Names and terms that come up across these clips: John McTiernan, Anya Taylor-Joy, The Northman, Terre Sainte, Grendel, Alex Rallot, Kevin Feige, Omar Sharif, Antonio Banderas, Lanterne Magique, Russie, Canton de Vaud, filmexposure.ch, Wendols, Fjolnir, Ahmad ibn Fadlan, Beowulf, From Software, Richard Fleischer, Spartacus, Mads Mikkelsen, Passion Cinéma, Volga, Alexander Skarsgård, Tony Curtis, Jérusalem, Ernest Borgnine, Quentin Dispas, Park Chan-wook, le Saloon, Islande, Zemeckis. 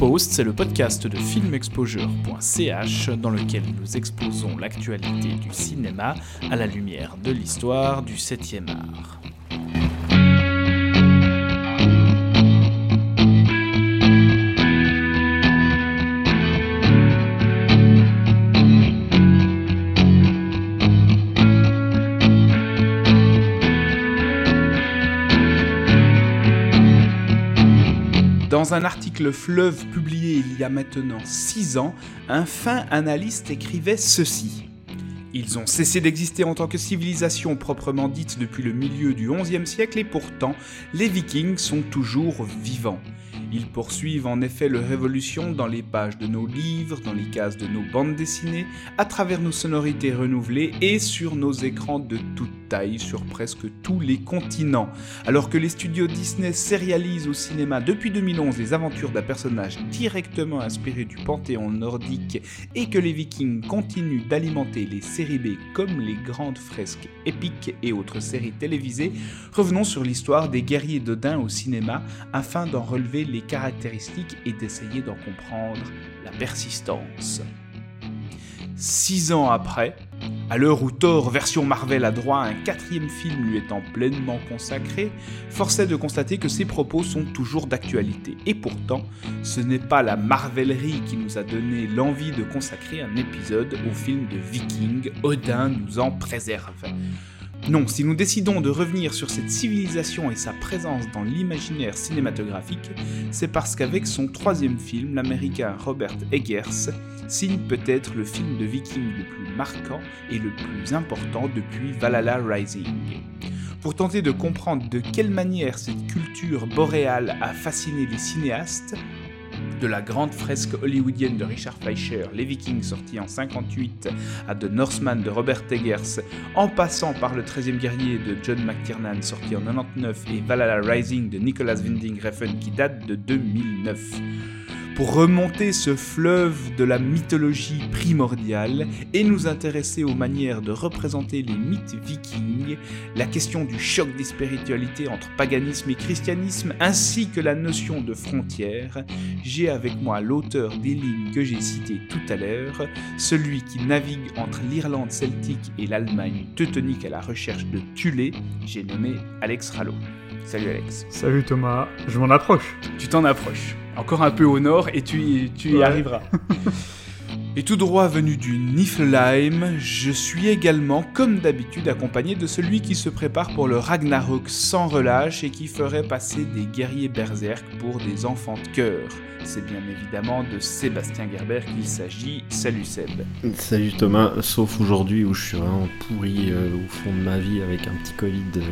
Exposed, c'est le podcast de filmexposure.ch dans lequel nous exposons l'actualité du cinéma à la lumière de l'histoire du 7e art. Dans un article fleuve publié il y a maintenant 6 ans, un fin analyste écrivait ceci. Ils ont cessé d'exister en tant que civilisation proprement dite depuis le milieu du XIe siècle et pourtant, les Vikings sont toujours vivants. Ils poursuivent en effet leur évolution dans les pages de nos livres, dans les cases de nos bandes dessinées, à travers nos sonorités renouvelées et sur nos écrans de toutes taille sur presque tous les continents. Alors que les studios Disney sérialisent au cinéma depuis 2011 les aventures d'un personnage directement inspiré du panthéon nordique et que les Vikings continuent d'alimenter les séries B comme les grandes fresques épiques et autres séries télévisées, revenons sur l'histoire des guerriers d'Odin au cinéma afin d'en relever les caractéristiques et d'essayer d'en comprendre la persistance. 6 ans après, à l'heure où Thor version Marvel a droit à un 4e film lui étant pleinement consacré, force est de constater que ses propos sont toujours d'actualité. Et pourtant, ce n'est pas la marvellerie qui nous a donné l'envie de consacrer un épisode au film de Viking, Odin nous en préserve. Non, si nous décidons de revenir sur cette civilisation et sa présence dans l'imaginaire cinématographique, c'est parce qu'avec son 3e film, l'américain Robert Eggers signe peut-être le film de Viking le plus marquant et le plus important depuis Valhalla Rising. Pour tenter de comprendre de quelle manière cette culture boréale a fasciné les cinéastes, de la grande fresque hollywoodienne de Richard Fleischer, Les Vikings sorti en 1958, à The Northman de Robert Eggers, en passant par Le 13e guerrier de John McTiernan sorti en 1999 et Valhalla Rising de Nicolas Winding Refn qui date de 2009. Pour remonter ce fleuve de la mythologie primordiale et nous intéresser aux manières de représenter les mythes vikings, la question du choc des spiritualités entre paganisme et christianisme ainsi que la notion de frontière, j'ai avec moi l'auteur des lignes que j'ai citées tout à l'heure, celui qui navigue entre l'Irlande celtique et l'Allemagne teutonique à la recherche de Thulé, j'ai nommé Alex Rallot. Salut Alex. Salut Thomas, je m'en approche. Tu t'en approches. Encore un peu au nord et tu y arriveras. Et tout droit venu du Niflheim, je suis également, comme d'habitude, accompagné de celui qui se prépare pour le Ragnarok sans relâche et qui ferait passer des guerriers berserk pour des enfants de cœur. C'est bien évidemment de Sébastien Gerber qu'il s'agit. Salut Seb. Salut Thomas, sauf aujourd'hui où je suis vraiment pourri au fond de ma vie avec un petit Covid...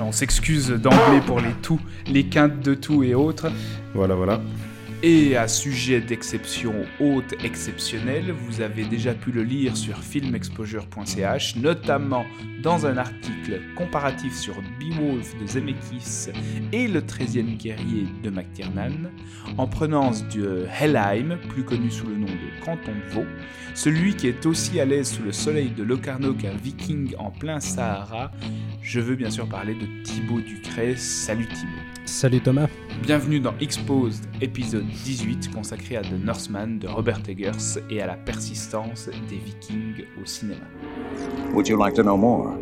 On s'excuse d'emblée pour les toux, les quintes de toux et autres. Voilà. Et à sujet d'exception haute exceptionnelle, vous avez déjà pu le lire sur filmexposure.ch, notamment dans un article comparatif sur Beowulf de Zemeckis et le 13e guerrier de McTiernan, en provenance de Helheim, plus connu sous le nom de Canton de Vaud, celui qui est aussi à l'aise sous le soleil de Locarno qu'un viking en plein Sahara. Je veux bien sûr parler de Thibaut Ducré. Salut Thibaut. Salut Thomas. Bienvenue dans Exposed, épisode 18, consacré à The Northman de Robert Eggers et à la persistance des Vikings au cinéma. Would you like to know more?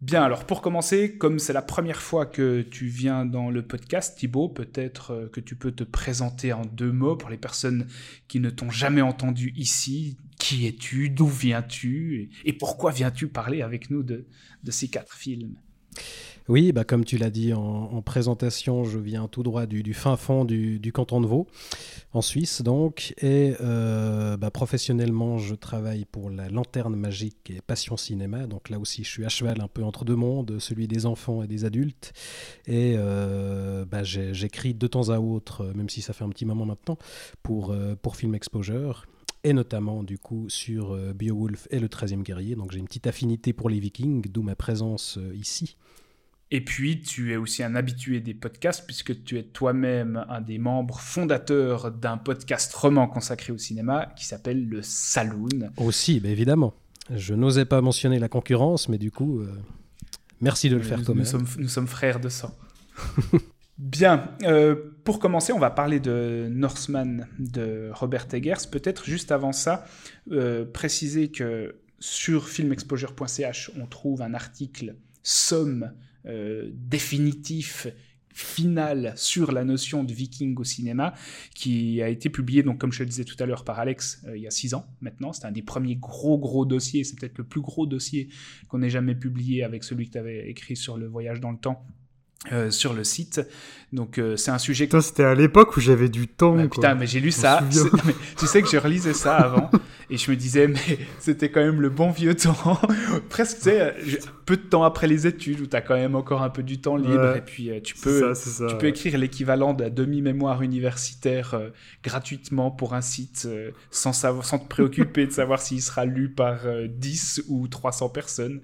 Bien, alors pour commencer, comme c'est la première fois que tu viens dans le podcast, Thibaut, peut-être que tu peux te présenter en 2 mots pour les personnes qui ne t'ont jamais entendu ici. Qui es-tu? D'où viens-tu? Et pourquoi viens-tu parler avec nous de ces 4 films? Oui, bah comme tu l'as dit en présentation, je viens tout droit du fin fond du canton de Vaud, en Suisse donc, et professionnellement, je travaille pour la Lanterne Magique et Passion Cinéma, donc là aussi je suis à cheval un peu entre 2 mondes, celui des enfants et des adultes, et j'écris de temps à autre, même si ça fait un petit moment maintenant, pour Film Exposure. Et notamment du coup sur Beowulf et le 13e guerrier, donc j'ai une petite affinité pour les Vikings, d'où ma présence ici. Et puis tu es aussi un habitué des podcasts, puisque tu es toi-même un des membres fondateurs d'un podcast roman consacré au cinéma qui s'appelle le Saloon. Aussi, bah évidemment, je n'osais pas mentionner la concurrence, mais du coup, merci de le faire Thomas. Nous sommes frères de sang. Bien, pour commencer, on va parler de Northman de Robert Eggers. Peut-être juste avant ça, préciser que sur filmexposure.ch, on trouve un article somme définitif, final sur la notion de viking au cinéma, qui a été publié, donc, comme je le disais tout à l'heure, par Alex il y a 6 ans maintenant. C'était un des premiers gros dossiers, c'est peut-être le plus gros dossier qu'on ait jamais publié, avec celui que tu avais écrit sur le voyage dans le temps. Sur le site, donc c'est un sujet... Putain, c'était à l'époque où j'avais du temps, bah, quoi. Putain, mais j'ai lu ça, mais, tu sais que je relisais ça avant, et je me disais, mais c'était quand même le bon vieux temps, presque, tu sais, peu de temps après les études, où t'as quand même encore un peu du temps libre, ouais, et puis tu peux écrire l'équivalent de la demi-mémoire universitaire gratuitement pour un site, sans te préoccuper de savoir s'il sera lu par 10 ou 300 personnes.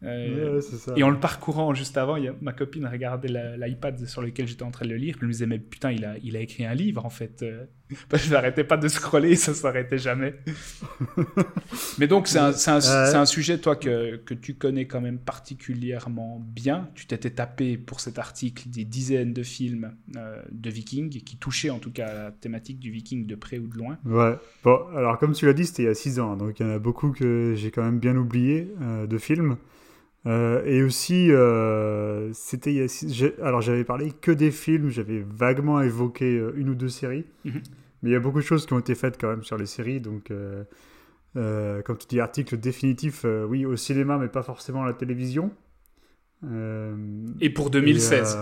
Ouais, c'est ça. Et en le parcourant juste avant, ma copine regardait l'iPad sur lequel j'étais en train de le lire, puis elle me disait, mais putain, il a écrit un livre en fait. Je n'arrêtais pas de scroller, ça ne s'arrêtait jamais. Mais donc c'est un sujet, toi, que tu connais quand même particulièrement bien. Tu t'étais tapé pour cet article des dizaines de films de vikings qui touchaient en tout cas à la thématique du viking de près ou de loin. Ouais. Bon, alors comme tu l'as dit, c'était il y a 6 ans, donc il y en a beaucoup que j'ai quand même bien oublié de films. Et aussi, alors j'avais parlé que des films, j'avais vaguement évoqué une ou deux séries, mais il y a beaucoup de choses qui ont été faites quand même sur les séries, donc comme tu dis, article définitif, oui, au cinéma, mais pas forcément à la télévision. Et pour 2016,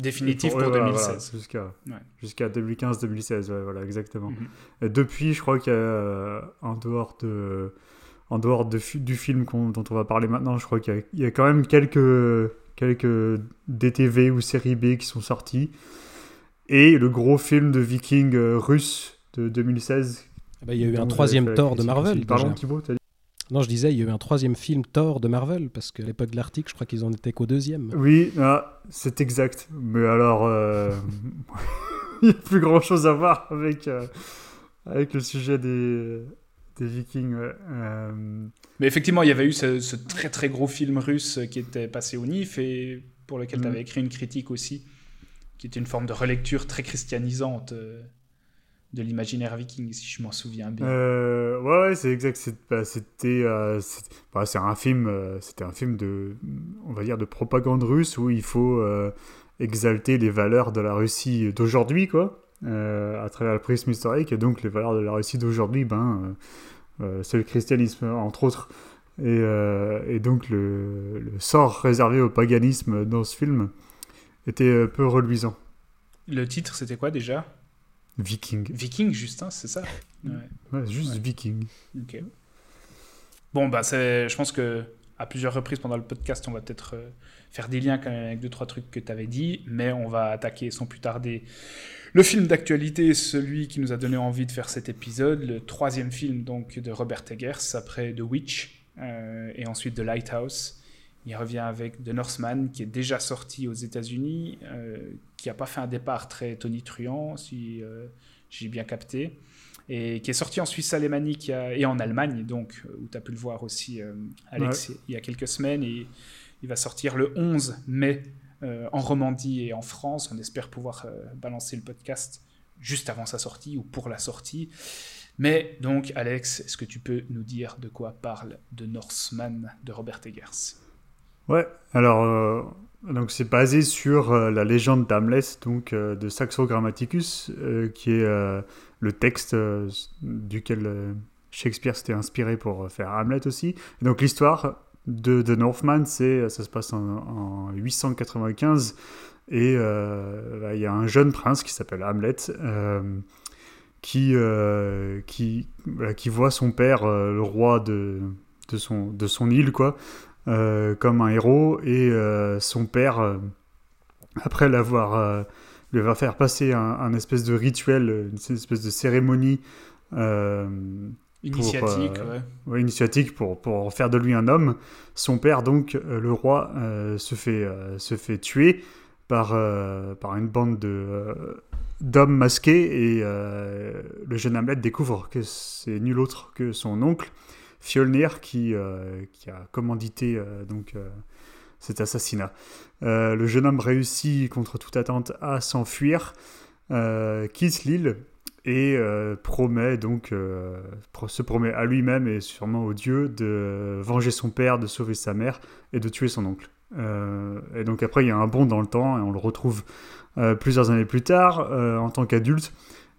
définitif pour 2016. Voilà, jusqu'à 2015-2016, ouais, voilà, exactement. Depuis, je crois qu'il y a, en dehors du film dont on va parler maintenant, je crois qu'il y a quand même quelques DTV ou séries B qui sont sortis. Et le gros film de Viking russe de 2016. Bah, il y a eu un troisième Thor de Marvel. Pardon, Thibaut, t'as dit ? Non, je disais, il y a eu un troisième film Thor de Marvel, parce qu'à l'époque de l'article, je crois qu'ils en étaient qu'au deuxième. Oui, c'est exact. Mais alors, il n'y a plus grand-chose à voir avec le sujet des Vikings, ouais. Mais effectivement, il y avait eu ce très très gros film russe qui était passé au NIF et pour lequel tu avais écrit une critique aussi, qui était une forme de relecture très christianisante de l'imaginaire viking, si je m'en souviens bien. Ouais, c'est exact. C'était un film de, on va dire, de propagande russe où il faut exalter les valeurs de la Russie d'aujourd'hui, quoi. À travers le prisme historique, et donc les valeurs de la Russie d'aujourd'hui, c'est le christianisme entre autres, et donc le sort réservé au paganisme dans ce film était peu reluisant. Le titre, c'était quoi déjà ? Viking, juste, hein, c'est ça ? Ouais, juste ouais. Viking. Ok. Bon, bah, je pense que à plusieurs reprises pendant le podcast, on va peut-être faire des liens quand même avec 2-3 trucs que tu avais dit, mais on va attaquer sans plus tarder le film d'actualité, celui qui nous a donné envie de faire cet épisode, le troisième film donc de Robert Eggers, après The Witch et ensuite The Lighthouse. Il revient avec The Northman, qui est déjà sorti aux États-Unis, qui n'a pas fait un départ très tonitruant, si j'ai bien capté, et qui est sorti en Suisse alémanique et en Allemagne, donc, où tu as pu le voir aussi, Alex, ouais, il y a quelques semaines. Et il va sortir le 11 mai en Romandie et en France. On espère pouvoir balancer le podcast juste avant sa sortie ou pour la sortie. Mais donc, Alex, est-ce que tu peux nous dire de quoi parle The Northman de Robert Eggers ? Ouais, alors, donc c'est basé sur la légende d'Hamlet, donc de Saxo Grammaticus, qui est le texte duquel Shakespeare s'était inspiré pour faire Hamlet aussi. Et donc l'histoire de Northman, ça se passe en 895, et là, il y a un jeune prince qui s'appelle Hamlet, qui voit son père, le roi de son île, quoi, comme un héros, et son père, après lui va faire passer un espèce de rituel, une espèce de cérémonie initiatique, ouais, initiatique pour faire de lui un homme. Son père, donc, le roi, se fait tuer par une bande d'hommes masqués, et le jeune Hamlet découvre que c'est nul autre que son oncle Fjolnir, qui a commandité cet assassinat. Le jeune homme réussit, contre toute attente, à s'enfuir, quitte l'île et promet donc, se promet à lui-même et sûrement aux dieux de venger son père, de sauver sa mère et de tuer son oncle. Et donc après il y a un bond dans le temps et on le retrouve plusieurs années plus tard en tant qu'adulte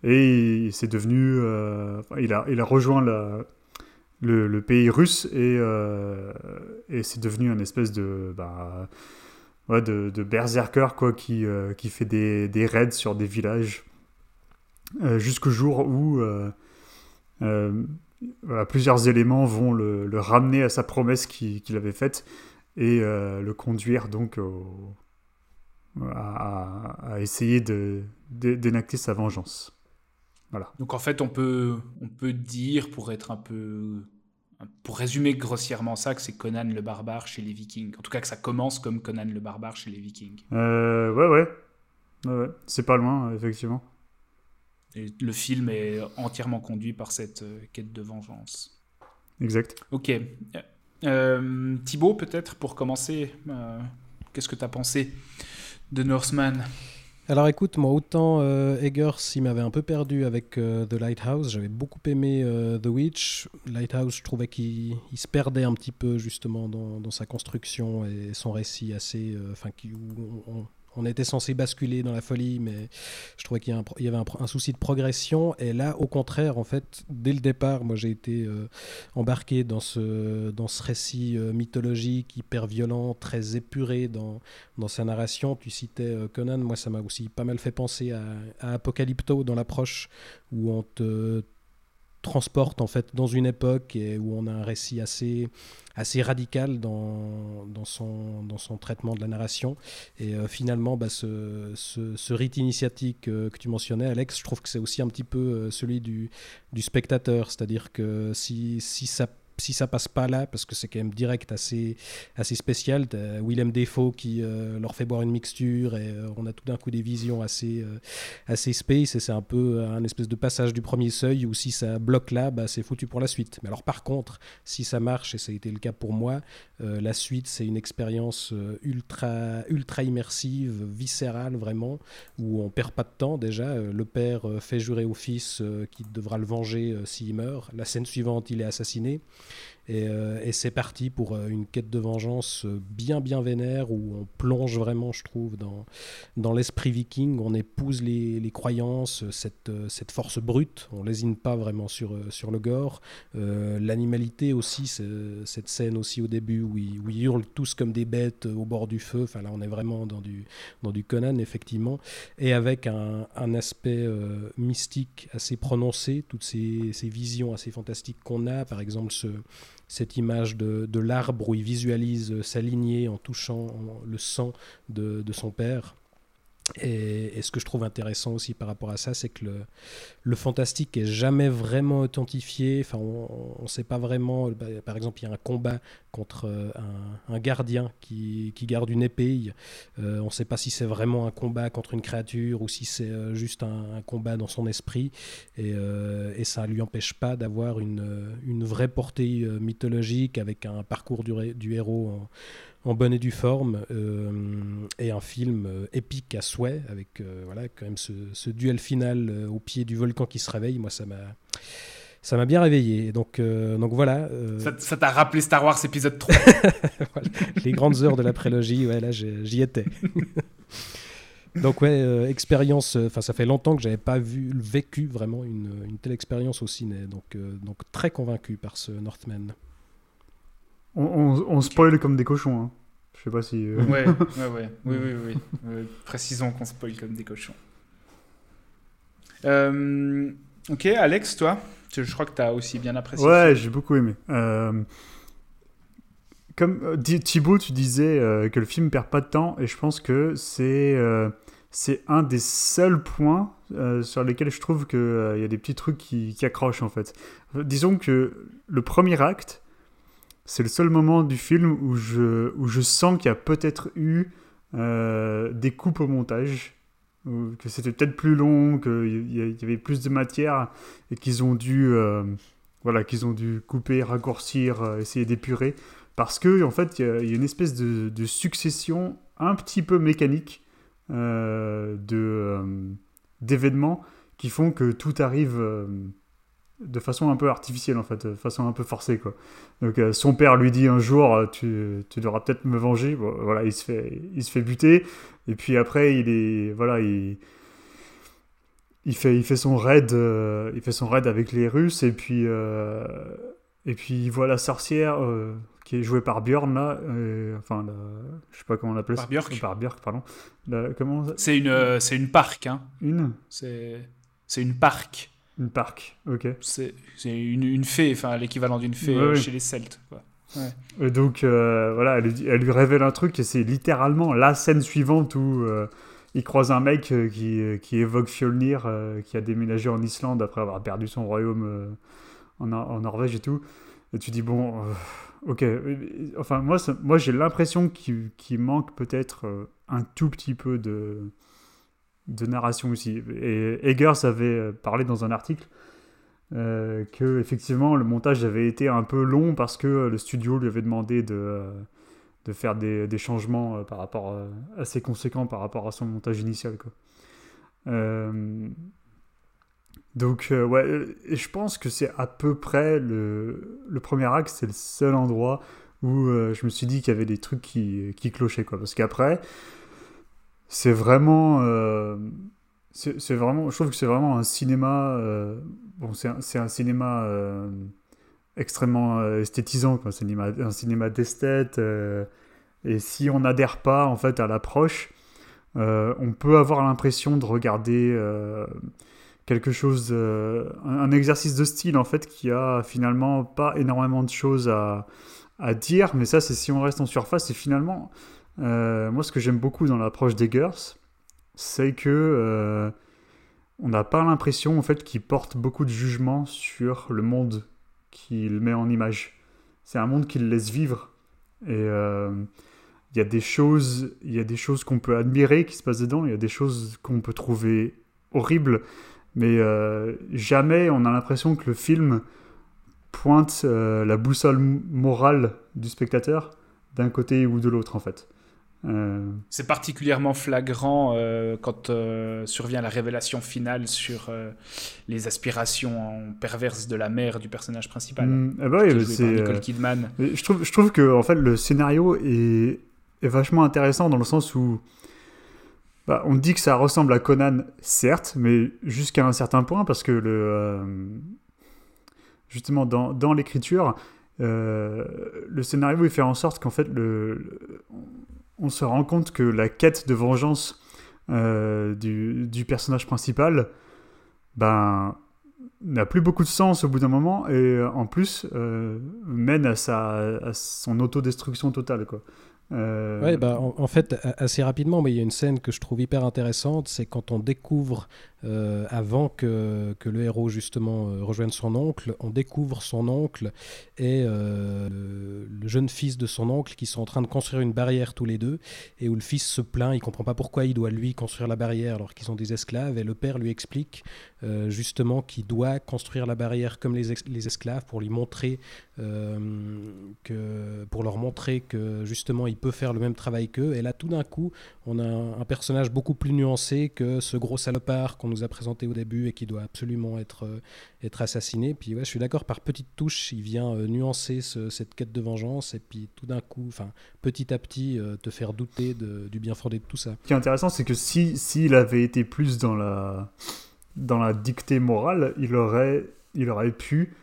et il s'est devenu il a rejoint le pays russe et c'est devenu un espèce de berserker quoi, qui fait des raids sur des villages jusqu'au jour où plusieurs éléments vont le ramener à sa promesse qu'il avait faite et le conduire donc à essayer d'énacter sa vengeance. Voilà. Donc en fait, on peut dire, pour résumer grossièrement ça, que c'est Conan le barbare chez les Vikings. En tout cas, que ça commence comme Conan le barbare chez les Vikings. Ouais. C'est pas loin, effectivement. Et le film est entièrement conduit par cette quête de vengeance. Exact. Ok. Thibaut, peut-être, pour commencer, qu'est-ce que t'as pensé de Northman ? Alors écoute, moi autant Eggers, il m'avait un peu perdu avec The Lighthouse, j'avais beaucoup aimé The Witch. Lighthouse, je trouvais qu'il se perdait un petit peu justement dans sa construction et son récit assez... On était censé basculer dans la folie, mais je trouvais qu'il y avait un souci de progression. Et là, au contraire, en fait, dès le départ, moi, j'ai été embarqué dans ce récit mythologique, hyper violent, très épuré dans sa narration. Tu citais Conan, moi, ça m'a aussi pas mal fait penser à Apocalypto dans l'approche où on te transporte en fait dans une époque et où on a un récit assez radical dans son traitement de la narration et finalement ce rite initiatique que tu mentionnais Alex, je trouve que c'est aussi un petit peu celui du spectateur, c'est-à-dire que si ça passe pas là, parce que c'est quand même direct assez spécial, t'as Willem Dafoe qui leur fait boire une mixture et on a tout d'un coup des visions assez space et c'est un peu un espèce de passage du premier seuil où si ça bloque là, bah, c'est foutu pour la suite. Mais alors par contre, si ça marche, et ça a été le cas pour moi, la suite c'est une expérience ultra immersive, viscérale vraiment, où on perd pas de temps déjà, le père fait jurer au fils qu'il devra le venger s'il meurt, la scène suivante il est assassiné. Et c'est parti pour une quête de vengeance bien vénère où on plonge vraiment, je trouve, dans l'esprit viking, on épouse les croyances, cette force brute, on lésine pas vraiment sur le gore, l'animalité aussi, cette scène aussi au début où ils hurlent tous comme des bêtes au bord du feu, enfin là on est vraiment dans du Conan effectivement, et avec un aspect mystique assez prononcé, toutes ces visions assez fantastiques qu'on a, par exemple cette image de l'arbre où il visualise sa lignée en touchant le sang de son père. Et ce que je trouve intéressant aussi par rapport à ça, c'est que le fantastique n'est jamais vraiment authentifié. Enfin, on ne sait pas vraiment. Par exemple, il y a un combat contre un gardien qui garde une épée. On ne sait pas si c'est vraiment un combat contre une créature ou si c'est juste un combat dans son esprit. Et ça ne lui empêche pas d'avoir une vraie portée mythologique avec un parcours du héros en bonne et due forme, et un film épique à souhait, avec quand même ce duel final au pied du volcan qui se réveille. Moi, ça m'a bien réveillé. Donc voilà. Ça t'a rappelé Star Wars épisode 3. Voilà. Les grandes heures de la prélogie, ouais, là, j'y étais. Donc ouais, expérience, ça fait longtemps que j'avais pas vécu vraiment une telle expérience au ciné. Donc très convaincu par ce Northman. On spoil comme des cochons, hein. Je sais pas si... Oui. Précisons qu'on spoil comme des cochons. Ok, Alex, toi, je crois que t'as aussi bien apprécié. Ouais, j'ai beaucoup aimé. Comme Thibaut, tu disais que le film perd pas de temps, et je pense que c'est un des seuls points sur lesquels je trouve qu'il y a des petits trucs qui accrochent, en fait. Disons que le premier acte, c'est le seul moment du film où je sens qu'il y a peut-être eu des coupes au montage, que c'était peut-être plus long, qu'il y avait plus de matière et qu'ils ont dû couper, raccourcir, essayer d'épurer parce que en fait il y a une espèce de succession un petit peu mécanique d'événements qui font que tout arrive de façon un peu artificielle en fait, de façon un peu forcée quoi. Donc son père lui dit un jour tu devras peut-être me venger. Bon, voilà, il se fait buter et puis après il fait son raid avec les Russes et puis il voit la sorcière qui est jouée par Björn là, je sais pas comment on l'appelle. Par Björk, pardon. C'est une parc hein. Une parque, ok. C'est une fée, enfin l'équivalent d'une fée chez les Celtes. Quoi. Ouais. Et donc voilà, elle lui révèle un truc et c'est littéralement la scène suivante où il croise un mec qui évoque Fjolnir, qui a déménagé en Islande après avoir perdu son royaume en Norvège et tout. Et tu dis bon, ok. Enfin moi j'ai l'impression qu'il manque peut-être un tout petit peu de narration aussi. Et Eggers avait parlé dans un article que effectivement le montage avait été un peu long parce que le studio lui avait demandé de faire des changements par rapport assez conséquents par rapport à son montage initial quoi. Ouais, et je pense que c'est à peu près le premier acte, c'est le seul endroit où je me suis dit qu'il y avait des trucs qui clochaient quoi, parce qu'après c'est vraiment, je trouve que c'est vraiment un cinéma c'est un cinéma extrêmement esthétisant quoi. C'est un cinéma d'esthète et si on n'adhère pas en fait à l'approche on peut avoir l'impression de regarder quelque chose un exercice de style en fait qui a finalement pas énormément de choses à dire, mais ça c'est si on reste en surface. Et finalement moi, ce que j'aime beaucoup dans l'approche d'Eggers, c'est que on n'a pas l'impression en fait qu'il porte beaucoup de jugements sur le monde qu'il met en image. C'est un monde qu'il laisse vivre. Et il y a des choses qu'on peut admirer qui se passent dedans. Il y a des choses qu'on peut trouver horribles, mais jamais on a l'impression que le film pointe la boussole morale du spectateur d'un côté ou de l'autre en fait. C'est particulièrement flagrant quand survient la révélation finale sur les aspirations perverses de la mère du personnage principal. C'est Nicole Kidman. Je trouve que en fait le scénario est vachement intéressant dans le sens où on dit que ça ressemble à Conan, certes, mais jusqu'à un certain point, parce que justement dans l'écriture, le scénario il fait en sorte qu'en fait on se rend compte que la quête de vengeance du personnage principal n'a plus beaucoup de sens au bout d'un moment, et en plus mène à son autodestruction totale quoi. Ouais, en fait assez rapidement, mais il y a une scène que je trouve hyper intéressante, c'est quand on découvre avant que le héros justement rejoigne son oncle, on découvre son oncle et le jeune fils de son oncle qui sont en train de construire une barrière tous les deux, et où le fils se plaint, il comprend pas pourquoi il doit lui construire la barrière alors qu'ils sont des esclaves, et le père lui explique justement qu'il doit construire la barrière comme les esclaves pour lui montrer que justement il peut faire le même travail qu'eux. Et là tout d'un coup on a un personnage beaucoup plus nuancé que ce gros salopard qu'on nous a présenté au début et qui doit absolument être assassiné. Puis ouais, je suis d'accord, par petites touches il vient nuancer cette quête de vengeance, et puis tout d'un coup, enfin petit à petit te faire douter du bien fondé de tout ça. Ce qui est intéressant, c'est que s'il avait été plus dans la dictée morale, il aurait pu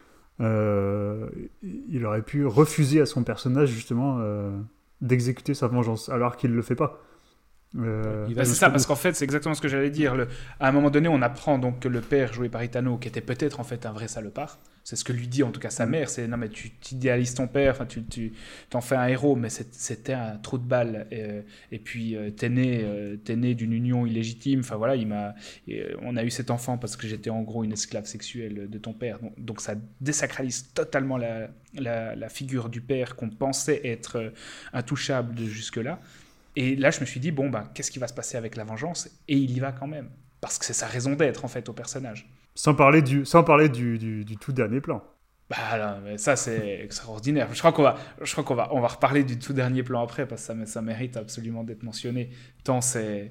refuser à son personnage justement d'exécuter sa vengeance, alors qu'il le fait pas. C'est ça, parce qu'en fait c'est exactement ce que j'allais dire. À un moment donné on apprend donc que le père joué par Itano, qui était peut-être en fait un vrai salopard, c'est ce que lui dit en tout cas sa mère, c'est non mais tu idéalises ton père, tu t'en fais un héros, mais c'était un trou de balle, et puis t'es né d'une union illégitime, enfin voilà, on a eu cet enfant parce que j'étais en gros une esclave sexuelle de ton père, donc ça désacralise totalement la figure du père qu'on pensait être intouchable jusque-là. Et là, je me suis dit, qu'est-ce qui va se passer avec la vengeance ? Et il y va quand même, parce que c'est sa raison d'être, en fait, au personnage. Sans parler du tout dernier plan. Bah là, mais ça c'est extraordinaire. Je crois qu'on va reparler du tout dernier plan après parce que ça mérite absolument d'être mentionné. Tant c'est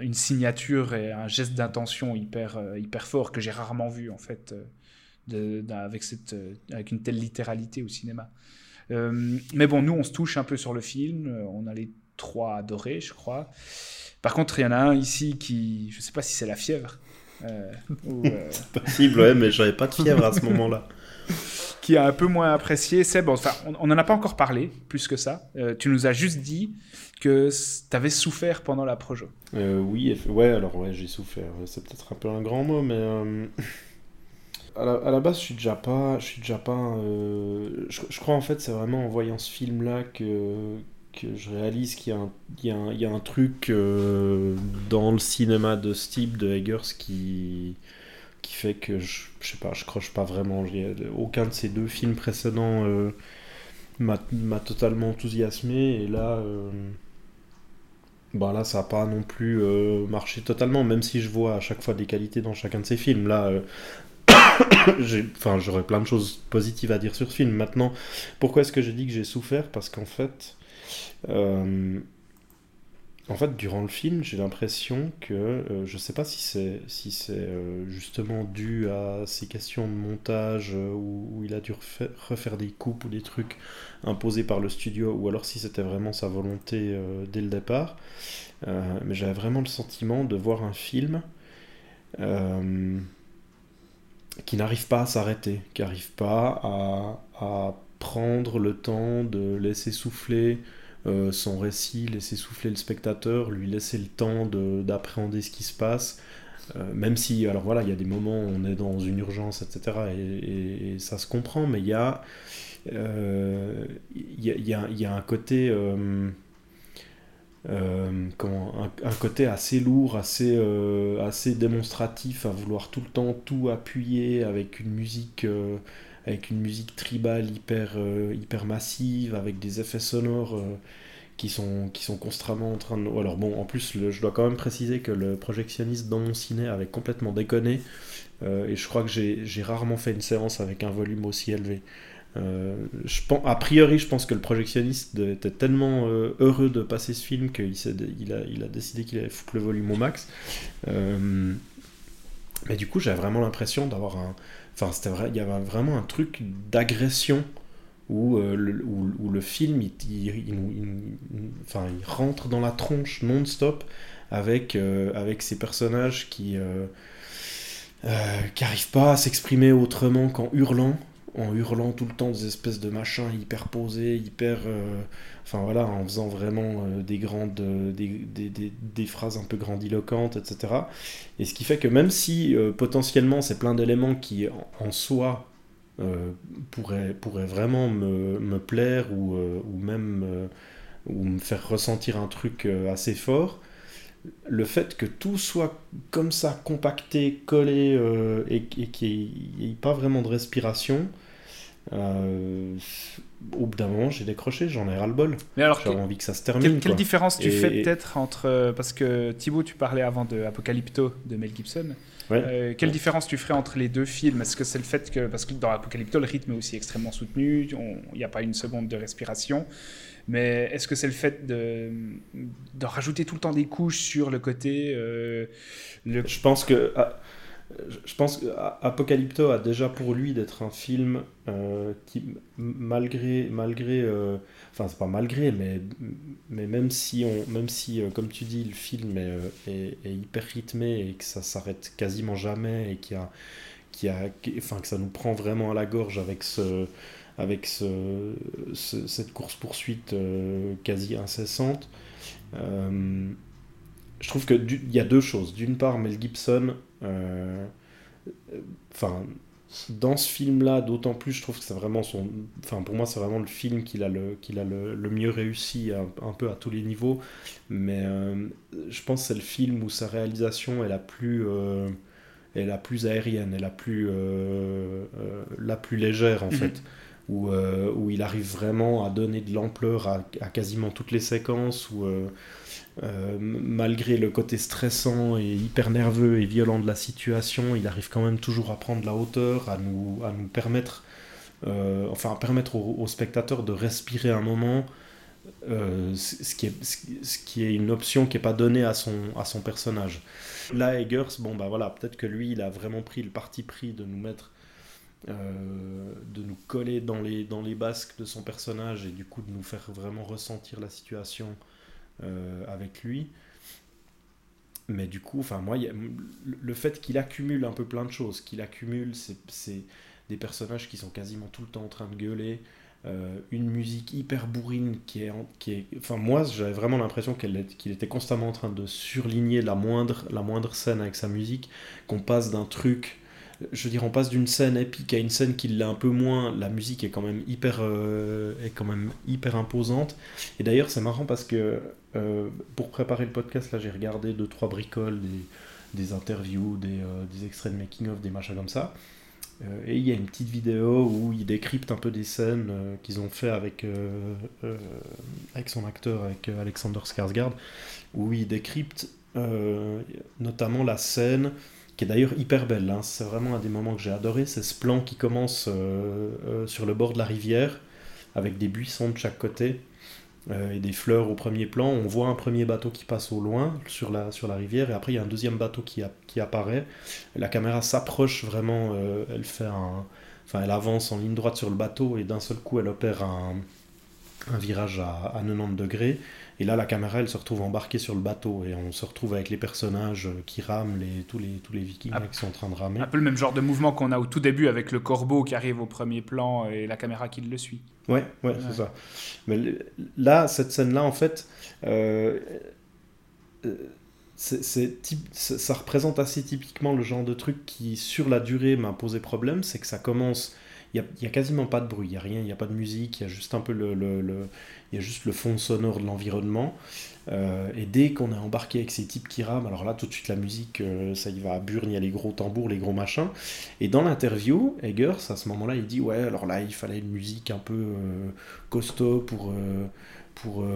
une signature et un geste d'intention hyper fort que j'ai rarement vu en fait avec une telle littéralité au cinéma. Mais bon, nous on se touche un peu sur le film. On a les trois adorés, je crois. Par contre, il y en a un ici qui, je sais pas si c'est la fièvre. C'est possible, ouais, mais j'avais pas de fièvre à ce moment-là. Qui a un peu moins apprécié, c'est bon. Enfin, on en a pas encore parlé, plus que ça. Tu nous as juste dit que t'avais souffert pendant la projo. Oui, j'ai souffert. C'est peut-être un peu un grand mot, mais à la base, je suis déjà pas. Je crois en fait, c'est vraiment en voyant ce film-là que je réalise qu'il y a un truc dans le cinéma de ce type de Eggers qui fait que je croche pas vraiment. Aucun de ces deux films précédents m'a totalement enthousiasmé et là bah là ça a pas non plus marché totalement, même si je vois à chaque fois des qualités dans chacun de ces films là. J'aurais plein de choses positives à dire sur ce film. Maintenant, pourquoi est-ce que j'ai dit que j'ai souffert? Parce qu'en fait durant le film, j'ai l'impression que je sais pas si c'est justement dû à ces questions de montage où il a dû refaire des coupes ou des trucs imposés par le studio, ou alors si c'était vraiment sa volonté dès le départ, mais j'avais vraiment le sentiment de voir un film qui n'arrive pas à s'arrêter, qui n'arrive pas à prendre le temps de laisser souffler son récit, laisser souffler le spectateur, lui laisser le temps d'appréhender ce qui se passe, même si, alors voilà, il y a des moments où on est dans une urgence, etc., et ça se comprend, mais il y a un côté... un côté assez lourd, assez démonstratif, à vouloir tout le temps tout appuyer avec une musique tribale hyper massive, avec des effets sonores qui sont constamment en train de... Alors bon, en plus je dois quand même préciser que le projectionniste dans mon ciné avait complètement déconné, et je crois que j'ai rarement fait une séance avec un volume aussi élevé. Je pense que le projectionniste était tellement heureux de passer ce film qu'il a décidé qu'il allait foutre le volume au max. Mais du coup, j'avais vraiment l'impression d'avoir un... Enfin, c'était vrai, il y avait vraiment un truc d'agression où le film, il rentre dans la tronche non-stop avec ces personnages qui n'arrivent pas à s'exprimer autrement qu'en hurlant tout le temps des espèces de machins hyper posés, hyper... en faisant vraiment des phrases un peu grandiloquentes, etc. Et ce qui fait que même si, potentiellement, c'est plein d'éléments qui, en soi, pourraient vraiment me plaire ou me faire ressentir un truc assez fort, le fait que tout soit comme ça, compacté, collé, et qu'il n'y ait pas vraiment de respiration... au bout d'un moment j'ai décroché, j'en ai ras le bol. Mais alors, j'avais envie que ça se termine. Quelle différence fais peut-être entre, parce que Thibaut tu parlais avant de Apocalypto de Mel Gibson, ouais. Quelle différence tu ferais entre les deux films? Est-ce que c'est le fait que, parce que dans Apocalypto le rythme est aussi extrêmement soutenu, il n'y a pas une seconde de respiration, mais est-ce que c'est le fait de rajouter tout le temps des couches sur le côté Je pense que Apocalypto a déjà pour lui d'être un film qui, même si, comme tu dis, le film est hyper rythmé et que ça s'arrête quasiment jamais et que ça nous prend vraiment à la gorge avec cette course-poursuite quasi incessante. Je trouve qu'il y a deux choses. D'une part, Mel Gibson, dans ce film-là, d'autant plus, je trouve que c'est vraiment pour moi, c'est vraiment le film qu'il a le mieux réussi un peu à tous les niveaux. Mais je pense que c'est le film où sa réalisation est la plus aérienne, est la plus légère en fait. où il arrive vraiment à donner de l'ampleur à quasiment toutes les séquences, où malgré le côté stressant et hyper nerveux et violent de la situation, il arrive quand même toujours à prendre la hauteur, à nous permettre, à permettre aux spectateurs de respirer un moment, ce qui est une option qui n'est pas donnée à son personnage. Là, Eggers, peut-être que lui, il a vraiment pris le parti pris de nous mettre, de nous coller dans les basques de son personnage et du coup de nous faire vraiment ressentir la situation avec lui. Mais du coup, moi, le fait qu'il accumule un peu plein de choses, c'est des personnages qui sont quasiment tout le temps en train de gueuler, une musique hyper bourrine qui est moi j'avais vraiment l'impression qu'il était constamment en train de surligner la moindre scène avec sa musique, qu'on passe d'un truc, on passe d'une scène épique à une scène qui l'est un peu moins. La musique est quand même hyper imposante. Et d'ailleurs c'est marrant parce que pour préparer le podcast, là j'ai regardé 2-3 bricoles, des interviews, des extraits de making of, des machins comme ça. Et il y a une petite vidéo où il décrypte un peu des scènes qu'ils ont fait avec son acteur, avec Alexander Skarsgård, où il décrypte notamment la scène, qui est d'ailleurs hyper belle, hein. C'est vraiment un des moments que j'ai adoré, c'est ce plan qui commence sur le bord de la rivière, avec des buissons de chaque côté, et des fleurs au premier plan. On voit un premier bateau qui passe au loin, sur la rivière, et après il y a un deuxième bateau qui apparaît. La caméra s'approche vraiment, elle avance en ligne droite sur le bateau, et d'un seul coup elle opère un virage à 90 degrés, et là la caméra elle se retrouve embarquée sur le bateau et on se retrouve avec les personnages qui rament, tous les Vikings qui sont en train de ramer. Un peu le même genre de mouvement qu'on a au tout début avec le corbeau qui arrive au premier plan et la caméra qui le suit. Ouais. C'est ça. Mais là, cette scène-là, en fait, ça représente assez typiquement le genre de truc qui, sur la durée, m'a posé problème, c'est que ça commence... Il y a quasiment pas de bruit, il y a rien, il y a pas de musique, il y a juste un peu il y a juste le fond sonore de l'environnement. Et dès qu'on est embarqué avec ces types qui rament, alors là tout de suite la musique, ça y va à burne, il y a les gros tambours, les gros machins. Et dans l'interview, Eggers à ce moment-là, il dit ouais, alors là il fallait une musique un peu costaud pour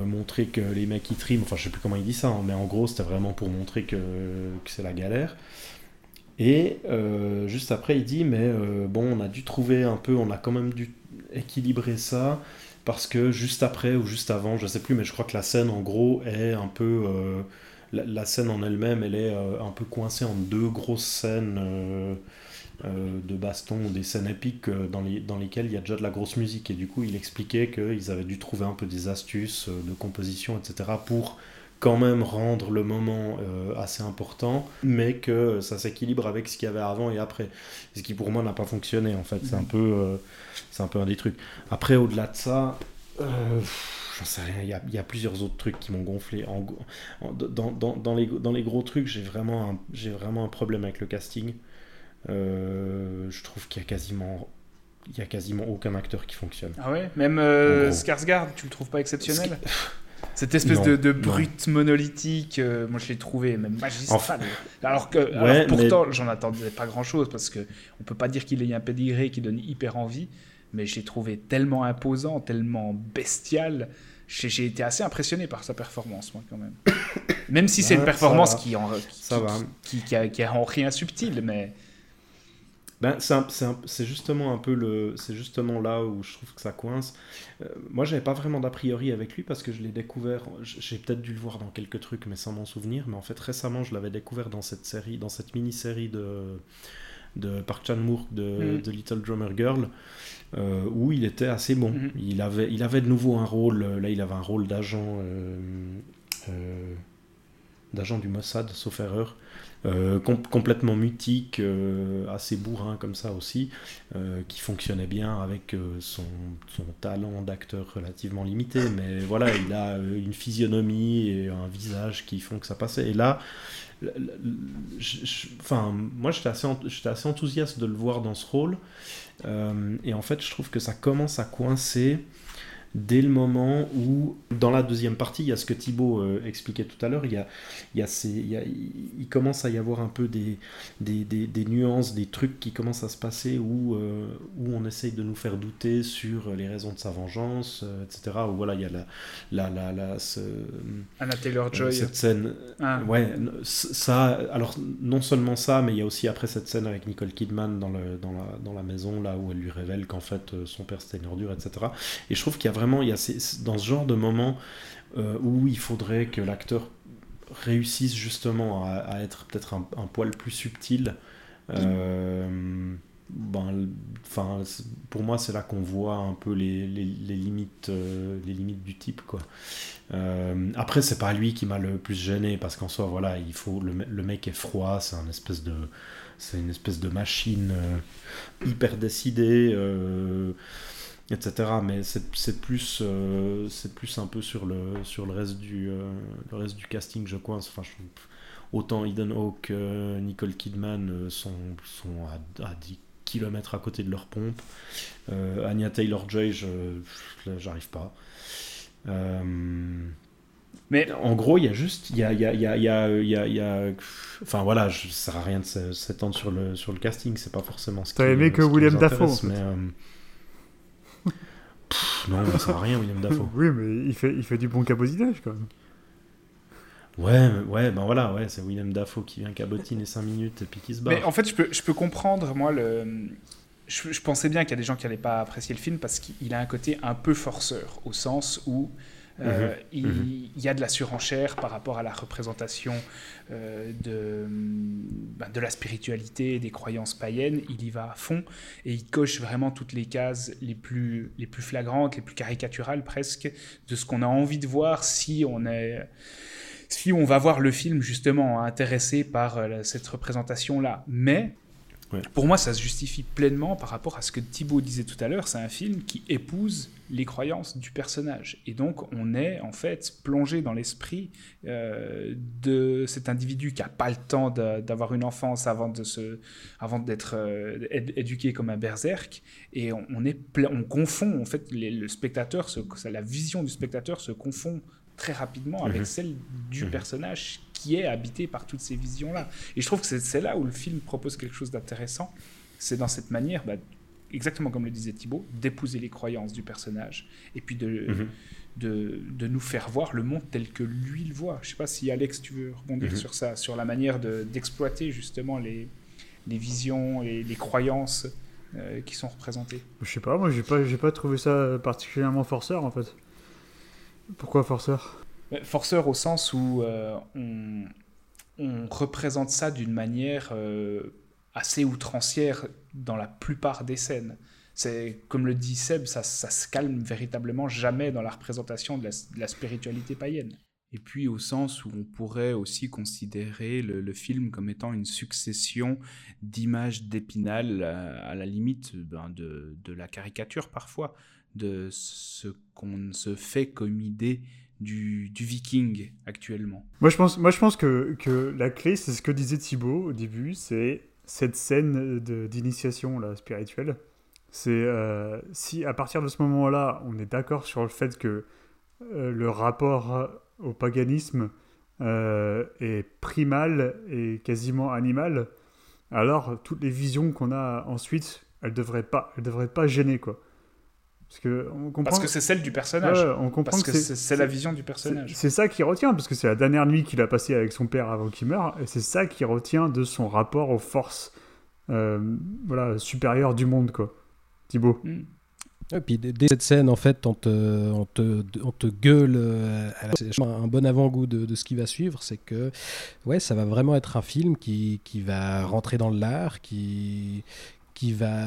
montrer que les mecs ils triment. Enfin je sais plus comment il dit ça, hein, mais en gros c'était vraiment pour montrer que c'est la galère. Et juste après, il dit, mais on a dû trouver un peu, on a quand même dû équilibrer ça, parce que juste après ou juste avant, je ne sais plus, mais je crois que la scène, en gros, est un peu... la scène en elle-même, elle est un peu coincée entre deux grosses scènes de baston, des scènes épiques dans lesquelles il y a déjà de la grosse musique. Et du coup, il expliquait qu'ils avaient dû trouver un peu des astuces de composition, etc., pour... quand même rendre le moment assez important, mais que ça s'équilibre avec ce qu'il y avait avant et après. Ce qui pour moi n'a pas fonctionné en fait, c'est un peu un des trucs. Après au-delà de ça, j'en sais rien, il y a plusieurs autres trucs qui m'ont gonflé. Dans les gros trucs, j'ai vraiment un problème avec le casting. Je trouve qu'il y a quasiment aucun acteur qui fonctionne. Ah ouais, même Skarsgård, tu le trouves pas exceptionnel? Cette espèce de brute monolithique, moi je l'ai trouvé même magistral. Alors pourtant, j'en attendais pas grand-chose, parce qu'on ne peut pas dire qu'il ait un pédigré qui donne hyper envie, mais je l'ai trouvé tellement imposant, tellement bestial. J'ai été assez impressionné par sa performance, moi, quand même. Même si c'est une performance qui a en rien subtil, mais... c'est justement là où je trouve que ça coince. Moi, j'avais pas vraiment d'a priori avec lui parce que je l'ai découvert. J'ai peut-être dû le voir dans quelques trucs, mais sans m'en souvenir. Mais en fait, récemment, je l'avais découvert dans cette mini-série de Park Chan-wook de Little Drummer Girl, où il était assez bon. Mm. Il avait de nouveau un rôle. Là, il avait un rôle d'agent du Mossad, sauf erreur. Complètement mutique, assez bourrin comme ça aussi, qui fonctionnait bien avec son talent d'acteur relativement limité, mais voilà, il a une physionomie et un visage qui font que ça passait. Et là, moi j'étais assez enthousiaste de le voir dans ce rôle, et en fait je trouve que ça commence à coincer dès le moment où, dans la deuxième partie, il y a ce que Thibaut expliquait tout à l'heure, il commence à y avoir un peu des nuances, des trucs qui commencent à se passer où on essaye de nous faire douter sur les raisons de sa vengeance, etc. Où voilà, il y a Anna Taylor-Joy. Cette scène. Ah. Ouais, ça. Alors, non seulement ça, mais il y a aussi après cette scène avec Nicole Kidman dans la maison, là où elle lui révèle qu'en fait son père c'était une ordure, etc. Et je trouve qu'il y a vraiment, dans ce genre de moment où il faudrait que l'acteur réussisse justement à être peut-être un poil plus subtil. Pour moi, c'est là qu'on voit un peu les limites du type, quoi. Après, c'est pas lui qui m'a le plus gêné, parce qu'en soi, voilà, le mec est froid, c'est une espèce de machine hyper décidée, etc. Mais c'est plus un peu sur le reste du reste du casting, je coince. Enfin, autant Ethan Hawke, Nicole Kidman sont à 10 km à côté de leur pompe. Anya Taylor-Joy, j'arrive pas. Mais en gros, il y a juste, enfin voilà, ça sert à rien de s'étendre sur le casting, c'est pas forcément ce qui. T'as aimé que Willem Dafoe, en fait. Mais non, ça sert à rien, Willem Dafoe. Oui, mais il fait du bon cabotinage quand même. Ouais, ben voilà, ouais, c'est Willem Dafoe qui vient cabotiner 5 minutes et puis qui se barre. Mais en fait, je peux comprendre, moi, je pensais bien qu'il y a des gens qui n'allaient pas apprécier le film parce qu'il a un côté un peu forceur, au sens où il y a de la surenchère par rapport à la représentation de la spiritualité, des croyances païennes. Il y va à fond et il coche vraiment toutes les cases les plus flagrantes, les plus caricaturales presque, de ce qu'on a envie de voir si on va voir le film justement intéressé par cette représentation-là. Mais ouais. Pour moi, ça se justifie pleinement par rapport à ce que Thibaut disait tout à l'heure. C'est un film qui épouse les croyances du personnage. Et donc, on est en fait plongé dans l'esprit de cet individu qui n'a pas le temps d'avoir une enfance avant d'être éduqué comme un berserk. Et on confond, en fait, le spectateur, la vision du spectateur se confond très rapidement avec celle du personnage qui est habité par toutes ces visions-là. Et je trouve que c'est là où le film propose quelque chose d'intéressant. C'est dans cette manière, exactement comme le disait Thibaut, d'épouser les croyances du personnage et puis de nous faire voir le monde tel que lui le voit. Je ne sais pas si, Alex, tu veux rebondir sur ça, sur la manière d'exploiter justement les visions et les croyances qui sont représentées. Je ne sais pas, moi, j'ai pas trouvé ça particulièrement forceur, en fait. Pourquoi forceur ? Forceur au sens où on représente ça d'une manière assez outrancière dans la plupart des scènes. C'est, comme le dit Seb, ça se calme véritablement jamais dans la représentation de la spiritualité païenne. Et puis au sens où on pourrait aussi considérer le film comme étant une succession d'images d'Épinal à la limite de la caricature parfois, de ce qu'on se fait comme idée du viking actuellement. Moi je pense que la clé, c'est ce que disait Thibaut au début, c'est cette scène d'initiation là, spirituelle. C'est si à partir de ce moment-là, on est d'accord sur le fait que le rapport au paganisme est primal et quasiment animal, alors toutes les visions qu'on a ensuite, elles devraient pas gêner, quoi. Parce que c'est celle du personnage. Ouais, on comprend parce que c'est la vision du personnage. C'est ça qui retient, parce que c'est la dernière nuit qu'il a passée avec son père avant qu'il meure, et c'est ça qui retient de son rapport aux forces supérieures du monde, quoi. Thibaut. Et puis dès cette scène, en fait, on te gueule. C'est un bon avant-goût de ce qui va suivre, c'est que ça va vraiment être un film qui va rentrer dans l'art, qui va,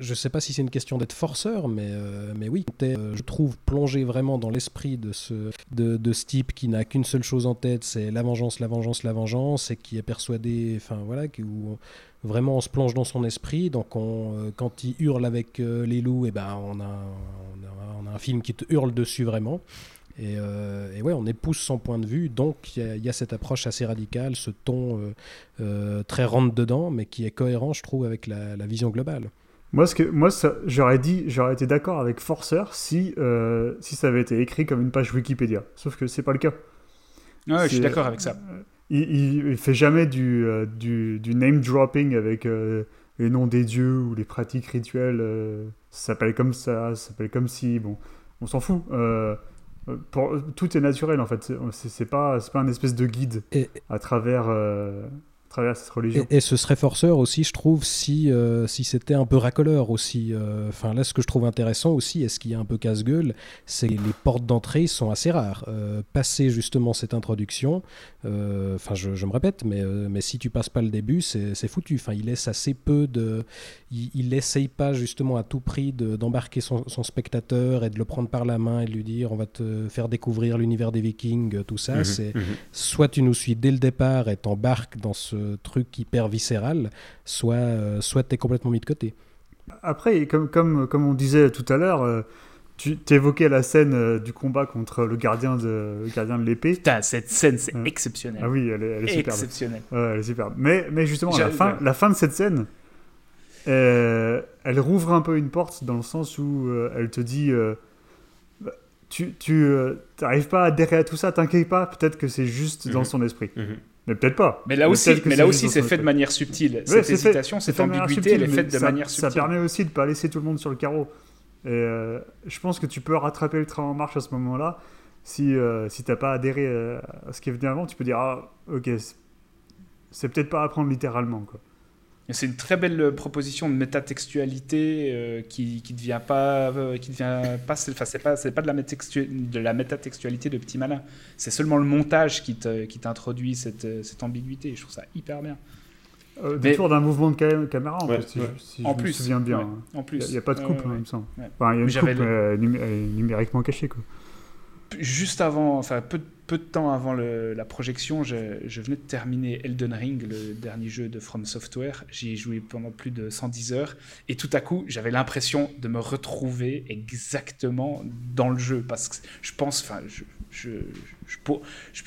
je sais pas si c'est une question d'être forceur, mais oui, je trouve plongé vraiment dans l'esprit de ce type qui n'a qu'une seule chose en tête, c'est la vengeance, la vengeance, la vengeance, et qui est persuadé, enfin voilà, vraiment on se plonge dans son esprit, donc quand il hurle avec les loups, et on a un film qui te hurle dessus vraiment. Et on épouse son point de vue, donc il y a cette approche assez radicale, ce ton très rentre-dedans, mais qui est cohérent, je trouve, avec la vision globale. J'aurais été d'accord avec Forceur si ça avait été écrit comme une page Wikipédia. Sauf que c'est pas le cas. Ouais, je suis d'accord avec ça. Il fait jamais du name dropping avec les noms des dieux ou les pratiques rituelles. Ça s'appelle comme ça, ça s'appelle comme si. Bon, on s'en fout. Tout est naturel en fait. C'est pas un espèce de guide à travers cette religion. Et ce serait forceur aussi, je trouve, si c'était un peu racoleur aussi. Là, ce que je trouve intéressant aussi, et ce qui est un peu casse-gueule, c'est que les portes d'entrée sont assez rares. Passer justement cette introduction, je me répète, mais si tu passes pas le début, c'est foutu. Il laisse assez peu de... Il n'essaye pas justement à tout prix d'embarquer son spectateur et de le prendre par la main et de lui dire on va te faire découvrir l'univers des Vikings, tout ça. Soit tu nous suis dès le départ et t'embarques dans ce truc hyper viscéral, soit t'es complètement mis de côté. Après, comme on disait tout à l'heure, tu t'évoquais la scène du combat contre le gardien de l'épée. Putain, cette scène, c'est exceptionnel. Ah oui, elle est exceptionnelle. Superbe. Ouais, elle est superbe. Mais justement, la fin de cette scène, elle rouvre un peu une porte dans le sens où elle te dit... Tu t'arrives pas à adhérer à tout ça, t'inquiète pas, peut-être que c'est juste dans son esprit. Mais peut-être pas. Mais là aussi, c'est fait de manière subtile. Ouais, cette hésitation, cette ambiguïté, elle est faite de manière subtile. Ça permet aussi de ne pas laisser tout le monde sur le carreau. Et je pense que tu peux rattraper le train en marche à ce moment-là. Si tu n'as pas adhéré à ce qui est venu avant, tu peux dire « Ah, ok, c'est peut-être pas à prendre littéralement. » C'est une très belle proposition de métatextualité qui ne devient pas c'est pas de la métatextualité de petit malin. C'est sellement le montage qui t'introduit cette ambiguïté. Je trouve ça hyper bien. Autour d'un mouvement de caméra si je me souviens bien. Ouais. En plus, il y a pas de coupe il me semble. Ouais. Enfin, il y a une coupe numériquement cachée quoi. Juste avant, peu de temps avant la projection, je venais de terminer Elden Ring, le dernier jeu de From Software. J'y ai joué pendant plus de 110 heures. Et tout à coup, j'avais l'impression de me retrouver exactement dans le jeu. Parce que je pense...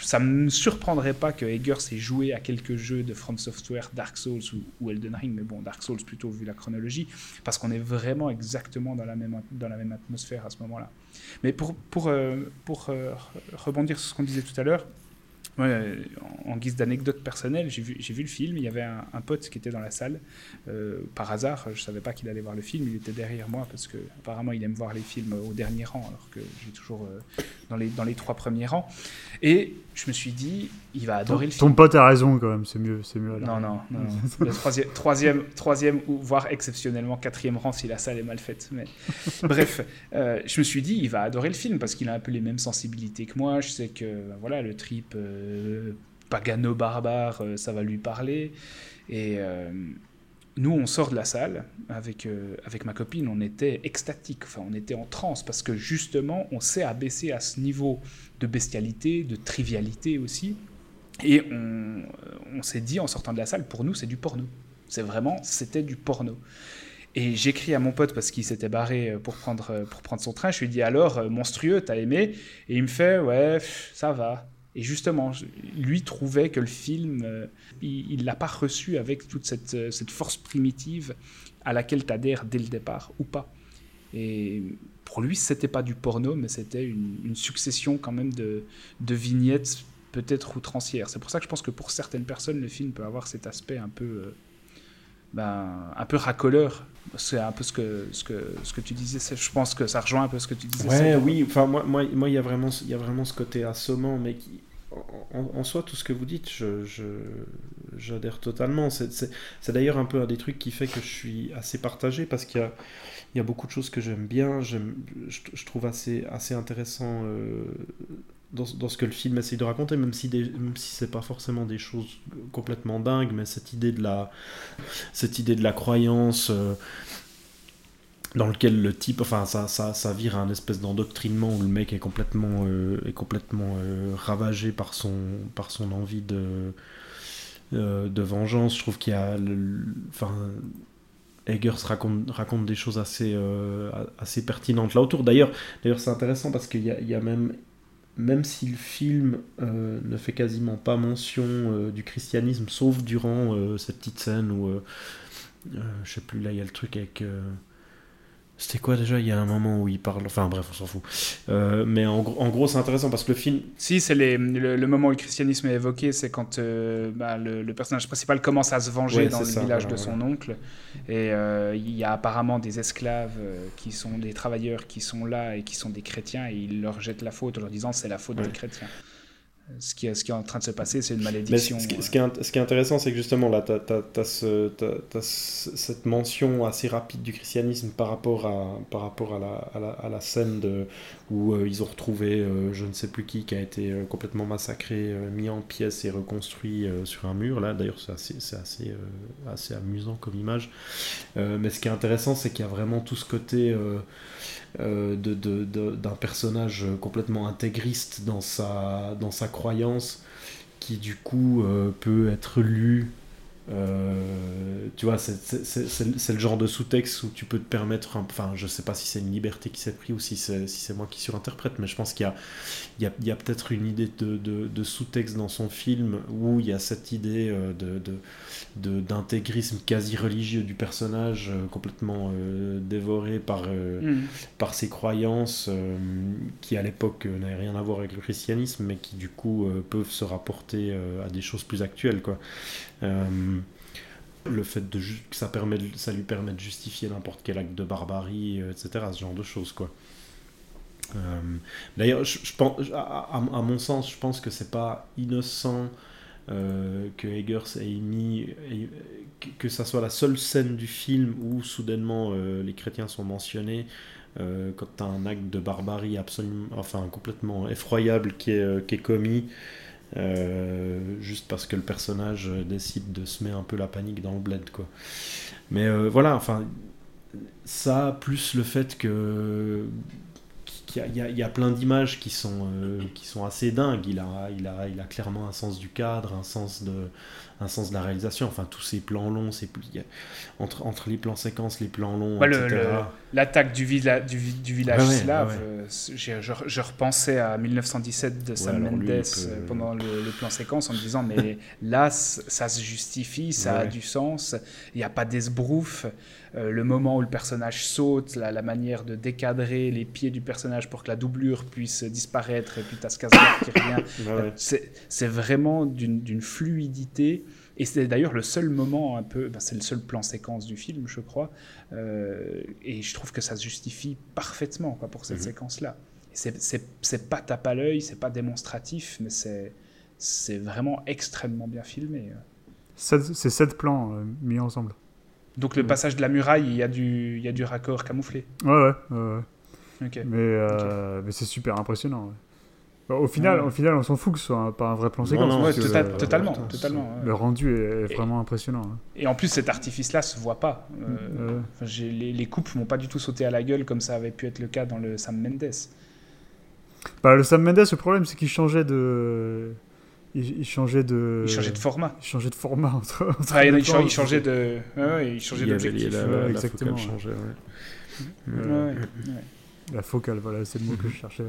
ça ne me surprendrait pas que Eggers ait joué à quelques jeux de From Software, Dark Souls ou Elden Ring. Mais bon, Dark Souls plutôt, vu la chronologie. Parce qu'on est vraiment exactement dans la même atmosphère à ce moment-là. Mais pour rebondir sur ce qu'on disait tout à l'heure, moi, en guise d'anecdote personnelle, j'ai vu le film. Il y avait un pote qui était dans la salle par hasard. Je savais pas qu'il allait voir le film. Il était derrière moi parce que apparemment il aime voir les films au dernier rang, alors que j'ai toujours dans les trois premiers rangs. Et je me suis dit, il va adorer le film. Ton pote a raison quand même. C'est mieux. Là. Non. Le troisième ou voire exceptionnellement quatrième rang si la salle est mal faite. Mais bref, je me suis dit, il va adorer le film parce qu'il a un peu les mêmes sensibilités que moi. Je sais que le trip pagano-barbare, ça va lui parler. Et nous, on sort de la salle avec ma copine, on était extatique, on était en transe, parce que justement, on s'est abaissé à ce niveau de bestialité, de trivialité aussi. Et on s'est dit, en sortant de la salle, pour nous, c'est du porno. C'était du porno. Et j'écris à mon pote parce qu'il s'était barré pour prendre son train. Je lui dis, alors, monstrueux, t'as aimé ? Et il me fait, ouais, ça va. Et justement, lui trouvait que le film, il ne l'a pas reçu avec toute cette force primitive à laquelle tu adhères dès le départ, ou pas. Et pour lui, ce n'était pas du porno, mais c'était une succession quand même de vignettes peut-être outrancières. C'est pour ça que je pense que pour certaines personnes, le film peut avoir cet aspect un peu racoleur. C'est un peu ce que tu disais. Je pense que ça rejoint un peu ce que tu disais. Moi, il y a vraiment ce côté assommant, mais qui, en soi, tout ce que vous dites, j'adhère totalement. C'est d'ailleurs un peu un des trucs qui fait que je suis assez partagé, parce qu'il y a beaucoup de choses que j'aime bien, je trouve assez intéressant dans ce que le film essaye de raconter, même si c'est pas forcément des choses complètement dingues, mais cette idée de la croyance dans lequel le type, ça vire à un espèce d'endoctrinement où le mec est complètement ravagé par son envie de vengeance. Je trouve qu'il y a Eggers raconte des choses assez pertinentes là autour. D'ailleurs c'est intéressant parce qu'il y a même si le film ne fait quasiment pas mention du christianisme, sauf durant cette petite scène où je sais plus, là il y a le truc avec c'était quoi déjà, il y a un moment où il parle, enfin bref on s'en fout, mais en gros c'est intéressant parce que le film c'est le moment où le christianisme est évoqué, c'est quand le personnage principal commence à se venger dans le village de son oncle, et il y a apparemment des esclaves qui sont des travailleurs qui sont là et qui sont des chrétiens, et il leur jette la faute en leur disant c'est la faute des chrétiens. Ce qui est en train de se passer, c'est une malédiction. Ce qui est intéressant, c'est que justement, là, t'as cette mention assez rapide du christianisme par rapport à la scène où ils ont retrouvé je ne sais plus qui a été complètement massacré, mis en pièces et reconstruit sur un mur. Là, d'ailleurs, c'est assez amusant comme image. Mais ce qui est intéressant, c'est qu'il y a vraiment tout ce côté... d'un personnage complètement intégriste dans sa croyance, qui du coup peut être lu, tu vois, c'est le genre de sous-texte où tu peux te permettre, enfin je sais pas si c'est une liberté qui s'est prise ou si c'est moi qui surinterprète, mais je pense qu'il y a peut-être une idée de sous-texte dans son film où il y a cette idée d'intégrisme quasi religieux du personnage, complètement dévoré par ses croyances, qui à l'époque n'avaient rien à voir avec le christianisme, mais qui du coup peuvent se rapporter à des choses plus actuelles, quoi. Le fait que ça lui permet de justifier n'importe quel acte de barbarie, etc., ce genre de choses, quoi. D'ailleurs, je pense, à mon sens, je pense que c'est pas innocent que Eggers ait mis, que ça soit la seule scène du film où soudainement les chrétiens sont mentionnés, quand t'as un acte de barbarie absolument, enfin complètement effroyable qui est commis. Juste parce que le personnage décide de semer un peu la panique dans le bled, quoi. Mais voilà, enfin, ça plus le fait qu'il y a plein d'images qui sont assez dingues. Il a clairement un sens du cadre, un sens de la réalisation. Enfin, tous ces plans longs, entre les plans séquences, les plans longs, etc. L'attaque du village slave. Je repensais à 1917 de Sam Mendes pendant le plan séquence en me disant mais là ça se justifie, ça a du sens. Il n'y a pas d'esbrouf. Le moment où le personnage saute, la manière de décadrer les pieds du personnage pour que la doublure puisse disparaître, et puis t'as Skarsgård qui revient. C'est vraiment d'une fluidité. Et c'est d'ailleurs le seul moment un peu... c'est le seul plan séquence du film, je crois. Et je trouve que ça se justifie parfaitement, quoi, pour cette séquence-là. C'est pas tape à l'œil, c'est pas démonstratif, mais c'est vraiment extrêmement bien filmé. C'est 7 plans mis ensemble. Donc le passage de la muraille, il y a du raccord camouflé. Ouais. Okay. Mais c'est super impressionnant. Ouais. Au final, on s'en fout que ce soit pas un vrai plan séquence. Totalement. Le rendu est vraiment impressionnant. Hein. Et en plus, cet artifice-là se voit pas. Les coupes m'ont pas du tout sauté à la gueule comme ça avait pu être le cas dans le Sam Mendes. Le Sam Mendes, le problème, c'est qu'il changeait de... Il changeait de format. Il changeait d'objectif. Exactement. La focale, voilà, c'est le mot que je cherchais.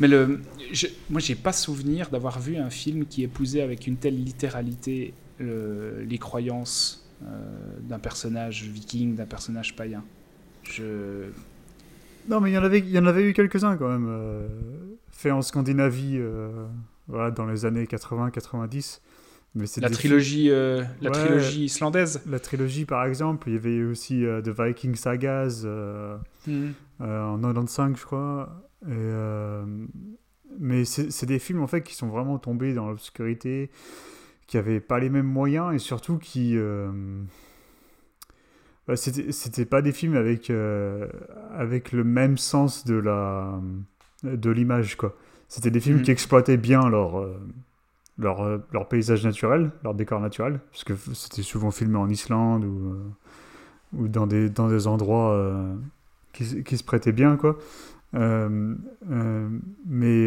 Mais moi, j'ai pas souvenir d'avoir vu un film qui épousait avec une telle littéralité les croyances d'un personnage viking, d'un personnage païen. Non, mais il y en avait eu quelques-uns quand même, faits en Scandinavie. Voilà, dans les années 80-90. La trilogie islandaise. La trilogie, par exemple. Il y avait aussi The Viking Sagas en 95, je crois. Et, mais c'est des films, en fait, qui sont vraiment tombés dans l'obscurité, qui n'avaient pas les mêmes moyens, et surtout qui... c'était pas des films avec le même sens de l'image, quoi. C'était des films qui exploitaient bien leur paysage naturel, leur décor naturel, parce que c'était souvent filmé en Islande ou dans des endroits qui se prêtaient bien, quoi. Mais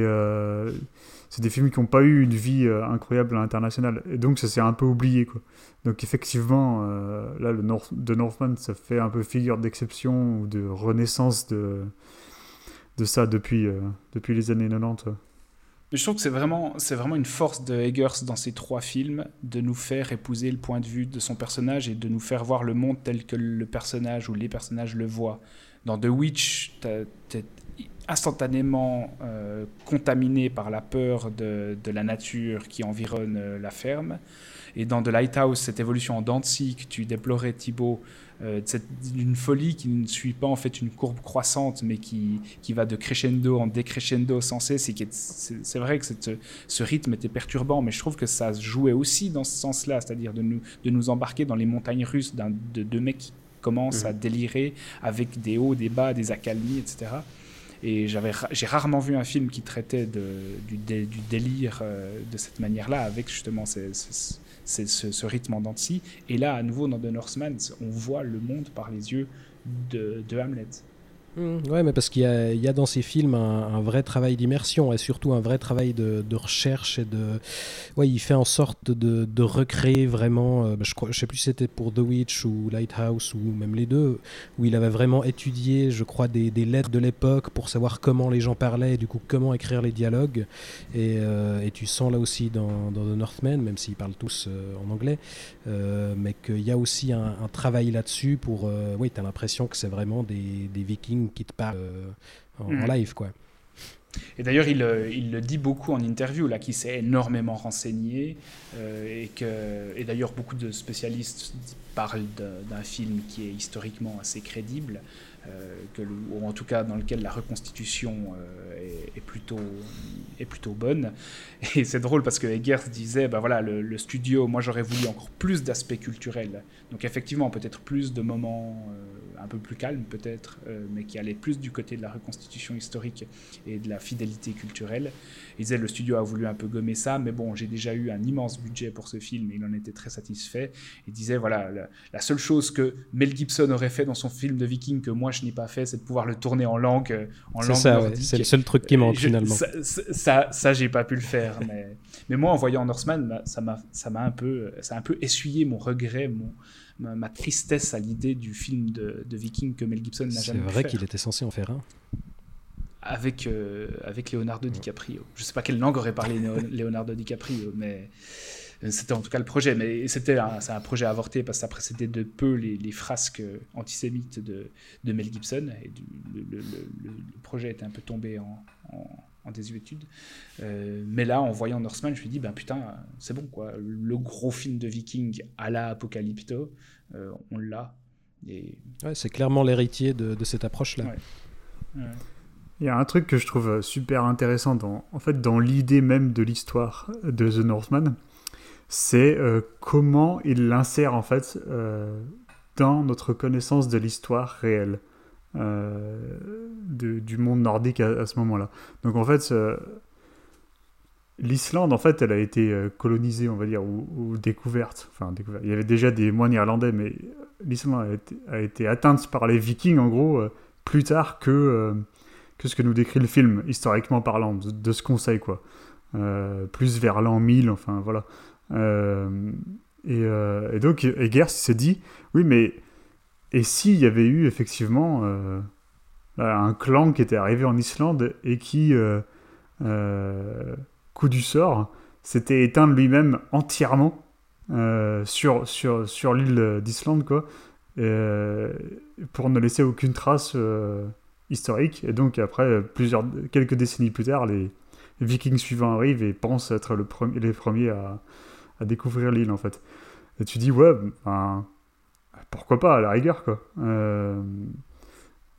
c'est des films qui n'ont pas eu une vie incroyable à l'international, et donc ça s'est un peu oublié, quoi. Donc effectivement, là, The Northman, ça fait un peu figure d'exception ou de renaissance de ça depuis les années 90. Mais je trouve que c'est vraiment une force de Eggers dans ces trois films, de nous faire épouser le point de vue de son personnage et de nous faire voir le monde tel que le personnage ou les personnages le voient. Dans The Witch, t'es instantanément contaminé par la peur de la nature qui environne la ferme. Et dans The Lighthouse, cette évolution en dents de scie que tu déplorais, Thibaut, d'une folie qui ne suit pas en fait une courbe croissante, mais qui va de crescendo en décrescendo sans cesse. Et c'est vrai que ce rythme était perturbant, mais je trouve que ça jouait aussi dans ce sens-là, c'est-à-dire de nous embarquer dans les montagnes russes de deux mecs qui commencent à délirer avec des hauts, des bas, des accalmies, etc. Et j'ai rarement vu un film qui traitait du délire de cette manière-là, avec justement ce rythme en dents de scie. Et là, à nouveau, dans The Northman, on voit le monde par les yeux de Hamlet. Ouais, mais parce qu'il y a dans ces films un vrai travail d'immersion et surtout un vrai travail de recherche et de... Ouais, il fait en sorte de recréer vraiment... je sais plus si c'était pour The Witch ou Lighthouse ou même les deux, où il avait vraiment étudié, je crois, des lettres de l'époque pour savoir comment les gens parlaient et du coup comment écrire les dialogues. Et tu sens là aussi dans The Northman, même s'ils parlent tous en anglais, mais qu'il y a aussi un travail là-dessus pour... ouais, t'as l'impression que c'est vraiment des Vikings qui te parle en live, quoi. Et d'ailleurs, il le dit beaucoup en interview, là, qu'il s'est énormément renseigné, et d'ailleurs, beaucoup de spécialistes parlent d'un film qui est historiquement assez crédible, ou en tout cas dans lequel la reconstitution est plutôt bonne. Et c'est drôle parce que Eggers disait, bah voilà, le studio, moi j'aurais voulu encore plus d'aspects culturels, donc effectivement peut-être plus de moments un peu plus calmes peut-être, mais qui allaient plus du côté de la reconstitution historique et de la fidélité culturelle. Il disait, le studio a voulu un peu gommer ça, mais bon, j'ai déjà eu un immense budget pour ce film et il en était très satisfait. Il disait, voilà, la seule chose que Mel Gibson aurait fait dans son film de Viking que moi je n'ai pas fait, c'est de pouvoir le tourner en langue ça, nordique. C'est le seul truc qui manque finalement. Ça j'ai pas pu le faire, mais moi en voyant Northman, ça a un peu essuyé mon regret, ma tristesse à l'idée du film de Viking que Mel Gibson n'a jamais fait. C'est vrai qu'il était censé en faire un. Avec Leonardo DiCaprio. Je ne sais pas quelle langue aurait parlé Leonardo DiCaprio, mais c'était en tout cas le projet. Mais c'est un projet avorté parce que ça précédait de peu les frasques antisémites de Mel Gibson. Et le projet était un peu tombé en désuétude. Mais là, en voyant Northman, je me dis, ben putain, c'est bon, quoi. Le gros film de Viking à la Apocalypto, on l'a. Et... Ouais, c'est clairement l'héritier de cette approche-là. Ouais. Il y a un truc que je trouve super intéressant dans l'idée même de l'histoire de The Northman, c'est comment il l'insère en fait dans notre connaissance de l'histoire réelle du monde nordique à ce moment-là. Donc en fait, l'Islande en fait, elle a été colonisée, on va dire, ou découverte. Enfin découverte. Il y avait déjà des moines irlandais, mais l'Islande a été atteinte par les Vikings en gros plus tard que ce que nous décrit le film, historiquement parlant, de ce conseil, quoi. Plus vers l'an 1000, enfin, voilà. Et donc, Eggers s'est dit, oui, mais... Et s'il y avait eu, effectivement, un clan qui était arrivé en Islande et qui, coup du sort, s'était éteint lui-même entièrement sur l'île d'Islande, quoi, pour ne laisser aucune trace... historique, et donc après quelques décennies plus tard, les Vikings suivants arrivent et pensent être les premiers à découvrir l'île en fait. Et tu dis ouais, ben, pourquoi pas à la rigueur quoi.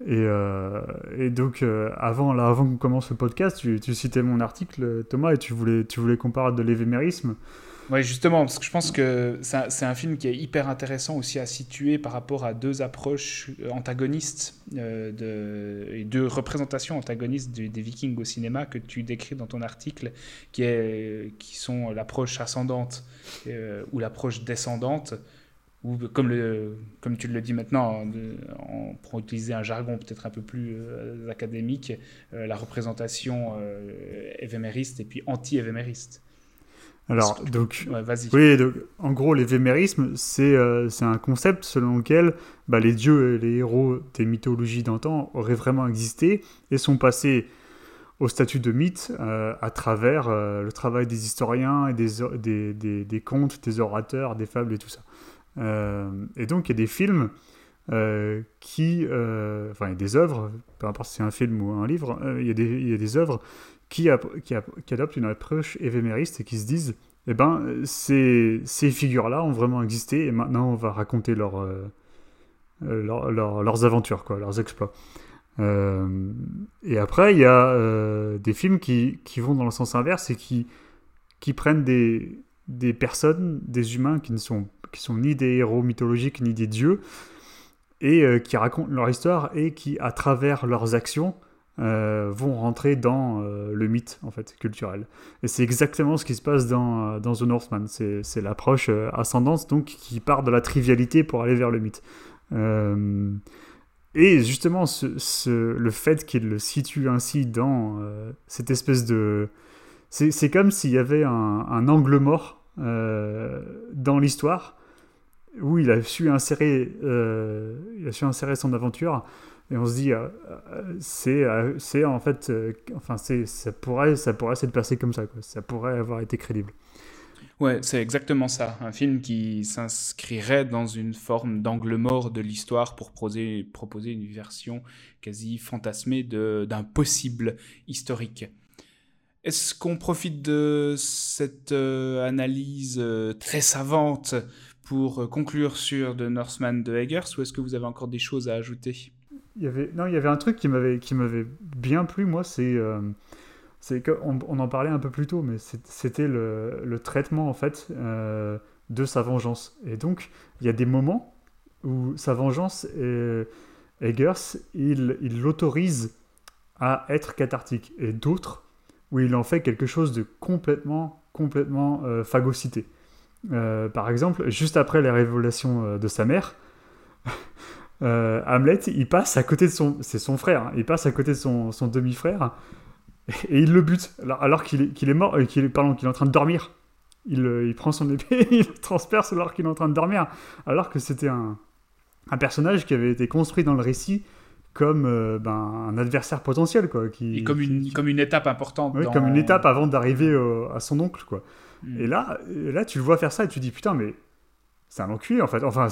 Et donc avant qu'on commence le podcast, tu citais mon article Thomas et tu voulais qu'on parle de l'évémérisme. Oui, justement, parce que je pense que c'est un film qui est hyper intéressant aussi à situer par rapport à deux approches antagonistes et deux représentations antagonistes des Vikings au cinéma que tu décris dans ton article, qui sont l'approche ascendante ou l'approche descendante, ou comme tu le dis maintenant, pour utiliser un jargon peut-être un peu plus académique, la représentation évémériste et puis anti-évémériste. Alors, donc, ouais, vas-y. Oui, donc, en gros, l'évémérisme, c'est un concept selon lequel les dieux et les héros des mythologies d'antan auraient vraiment existé et sont passés au statut de mythe à travers le travail des historiens et des contes, des orateurs, des fables et tout ça. Et donc, il y a des films enfin, il y a des œuvres, peu importe si c'est un film ou un livre, il y a des œuvres qui adoptent une approche évémériste et qui se disent, eh ben, ces figures-là ont vraiment existé et maintenant on va raconter leurs aventures, quoi, leurs exploits. Et après, il y a des films qui vont dans le sens inverse et qui prennent des personnes, des humains qui sont ni des héros mythologiques ni des dieux et qui racontent leur histoire et qui, à travers leurs actions, vont rentrer dans le mythe en fait, culturel. Et c'est exactement ce qui se passe dans The Northman. C'est l'approche ascendante donc, qui part de la trivialité pour aller vers le mythe. Et justement, le fait qu'il le situe ainsi dans cette espèce de... C'est comme s'il y avait un angle mort dans l'histoire où il a su insérer son aventure et on se dit, c'est en fait... Enfin, ça pourrait s'être passé comme ça, quoi. Ça pourrait avoir été crédible. Ouais, c'est exactement ça. Un film qui s'inscrirait dans une forme d'angle mort de l'histoire pour proposer une version quasi fantasmée d'un possible historique. Est-ce qu'on profite de cette analyse très savante pour conclure sur The Northman de Eggers ou est-ce que vous avez encore des choses à ajouter ? Il y avait un truc qui m'avait bien plu, moi, c'est qu'on en parlait un peu plus tôt, mais c'était le traitement en fait de sa vengeance. Et donc, il y a des moments où sa vengeance, Eggers, il l'autorise à être cathartique, et d'autres où il en fait quelque chose de complètement phagocyté. Par exemple, juste après les révélations de sa mère, Hamlet, il passe à côté de son demi-frère. Et il le bute, alors qu'il est mort, qu'il est en train de dormir. Il prend son épée, il le transperce alors qu'il est en train de dormir. Alors que c'était un personnage qui avait été construit dans le récit comme un adversaire potentiel. Quoi, comme une étape importante. Oui, comme une étape avant d'arriver à son oncle. Quoi. Mm. Et là, tu le vois faire ça et tu te dis, putain, mais c'est un enculé en fait. Enfin,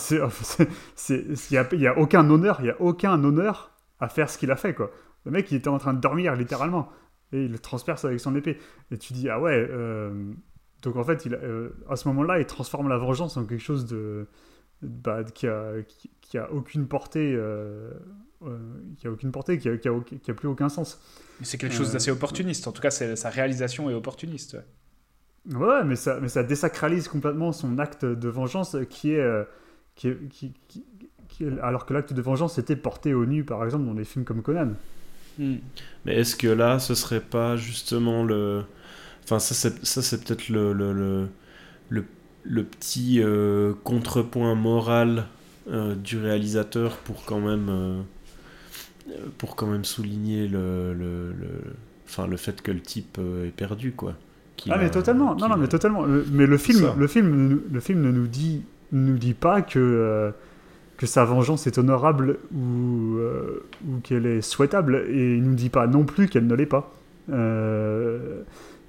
il n'y a aucun honneur, à faire ce qu'il a fait. Quoi. Le mec, il était en train de dormir, littéralement. Et il le transperce avec son épée. Et tu dis, ah ouais... Donc en fait, à ce moment-là, il transforme la vengeance en quelque chose qui a aucune portée, qui a plus aucun sens. Mais c'est quelque chose d'assez opportuniste. En tout cas, sa réalisation est opportuniste. Ouais, mais ça désacralise complètement son acte de vengeance alors que l'acte de vengeance était porté au nu, par exemple, dans des films comme Conan. Mm. Mais est-ce que là, ce serait pas justement le... Enfin, ça c'est peut-être le petit contrepoint moral du réalisateur pour quand même souligner enfin, le fait que le type est perdu, quoi. Mais totalement. Mais totalement. Mais le film ne nous dit pas que sa vengeance est honorable ou qu'elle est souhaitable, et il ne nous dit pas non plus qu'elle ne l'est pas.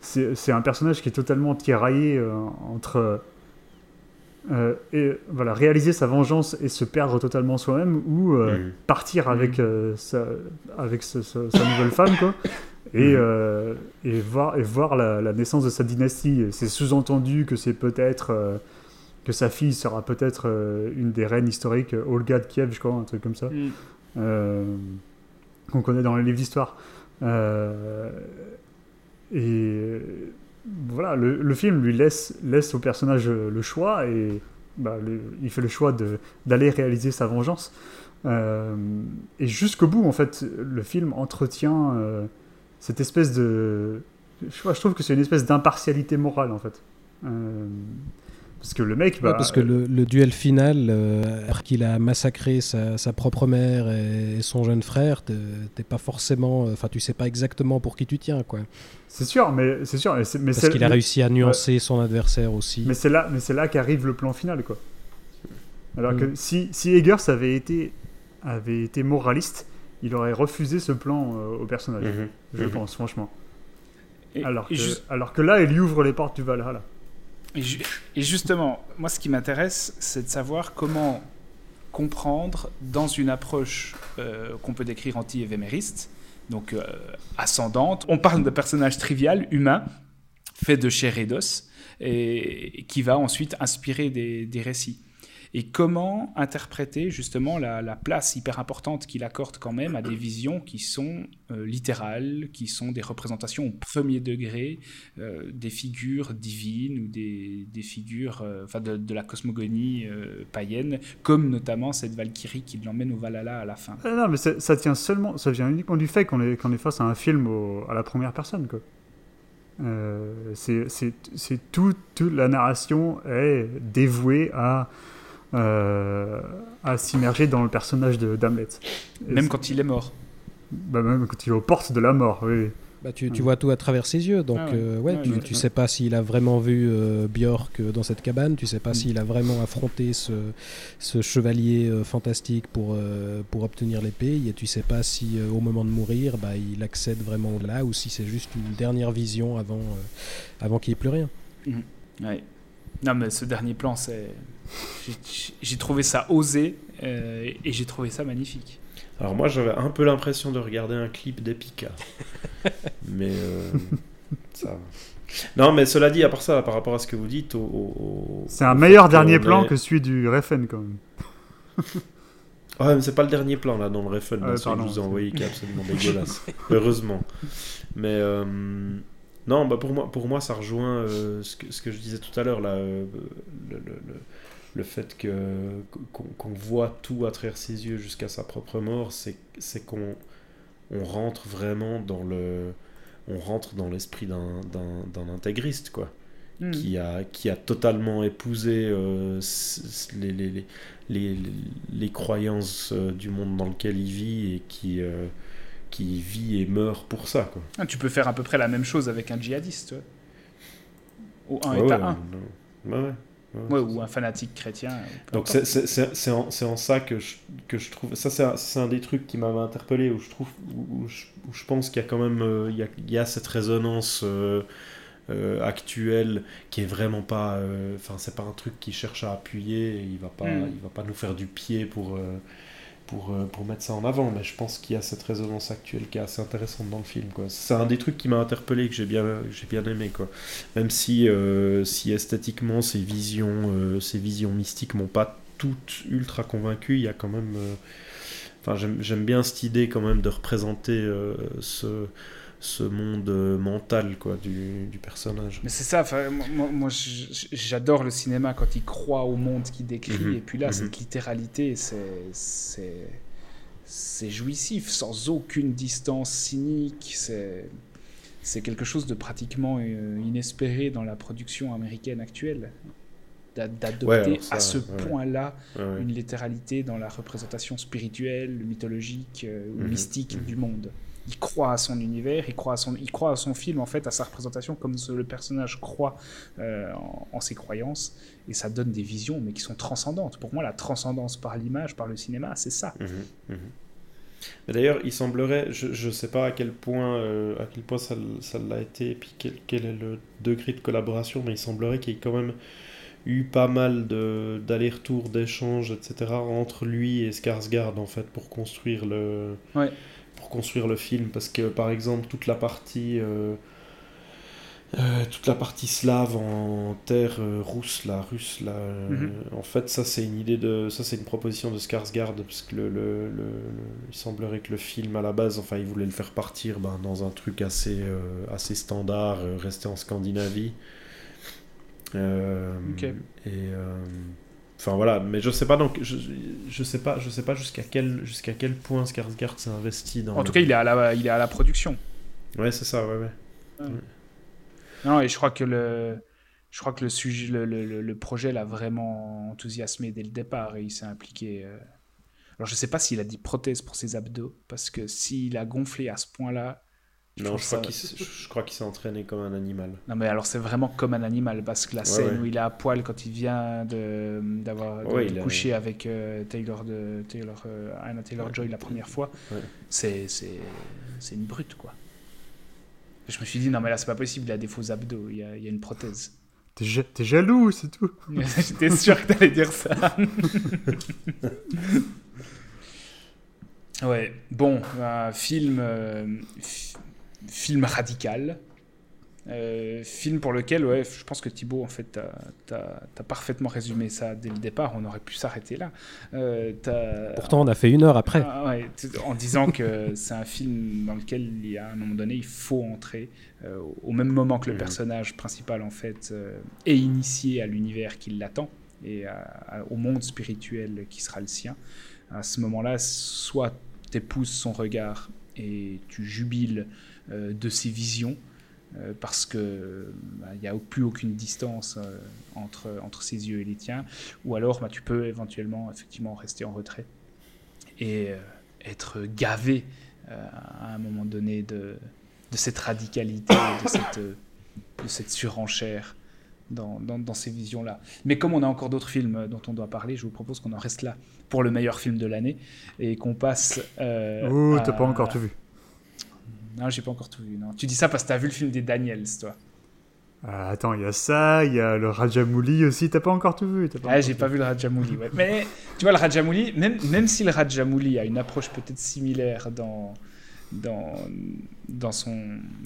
C'est un personnage qui est totalement tiraillé entre réaliser sa vengeance et se perdre totalement soi-même, ou partir avec sa nouvelle femme, quoi, et voir la naissance de sa dynastie. Et c'est sous-entendu que c'est peut-être... que sa fille sera peut-être une des reines historiques, Olga de Kiev, je crois, un truc comme ça, qu'on connaît dans les livres d'histoire. Et voilà, le film lui laisse au personnage le choix, et il fait le choix d'aller réaliser sa vengeance. Et jusqu'au bout, en fait, le film entretient cette espèce de... Je trouve que c'est une espèce d'impartialité morale, en fait. Parce que le mec... parce que le duel final, après qu'il a massacré sa propre mère et son jeune frère, t'es pas forcément... Enfin, tu sais pas exactement pour qui tu tiens, quoi. C'est sûr, mais... Parce qu'il a réussi à nuancer son adversaire aussi. Mais c'est là qu'arrive le plan final, quoi. Alors que si Eggers avait été moraliste, il aurait refusé ce plan au personnage, je pense, franchement. Alors que là, il ouvre les portes du Valhalla. Et justement, moi, ce qui m'intéresse, c'est de savoir comment comprendre, dans une approche qu'on peut décrire anti-évémériste, donc ascendante, on parle de personnage trivial, humain, fait de chair et d'os, et qui va ensuite inspirer des récits. Et comment interpréter justement la place hyper importante qu'il accorde quand même à des visions qui sont littérales, qui sont des représentations au premier degré, des figures divines ou des figures de la cosmogonie païenne, comme notamment cette Valkyrie qui l'emmène au Valhalla à la fin. Non, mais ça vient uniquement du fait qu'on est face à un film à la première personne, quoi. C'est toute la narration est dévouée à s'immerger dans le personnage d'Hamlet. Même quand il est mort. Bah, même quand il est aux portes de la mort, oui. Bah, tu vois tout à travers ses yeux, donc tu sais pas s'il a vraiment vu Björk dans cette cabane, tu sais pas s'il a vraiment affronté ce chevalier fantastique pour obtenir l'épée, et tu sais pas si au moment de mourir, bah, il accède vraiment là, ou si c'est juste une dernière vision avant qu'il n'y ait plus rien. Ouais. Non, mais ce dernier plan, j'ai trouvé ça osé et j'ai trouvé ça magnifique. Alors moi, j'avais un peu l'impression de regarder un clip d'Epica. Mais ça... Non, mais cela dit, à part ça, par rapport à ce que vous dites... C'est un meilleur dernier plan que celui du Refn, quand même. Ouais, mais c'est pas le dernier plan, là, dans le Refn. Celui que vous avez envoyé, qui est absolument dégueulasse. Heureusement. Mais... Non, bah pour moi, ça rejoint ce que je disais tout à l'heure, là, le fait qu'on voit tout à travers ses yeux jusqu'à sa propre mort, c'est qu'on rentre vraiment dans l'esprit d'un intégriste, quoi, qui a totalement épousé les croyances du monde dans lequel il vit et qui vit et meurt pour ça, quoi. Ah, tu peux faire à peu près la même chose avec un djihadiste, ou un état 1. Ouais, ou un fanatique chrétien. Donc c'est en ça que je trouve... Ça, c'est un des trucs qui m'avait interpellé, où je pense qu'il y a quand même... Il y a cette résonance actuelle qui est vraiment pas... Enfin, c'est pas un truc qui cherche à appuyer, il va pas nous faire du pied pour mettre ça en avant, mais je pense qu'il y a cette résonance actuelle qui est assez intéressante dans le film, quoi. C'est un des trucs qui m'a interpellé, que j'ai bien aimé, quoi. Même si esthétiquement ces visions mystiques m'ont pas toutes ultra convaincu, il y a quand même j'aime bien cette idée quand même de représenter ce monde mental, quoi, du personnage. Mais c'est ça, moi j'adore le cinéma quand il croit au monde qu'il décrit, et puis là, cette littéralité, c'est jouissif, sans aucune distance cynique, c'est quelque chose de pratiquement inespéré dans la production américaine actuelle, d'adopter point-là une littéralité dans la représentation spirituelle, mythologique, mystique du monde. Il croit à son univers, il croit à son film, en fait, à sa représentation, comme le personnage croit en ses croyances, et ça donne des visions, mais qui sont transcendantes. Pour moi, la transcendance par l'image, par le cinéma, c'est ça. Mais d'ailleurs, il semblerait, je sais pas à quel point ça l'a été, et puis quel est le degré de collaboration, mais il semblerait qu'il y ait quand même eu pas mal d'allers-retours, d'échanges, etc., entre lui et Skarsgård, en fait, pour construire le... Ouais. Pour construire le film, parce que par exemple toute la partie slave en terre russe là, en fait c'est une proposition de Skarsgård, parce que il semblerait que le film à la base, enfin il voulait le faire partir dans un truc assez standard, resté en Scandinavie, Enfin voilà, mais je sais pas, donc je sais pas jusqu'à quel point Skarsgård s'est investi dans. En tout cas, il est à la production. Ouais, c'est ça, ouais. Non, et je crois que le sujet, le projet l'a vraiment enthousiasmé dès le départ, et il s'est impliqué. Alors je sais pas s'il a dit prothèse pour ses abdos, parce que s'il a gonflé à ce point-là, Non, je crois qu'il s'est entraîné comme un animal. Non, mais alors c'est vraiment comme un animal, parce que la scène où il est à poil quand il vient de coucher avec Anna Taylor-Joy la première fois, c'est une brute, quoi. Je me suis dit, non, mais là, c'est pas possible, il a des faux abdos, il y a une prothèse. T'es jaloux, c'est tout. J'étais sûr que t'allais dire ça. Ouais, bon, un film... film radical, film pour lequel, je pense que Thibaut, en fait, t'as parfaitement résumé ça dès le départ. On aurait pu s'arrêter là. Pourtant, on a fait une heure après. En disant que c'est un film dans lequel, à un moment donné, il faut entrer au même moment que le personnage principal, en fait, est initié à l'univers qui l'attend et au monde spirituel qui sera le sien. À ce moment-là, soit t'épouses son regard et tu jubiles de ses visions, parce que il n'y a plus aucune distance entre ses yeux et les tiens, ou alors tu peux éventuellement effectivement rester en retrait et être gavé à un moment donné de cette radicalité, de cette surenchère dans ces visions-là. Mais comme on a encore d'autres films dont on doit parler, je vous propose qu'on en reste là pour le meilleur film de l'année et qu'on passe... t'as pas encore tout vu. Non, j'ai pas encore tout vu. Non. Tu dis ça parce que t'as vu le film des Daniels, toi. Attends, il y a ça, il y a le Rajamouli aussi. T'as pas encore tout vu. J'ai pas vu le Rajamouli. Ouais. Mais tu vois, le Rajamouli, même si le Rajamouli a une approche peut-être similaire dans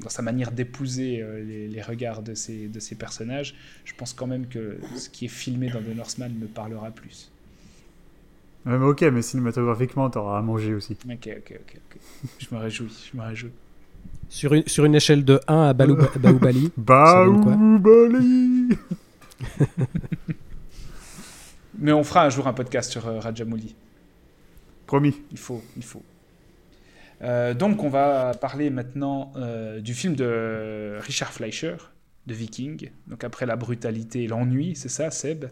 sa manière d'épouser les regards de ses personnages, je pense quand même que ce qui est filmé dans The Northman me parlera plus. Ouais, mais ok, mais cinématographiquement, t'auras à manger aussi. Ok. Je me réjouis. Sur une échelle de 1 à Bahubali. Bahubali. Mais on fera un jour un podcast sur Rajamouli. Promis. Il faut. Donc on va parler maintenant du film de Richard Fleischer, de Viking. Donc après la brutalité et l'ennui, c'est ça, Seb.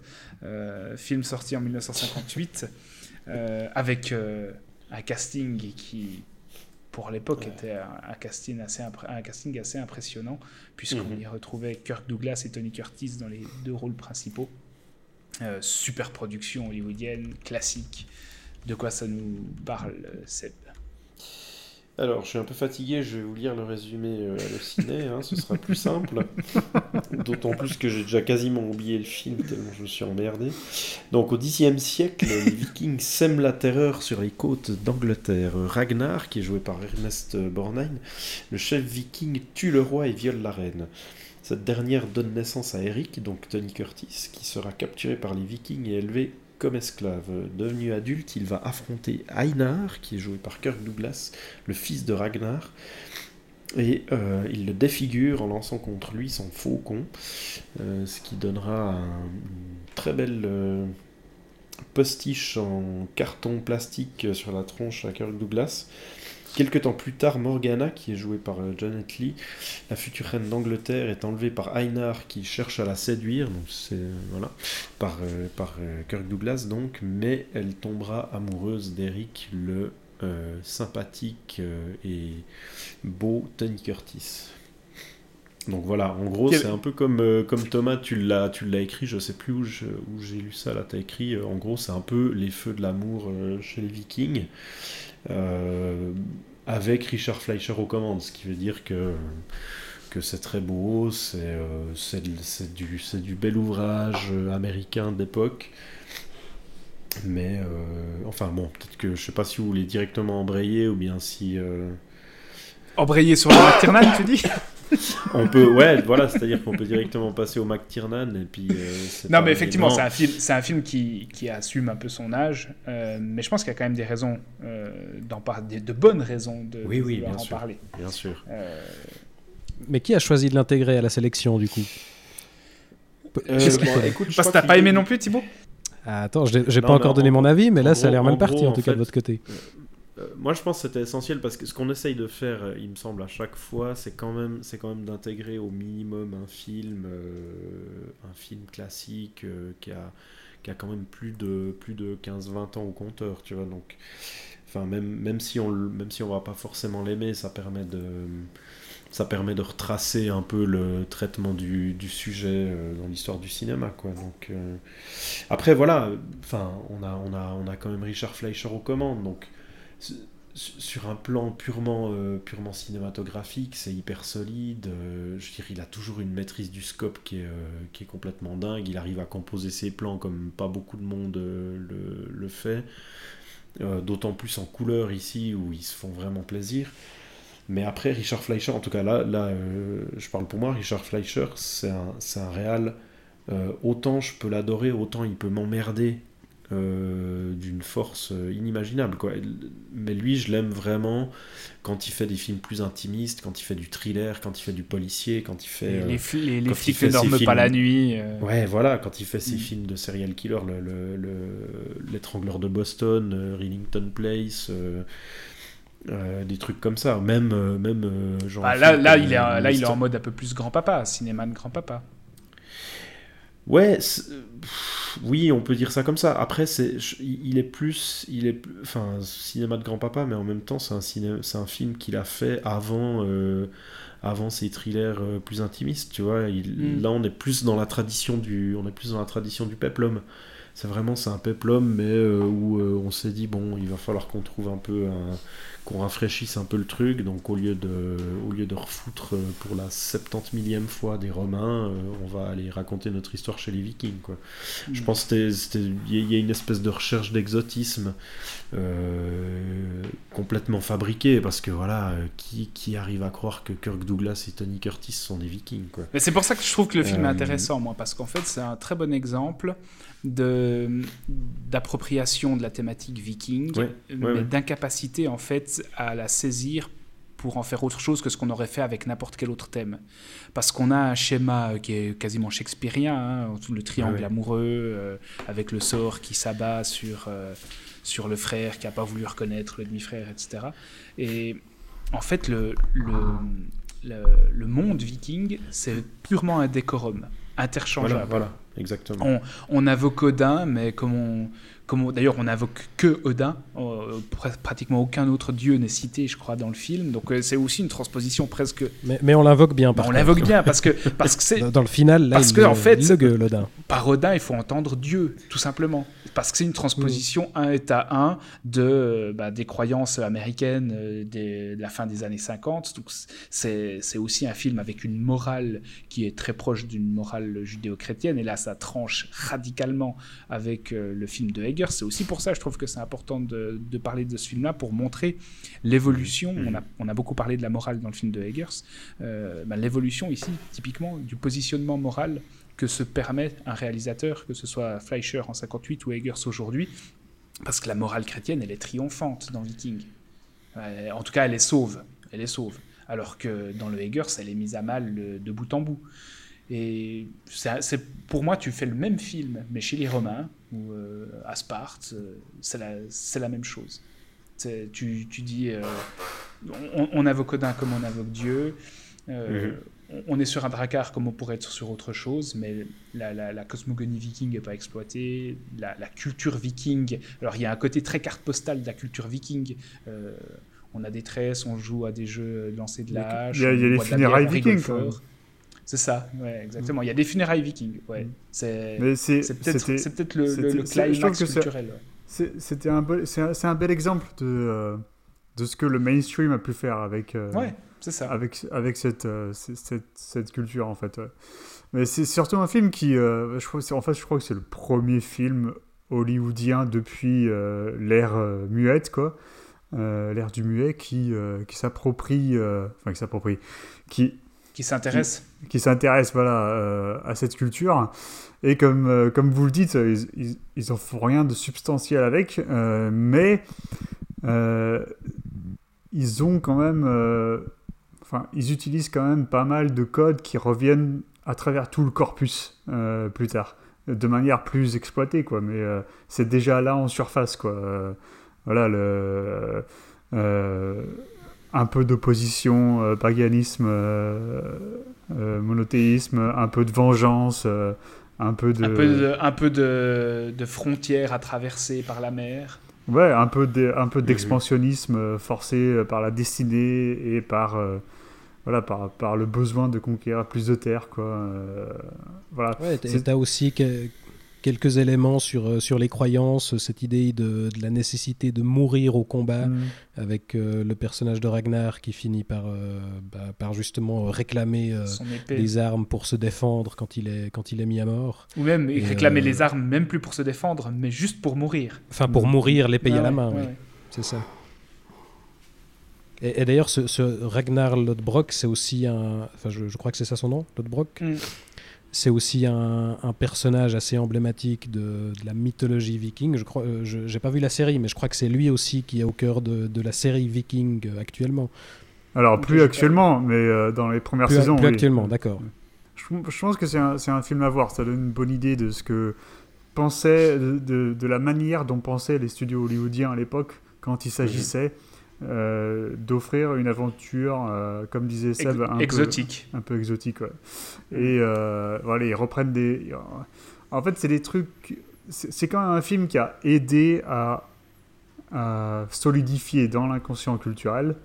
Film sorti en 1958 avec un casting qui... pour l'époque, était un casting assez impressionnant, puisqu'on y retrouvait Kirk Douglas et Tony Curtis dans les deux rôles principaux. Super production hollywoodienne, classique. De quoi ça nous parle, Seb ? Alors, je suis un peu fatigué, je vais vous lire le résumé halluciné, ce sera plus simple. D'autant plus que j'ai déjà quasiment oublié le film, tellement je me suis emmerdé. Donc, au Xe siècle, les Vikings sèment la terreur sur les côtes d'Angleterre. Ragnar, qui est joué par Ernest Borgnine, le chef viking, tue le roi et viole la reine. Cette dernière donne naissance à Eric, donc Tony Curtis, qui sera capturé par les Vikings et élevé comme esclave. Devenu adulte, il va affronter Einar, qui est joué par Kirk Douglas, le fils de Ragnar, et il le défigure en lançant contre lui son faucon, ce qui donnera une très belle postiche en carton plastique sur la tronche à Kirk Douglas. Quelque temps plus tard, Morgana, qui est jouée par Janet Leigh, la future reine d'Angleterre, est enlevée par Einar qui cherche à la séduire, donc par Kirk Douglas donc, mais elle tombera amoureuse d'Eric, le sympathique et beau Tony Curtis. Donc voilà, en gros, c'est un peu comme Thomas, tu l'as écrit, je sais plus où j'ai lu ça, là t'as écrit, en gros c'est un peu les feux de l'amour chez les Vikings, avec Richard Fleischer aux commandes, ce qui veut dire que c'est très beau, c'est du bel ouvrage américain d'époque. Mais enfin bon, peut-être que je sais pas si vous voulez directement embrayer ou bien si embrayer sur le McTiernan, tu dis? On peut, voilà, c'est-à-dire qu'on peut directement passer au McTiernan et puis. Non, mais effectivement, vraiment... c'est un film qui assume un peu son âge, mais je pense qu'il y a quand même des raisons, de bonnes raisons de vouloir en parler. Bien sûr. Mais qui a choisi de l'intégrer à la sélection du coup ? Écoute, je pense que t'as pas aimé non plus, Thibaut ? Attends, j'ai pas encore donné mon avis, mais là, ça a l'air mal parti en tout cas de votre côté. Moi, je pense que c'était essentiel parce que ce qu'on essaye de faire, il me semble, à chaque fois, c'est quand même d'intégrer au minimum un film classique qui a quand même plus de 15-20 ans au compteur, tu vois. Donc, enfin, même si on va pas forcément l'aimer, ça permet de retracer un peu le traitement du sujet dans l'histoire du cinéma, quoi. Donc après voilà, enfin on a quand même Richard Fleischer aux commandes, donc sur un plan purement cinématographique, c'est hyper solide. Je dirais, il a toujours une maîtrise du scope qui est complètement dingue. Il arrive à composer ses plans comme pas beaucoup de monde le fait. D'autant plus en couleur ici, où ils se font vraiment plaisir. Mais après, Richard Fleischer, en tout cas là, je parle pour moi, Richard Fleischer, c'est un réal. Autant je peux l'adorer, autant il peut m'emmerder. D'une force inimaginable, quoi. Mais lui, je l'aime vraiment quand il fait des films plus intimistes, quand il fait du thriller, quand il fait du policier, quand il fait les flics ne dorment pas la nuit. Ouais, voilà, quand il fait ses films de serial killer, l'étrangleur de Boston, Rillington Place. Des trucs comme ça, même genre. Ah, là, il est en mode un peu plus grand papa, cinéma de grand papa. Ouais, oui, on peut dire ça comme ça. Après, il est cinéma de grand-papa, mais en même temps, c'est un film qu'il a fait avant ses thrillers plus intimistes, tu vois. Là, on est plus dans la tradition du peplum. C'est un peplum, mais où on s'est dit bon, il va falloir qu'on trouve qu'on rafraîchisse un peu le truc. Donc au lieu de refoutre pour la 70 millième fois des Romains, on va aller raconter notre histoire chez les Vikings, quoi. Je pense que il y a une espèce de recherche d'exotisme complètement fabriquée, parce que voilà, qui arrive à croire que Kirk Douglas et Tony Curtis sont des Vikings, quoi. Mais c'est pour ça que je trouve que le film est intéressant, moi, parce qu'en fait c'est un très bon exemple d'appropriation de la thématique viking, mais d'incapacité en fait à la saisir pour en faire autre chose que ce qu'on aurait fait avec n'importe quel autre thème, parce qu'on a un schéma qui est quasiment shakespearien, hein, le triangle amoureux avec le sort qui s'abat sur le frère qui n'a pas voulu reconnaître le demi-frère, etc. Et en fait le monde viking, c'est purement un décorum interchangeable. Voilà, exactement. On invoque Odin, mais d'ailleurs, on n'invoque que Odin. Pratiquement aucun autre dieu n'est cité, je crois, dans le film. Donc, c'est aussi une transposition presque. Mais on l'invoque bien, par contre. On l'invoque bien, parce que c'est. Dans le final, là, il gueule, Odin. Par Odin, il faut entendre Dieu, tout simplement. Parce que c'est une transposition 1 et à 1 des croyances américaines de la fin des années 50. Donc, c'est aussi un film avec une morale qui est très proche d'une morale judéo-chrétienne. Et là, ça tranche radicalement avec le film de Eggers. C'est aussi pour ça, je trouve que c'est important de parler de ce film-là, pour montrer l'évolution. On a beaucoup parlé de la morale dans le film de Eggers. L'évolution ici, typiquement, du positionnement moral que se permet un réalisateur, que ce soit Fleischer en 58 ou Eggers aujourd'hui, parce que la morale chrétienne, elle est triomphante dans Viking. En tout cas, elle est sauve. Alors que dans le Eggers, elle est mise à mal de bout en bout. Et c'est, pour moi, tu fais le même film, mais chez les Romains ou à Sparte, c'est la même chose. Tu dis, on invoque Odin comme on invoque Dieu, on est sur un dracard comme on pourrait être sur autre chose, mais la cosmogonie viking n'est pas exploitée, la culture viking. Alors il y a un côté très carte postale de la culture viking. On a des tresses, on joue à des jeux de lancer de la hache, il y a les funérailles vikings. C'est ça, ouais, exactement. Il y a des funérailles vikings. Ouais. C'est peut-être le climax culturel. C'est un bel exemple de ce que le mainstream a pu faire avec, c'est ça. Avec cette culture, en fait. Ouais. Mais c'est surtout un film qui... je crois que c'est le premier film hollywoodien depuis l'ère muette, quoi. L'ère du muet qui s'approprie... Qui s'intéresse. Qui s'intéresse, voilà, à cette culture. Et comme vous le dites, ils en font rien de substantiel avec, mais ils ont quand même... ils utilisent quand même pas mal de codes qui reviennent à travers tout le corpus plus tard, de manière plus exploitée, quoi. Mais c'est déjà là en surface, quoi. Un peu d'opposition, paganisme, monothéisme, un peu de vengeance, un peu de frontières à traverser par la mer. Ouais, un peu d'expansionnisme forcé par la destinée et par par le besoin de conquérir plus de terres, quoi. Voilà. Ouais, t'as aussi quelques éléments sur les croyances, cette idée de la nécessité de mourir au combat, avec le personnage de Ragnar qui finit par justement réclamer des armes pour se défendre quand il est mis à mort. Ou même réclamer les armes, même plus pour se défendre, mais juste pour mourir. Enfin, pour mourir, l'épée à la main, oui. Ouais. C'est ça. Et d'ailleurs, ce Ragnar Lodbrok, c'est aussi Enfin, je crois que c'est ça son nom, Lodbrok. C'est aussi un personnage assez emblématique de la mythologie viking. Je crois, j'ai pas vu la série, mais je crois que c'est lui aussi qui est au cœur de la série viking actuellement. Alors, plus actuellement, mais dans les premières saisons. Plus actuellement, d'accord. Je pense que c'est un film à voir. Ça donne une bonne idée de ce que pensaient, de la manière dont pensaient les studios hollywoodiens à l'époque quand il s'agissait d'offrir une aventure comme disait Seb un peu exotique, ouais. Et voilà, ils reprennent des en fait c'est des trucs, c'est quand même un film qui a aidé à solidifier dans l'inconscient culturel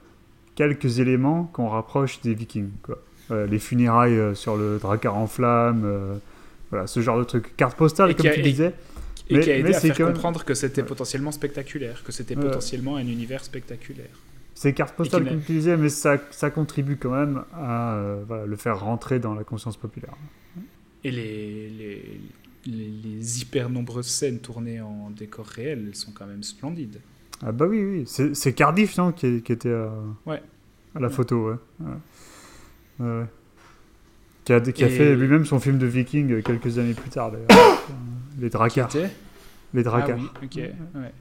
quelques éléments qu'on rapproche des Vikings, quoi. Les funérailles sur le drakkar en flammes, voilà, ce genre de truc, carte postale comme tu disais. Et qui a aidé à faire comprendre que c'était potentiellement spectaculaire, que c'était potentiellement un univers spectaculaire. C'est carte postale qu'on utilisait, mais ça contribue quand même à le faire rentrer dans la conscience populaire. Et les hyper nombreuses scènes tournées en décor réel, elles sont quand même splendides. Ah bah oui. C'est Cardiff, non, qui était à la photo, ouais. Ouais. Qui a fait lui-même son film de Viking quelques années plus tard, d'ailleurs. Les drakkar. Les drakkar. Ah oui, ok. Ouais.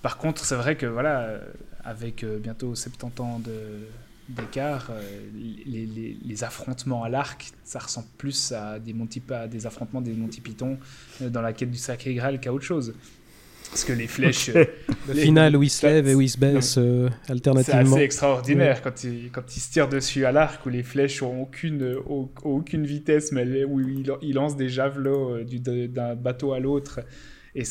Par contre, c'est vrai que voilà, avec bientôt 70 ans d'écart, les affrontements à l'arc, ça ressemble plus à des affrontements des Monty Python dans la quête du Sacré Graal qu'à autre chose. Parce que les flèches... Le final où ils se lèvent et où ils se baissent alternativement. C'est assez extraordinaire quand ils se tirent dessus à l'arc, où les flèches n'ont aucune vitesse, mais où ils lancent des javelots d'un bateau à l'autre. Et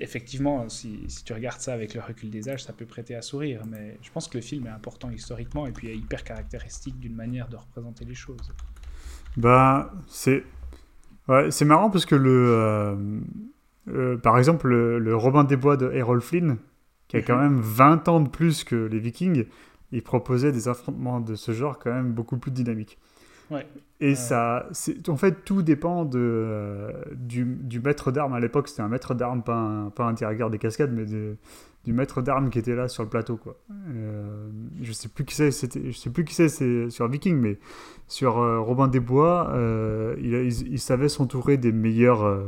effectivement, si tu regardes ça avec le recul des âges, ça peut prêter à sourire. Mais je pense que le film est important historiquement et puis est hyper caractéristique d'une manière de représenter les choses. Ben, c'est marrant parce que par exemple, le Robin des Bois de Errol Flynn, qui a quand même 20 ans de plus que les Vikings, il proposait des affrontements de ce genre quand même beaucoup plus dynamiques. Ouais. Et en fait, tout dépend du maître d'armes. À l'époque, c'était un maître d'armes, pas un tireur des cascades, mais du maître d'armes qui était là sur le plateau, quoi. Je sais plus qui c'est sur Viking, mais sur Robin des Bois, il savait s'entourer des meilleurs...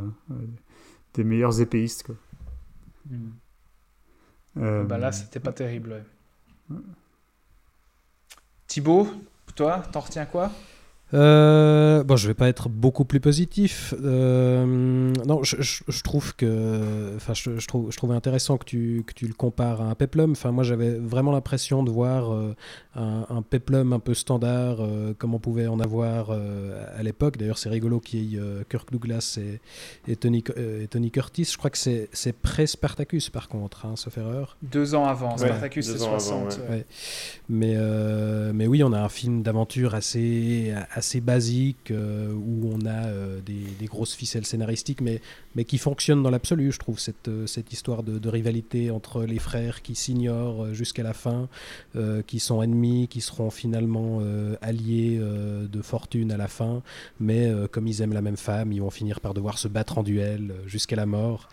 des meilleurs épéistes, quoi. Là c'était pas terrible, ouais. Thibaut, toi t'en retiens quoi? Je vais pas être beaucoup plus positif. Non, je trouve que, enfin, je trouvais intéressant que tu le compares à un péplum. Enfin, moi, j'avais vraiment l'impression de voir un péplum un peu standard, comme on pouvait en avoir à l'époque. D'ailleurs, c'est rigolo qu'il y ait Kirk Douglas et Tony Curtis. Je crois que c'est pré-Spartacus, par contre, hein, sauf erreur. 2 ans avant, Spartacus, c'est 60. Avant, ouais. Ouais. Mais oui, on a un film d'aventure assez basique, où on a des grosses ficelles scénaristiques, mais qui fonctionnent dans l'absolu, je trouve, cette histoire de rivalité entre les frères qui s'ignorent jusqu'à la fin, qui sont ennemis, qui seront finalement alliés de fortune à la fin, mais comme ils aiment la même femme, ils vont finir par devoir se battre en duel jusqu'à la mort.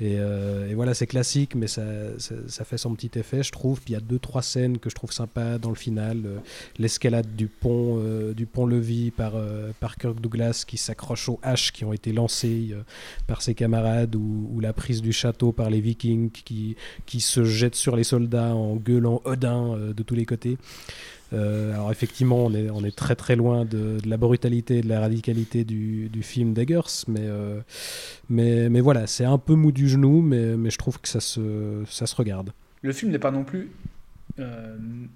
Et voilà, c'est classique, mais ça fait son petit effet, je trouve. Puis il y a 2-3 scènes que je trouve sympas dans le final, l'escalade du pont-levis par Kirk Douglas qui s'accroche aux haches qui ont été lancées par ses camarades, ou la prise du château par les Vikings qui se jettent sur les soldats en gueulant Odin de tous les côtés. Alors effectivement, on est très très loin de la brutalité et de la radicalité du film d'Eggers, mais voilà, c'est un peu mou du genou, mais je trouve que ça se regarde. Le film n'est pas non plus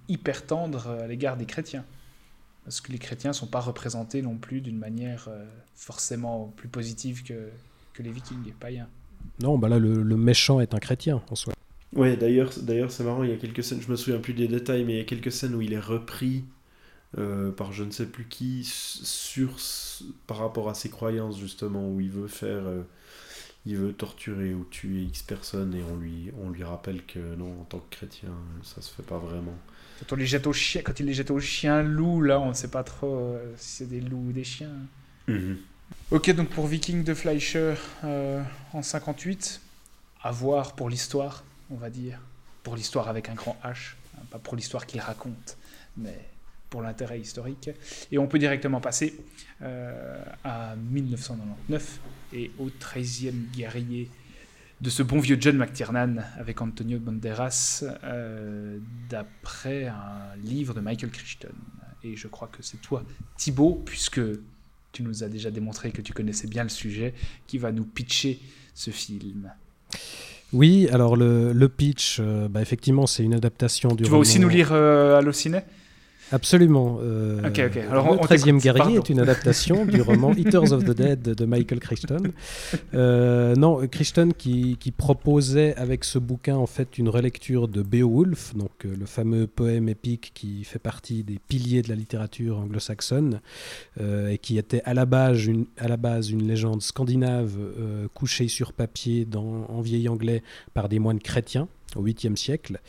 hyper tendre à l'égard des chrétiens, parce que les chrétiens ne sont pas représentés non plus d'une manière forcément plus positive que les Vikings, païens. Non, bah là, le méchant est un chrétien, en soi. Ouais, d'ailleurs, c'est marrant, il y a quelques scènes, je me souviens plus des détails, mais il y a quelques scènes où il est repris par je ne sais plus qui, par rapport à ses croyances, justement, où il veut faire... il veut torturer ou tuer X personnes et on lui rappelle que non, en tant que chrétien, ça se fait pas vraiment. Quand il les jette aux chiens loups, là, on ne sait pas trop si c'est des loups ou des chiens. Mm-hmm. Ok, donc pour Viking de Fleischer en 58, à voir pour l'histoire, on va dire. Pour l'histoire avec un grand H, hein, pas pour l'histoire qu'il raconte, mais pour l'intérêt historique. Et on peut directement passer à 1999 et au 13e guerrier de ce bon vieux John McTiernan avec Antonio Banderas, d'après un livre de Michael Crichton. Et je crois que c'est toi, Thibaut, puisque tu nous as déjà démontré que tu connaissais bien le sujet, qui va nous pitcher ce film. Oui, alors le pitch, effectivement, c'est une adaptation du roman... Tu vas aussi nous lire Allociné ? Absolument. Okay. Alors, le 13e guerrier est une adaptation du roman Eaters of the Dead de Michael Crichton. Non, Crichton qui proposait avec ce bouquin en fait une relecture de Beowulf, donc le fameux poème épique qui fait partie des piliers de la littérature anglo-saxonne et qui était à la base une légende scandinave couchée sur papier en vieil anglais par des moines chrétiens au 8e siècle,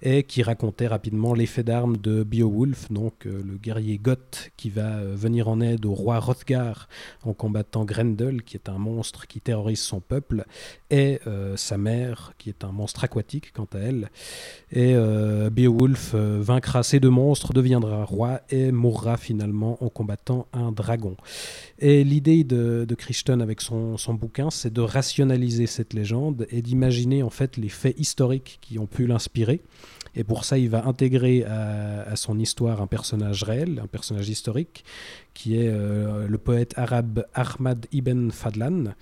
et qui racontait rapidement l'effet d'armes de Beowulf, donc le guerrier goth qui va venir en aide au roi Hrothgar en combattant Grendel, qui est un monstre qui terrorise son peuple, et sa mère, qui est un monstre aquatique quant à elle. Et Beowulf vaincra ces deux monstres, deviendra roi et mourra finalement en combattant un dragon. Et l'idée de Crichton avec son bouquin, c'est de rationaliser cette légende et d'imaginer en fait les faits historiques qui ont pu l'inspirer. Et pour ça, il va intégrer à son histoire un personnage réel, un personnage historique, qui est le poète arabe Ahmad ibn Fadlan,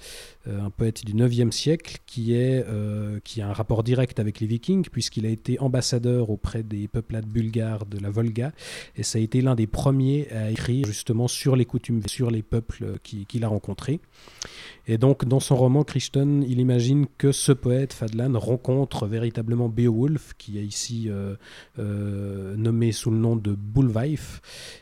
un poète du 9e siècle, qui a un rapport direct avec les Vikings, puisqu'il a été ambassadeur auprès des peuplades bulgares de la Volga, et ça a été l'un des premiers à écrire justement sur les coutumes, sur les peuples qu'il a rencontrés. Et donc, dans son roman, Crichton, il imagine que ce poète, Fadlan, rencontre véritablement Beowulf, qui est ici nommé sous le nom de Beowulf,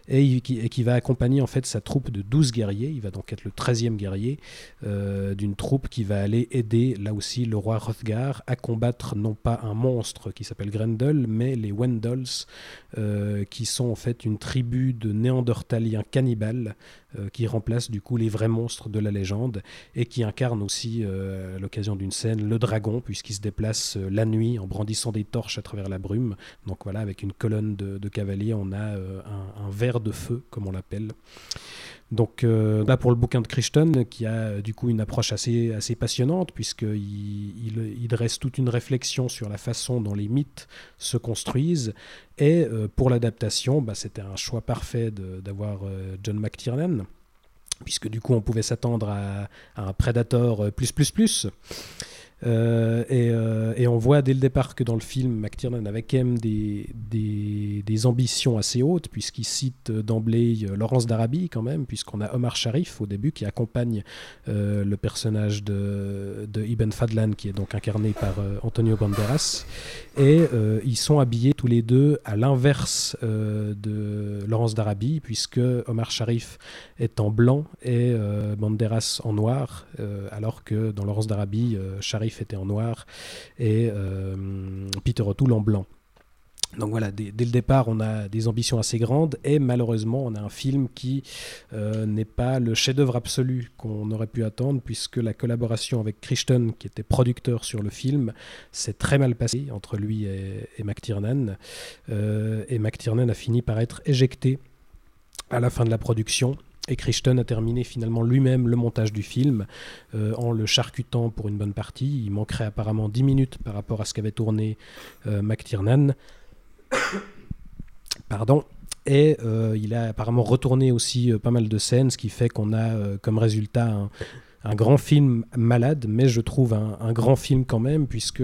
et qui va accompagner en fait sa troupe de 12 guerriers. Il va donc être le 13e guerrier d'une troupe qui va aller aider, là aussi, le roi Hrothgar à combattre non pas un monstre qui s'appelle Grendel, mais les Wendols, qui sont en fait une tribu de néandertaliens cannibales qui remplacent du coup les vrais monstres de la légende, et qui incarne aussi, à l'occasion d'une scène, le dragon, puisqu'il se déplace la nuit en brandissant des torches à travers la brume. Donc voilà, avec une colonne de cavaliers, on a un ver de feu, comme on l'appelle. Donc là, pour le bouquin de Crichton, qui a du coup une approche assez passionnante, puisqu'il dresse toute une réflexion sur la façon dont les mythes se construisent. Et pour l'adaptation, c'était un choix parfait d'avoir John McTiernan, puisque du coup on pouvait s'attendre à un Predator +++. Et on voit dès le départ que dans le film, McTiernan avait quand même des ambitions assez hautes, puisqu'il cite d'emblée Laurence d'Arabie quand même, puisqu'on a Omar Sharif au début qui accompagne le personnage de Ibn Fadlan, qui est donc incarné par Antonio Banderas, et ils sont habillés tous les deux à l'inverse de Laurence d'Arabie, puisque Omar Sharif est en blanc et Banderas en noir, alors que dans Laurence d'Arabie, Sharif était en noir et Peter O'Toole en blanc. Donc voilà, dès le départ, on a des ambitions assez grandes, et malheureusement, on a un film qui n'est pas le chef-d'œuvre absolu qu'on aurait pu attendre, puisque la collaboration avec Crichton, qui était producteur sur le film, s'est très mal passée entre lui et McTiernan, et McTiernan a fini par être éjecté à la fin de la production. Et Crichton a terminé finalement lui-même le montage du film en le charcutant pour une bonne partie. Il manquerait apparemment 10 minutes par rapport à ce qu'avait tourné McTiernan. Pardon. Et il a apparemment retourné aussi pas mal de scènes, ce qui fait qu'on a comme résultat un grand film malade, mais je trouve un grand film quand même, puisque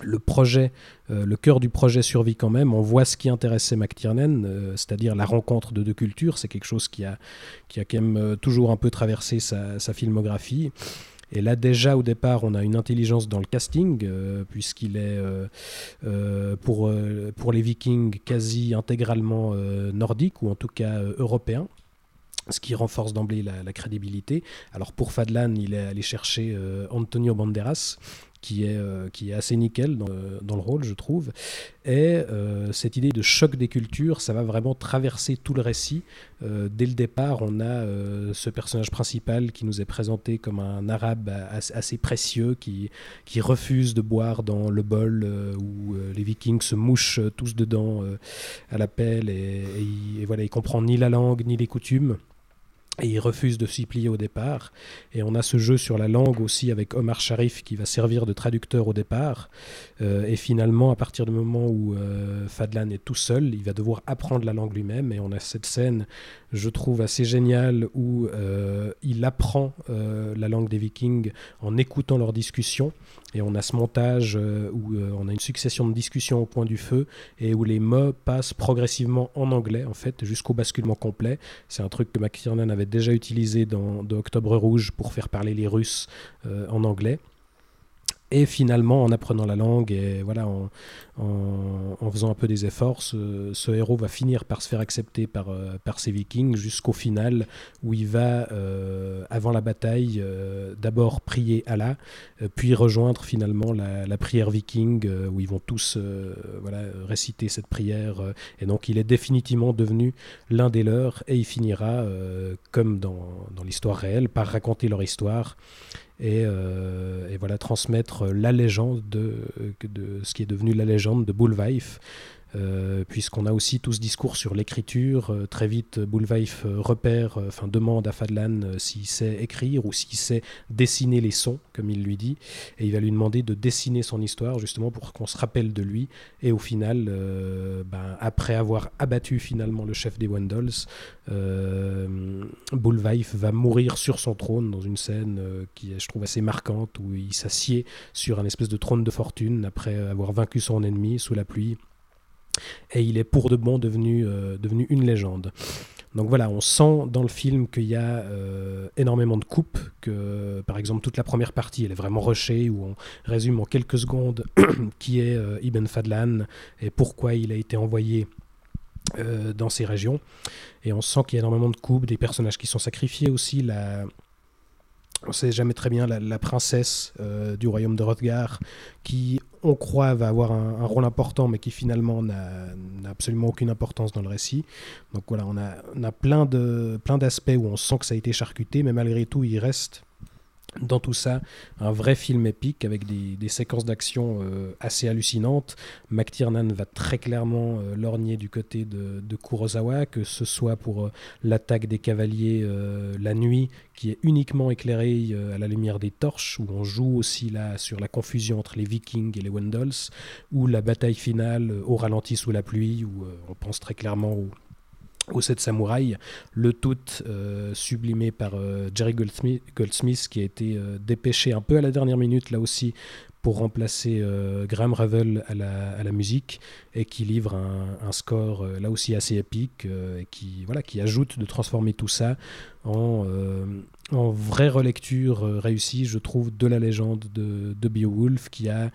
le projet, le cœur du projet survit quand même. On voit ce qui intéressait McTiernan, c'est-à-dire la rencontre de deux cultures. C'est quelque chose qui a quand même toujours un peu traversé sa filmographie. Et là, déjà, au départ, on a une intelligence dans le casting, puisqu'il est, pour les Vikings, quasi intégralement nordique, ou en tout cas européen, ce qui renforce d'emblée la crédibilité. Alors, pour Fadlan, il est allé chercher Antonio Banderas, qui est assez nickel dans le rôle, je trouve. Et cette idée de choc des cultures, ça va vraiment traverser tout le récit. Dès le départ, on a ce personnage principal qui nous est présenté comme un arabe assez précieux, qui refuse de boire dans le bol où les Vikings se mouchent tous dedans à la pelle, et voilà, il comprend ni la langue ni les coutumes. Et il refuse de s'y plier au départ. Et on a ce jeu sur la langue aussi avec Omar Sharif qui va servir de traducteur au départ. Et finalement, à partir du moment où Fadlan est tout seul, il va devoir apprendre la langue lui-même. Et on a cette scène, je trouve, assez géniale où il apprend la langue des Vikings en écoutant leurs discussions. Et on a ce montage où on a une succession de discussions au point du feu et où les mots passent progressivement en anglais, en fait, jusqu'au basculement complet. C'est un truc que McTiernan avait déjà utilisé dans Octobre Rouge pour faire parler les Russes en anglais. Et finalement, en apprenant la langue et voilà, en faisant un peu des efforts, ce héros va finir par se faire accepter par ses Vikings jusqu'au final où il va, avant la bataille, d'abord prier Allah, puis rejoindre finalement la prière viking où ils vont tous réciter cette prière. Et donc, il est définitivement devenu l'un des leurs et il finira, comme dans l'histoire réelle, par raconter leur histoire. Et voilà, transmettre la légende de ce qui est devenu la légende de Beowulf, puisqu'on a aussi tout ce discours sur l'écriture. Très vite, Beowulf repère, demande à Fadlan s'il sait écrire ou s'il sait dessiner les sons, comme il lui dit, et il va lui demander de dessiner son histoire justement pour qu'on se rappelle de lui. Et au final, après avoir abattu finalement le chef des Wendells, Beowulf va mourir sur son trône dans une scène qui est, je trouve, assez marquante, où il s'assied sur un espèce de trône de fortune après avoir vaincu son ennemi sous la pluie, et il est pour de bon devenu une légende. Donc voilà, on sent dans le film qu'il y a énormément de coupes, que par exemple toute la première partie elle est vraiment rushée, où on résume en quelques secondes qui est Ibn Fadlan et pourquoi il a été envoyé dans ces régions. Et on sent qu'il y a énormément de coupes, des personnages qui sont sacrifiés aussi, on ne sait jamais très bien la princesse du royaume de Hrothgar, qui on croit va avoir un rôle important mais qui finalement n'a absolument aucune importance dans le récit. Donc voilà, on a plein d'aspects où on sent que ça a été charcuté, mais malgré tout il reste dans tout ça un vrai film épique avec des séquences d'action assez hallucinantes. McTiernan va très clairement lorgner du côté de Kurosawa, que ce soit pour l'attaque des cavaliers la nuit, qui est uniquement éclairée à la lumière des torches, où on joue aussi là sur la confusion entre les Vikings et les Wendells, ou la bataille finale au ralenti sous la pluie, où on pense très clairement aux 7 samouraïs, le tout sublimé par Jerry Goldsmith, qui a été dépêché un peu à la dernière minute là aussi pour remplacer Graham Revell à la musique, et qui livre un score là aussi assez épique, et qui ajoute de transformer tout ça en vraie relecture réussie, je trouve, de la légende de Beowulf, qui a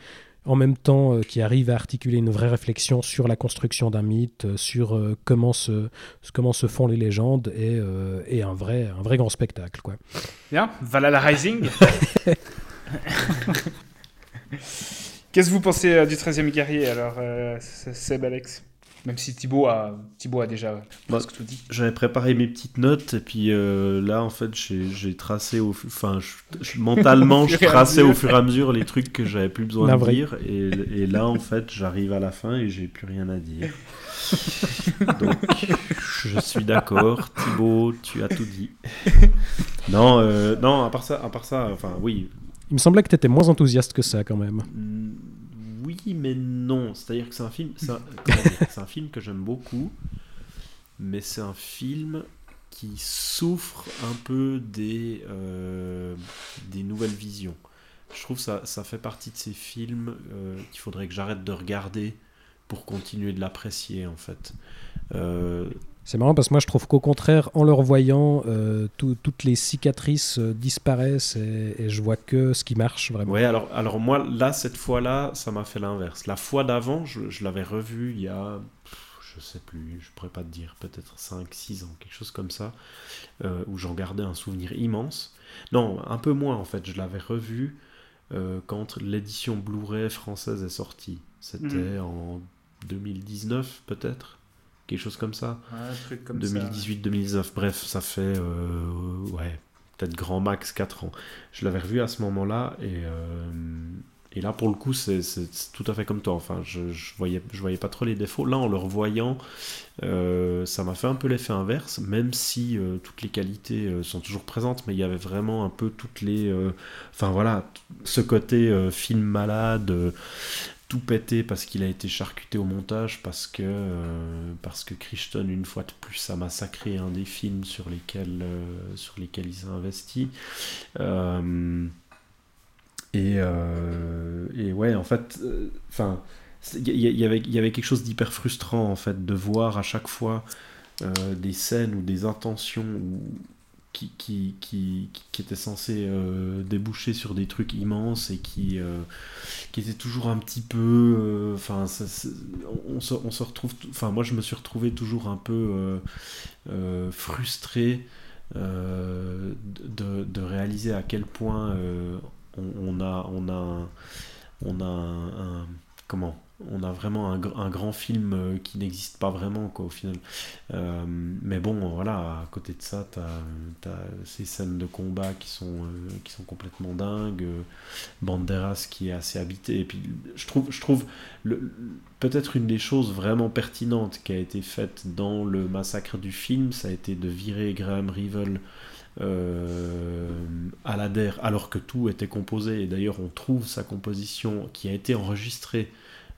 en même temps qui arrive à articuler une vraie réflexion sur la construction d'un mythe, sur comment se font les légendes, et un vrai grand spectacle, quoi. Bien, Valhalla Rising. Qu'est-ce que vous pensez du 13e guerrier, alors, Seb, Alex ? Même si Thibaut a déjà presque tout dit. J'avais préparé mes petites notes, et puis là, en fait, j'ai tracé mentalement, je traçais au fur et à mesure les trucs que j'avais plus besoin de dire. Et là, en fait, j'arrive à la fin et j'ai plus rien à dire. Donc, je suis d'accord. Thibaut, tu as tout dit. Non, à part ça, enfin, oui. Il me semblait que tu étais moins enthousiaste que ça, quand même. Oui, mais non. C'est-à-dire que c'est un film que j'aime beaucoup, mais c'est un film qui souffre un peu des nouvelles visions. Je trouve que ça fait partie de ces films qu'il faudrait que j'arrête de regarder pour continuer de l'apprécier, en fait. C'est marrant parce que moi je trouve qu'au contraire, en le revoyant, toutes les cicatrices disparaissent et je vois que ce qui marche vraiment. Ouais, alors moi là, cette fois-là, ça m'a fait l'inverse. La fois d'avant, je l'avais revu il y a, je sais plus, je pourrais pas te dire, peut-être 5-6 ans, quelque chose comme ça, où j'en gardais un souvenir immense. Non, un peu moins en fait, je l'avais revu quand l'édition Blu-ray française est sortie. C'était en 2019 peut-être, quelque chose comme ça, ouais, un truc comme 2018-2019, bref, ça fait ouais, peut-être grand max 4 ans. Je l'avais revu à ce moment-là et là pour le coup c'est tout à fait comme toi, enfin je voyais pas trop les défauts. Là en le revoyant, ça m'a fait un peu l'effet inverse, même si toutes les qualités sont toujours présentes, mais il y avait vraiment un peu toutes les enfin voilà, ce côté film malade, tout pété parce qu'il a été charcuté au montage, parce que Crichton une fois de plus a massacré un des films sur lesquels il s'est investi et ouais en fait enfin il y avait quelque chose d'hyper frustrant en fait de voir à chaque fois des scènes ou des intentions qui était censé déboucher sur des trucs immenses et qui était toujours un petit peu enfin on se retrouve, enfin moi je me suis retrouvé toujours un peu frustré de réaliser à quel point on a un comment on a vraiment un grand film qui n'existe pas vraiment quoi au final, mais bon voilà, à côté de ça t'as ces scènes de combat qui sont complètement dingues, Banderas qui est assez habité, et puis je trouve peut-être une des choses vraiment pertinentes qui a été faite dans le massacre du film, ça a été de virer Graham Revell à l'ADER alors que tout était composé, et d'ailleurs on trouve sa composition qui a été enregistrée.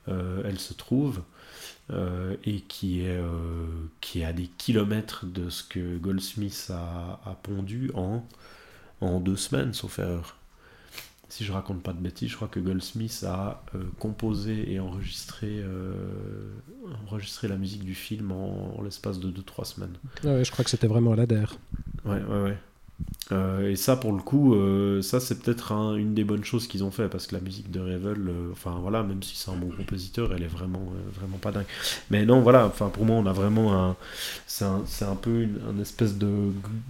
Elle se trouve et qui est à des kilomètres de ce que Goldsmith a pondu en 2 semaines, sauf erreur. Si je raconte pas de bêtises, je crois que Goldsmith a composé et enregistré la musique du film en l'espace de 2-3 semaines. Ah ouais, je crois que c'était vraiment à l'ADER. Ouais. Et ça pour le coup ça c'est peut-être une des bonnes choses qu'ils ont fait, parce que la musique de Revell enfin voilà, même si c'est un bon compositeur, elle est vraiment pas dingue, mais non voilà, enfin pour moi on a vraiment c'est un peu une espèce de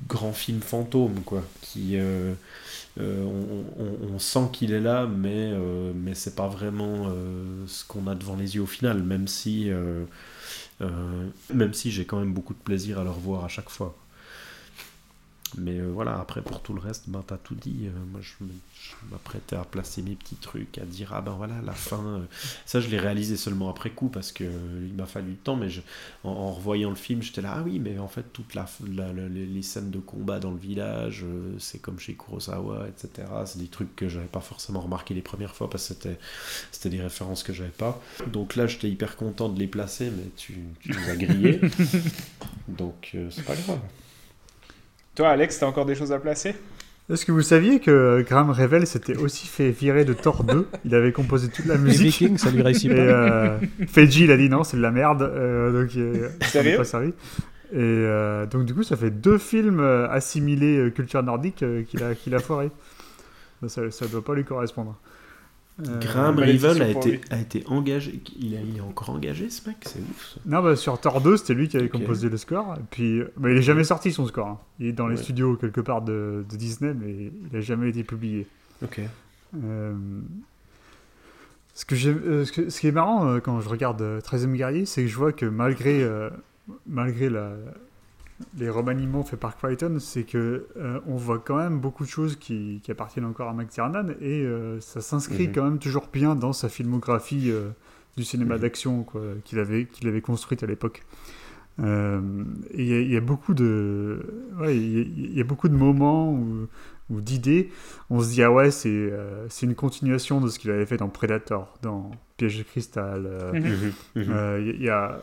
grand film fantôme quoi, qui on sent qu'il est là, mais c'est pas vraiment ce qu'on a devant les yeux au final, même si j'ai quand même beaucoup de plaisir à le revoir à chaque fois. Mais voilà, après pour tout le reste, ben t'as tout dit. Moi je m'apprêtais à placer mes petits trucs, à dire ah ben voilà la fin. Ça je l'ai réalisé seulement après coup parce que il m'a fallu du temps. Mais en revoyant le film, j'étais là ah oui, mais en fait toutes les scènes de combat dans le village, c'est comme chez Kurosawa, etc. C'est des trucs que j'avais pas forcément remarqué les premières fois parce que c'était des références que j'avais pas. Donc là j'étais hyper content de les placer, mais tu les as grillés. Donc c'est pas grave. Toi, Alex, t'as encore des choses à placer ? Est-ce que vous saviez que Graham Revell s'était aussi fait virer de Thor 2 ? Il avait composé toute la musique. Les Vikings, ça lui réussit pas. Feige, il a dit non, c'est de la merde. Donc, sérieux ? Pas servi. Et donc, du coup, ça fait 2 films assimilés culture nordique qu'il a foiré. Ça doit pas lui correspondre. Graham Revell a été engagé. Il est encore engagé, ce mec, c'est ouf. Ça. Non, bah, sur Thor 2, c'était lui qui avait composé le score. Et puis, bah, il n'est jamais sorti son score. Hein. Il est dans les studios quelque part de Disney, mais il n'a jamais été publié. Ok. Ce qui est marrant quand je regarde 13e Guerrier, c'est que je vois que malgré les remaniements faits par Crichton, c'est que on voit quand même beaucoup de choses qui appartiennent encore à McTiernan, et ça s'inscrit quand même toujours bien dans sa filmographie du cinéma d'action quoi, qu'il avait construite à l'époque. Il y a beaucoup de il y a beaucoup de moments ou d'idées, on se dit ah ouais, c'est une continuation de ce qu'il avait fait dans Predator, dans Piège de cristal. Il y a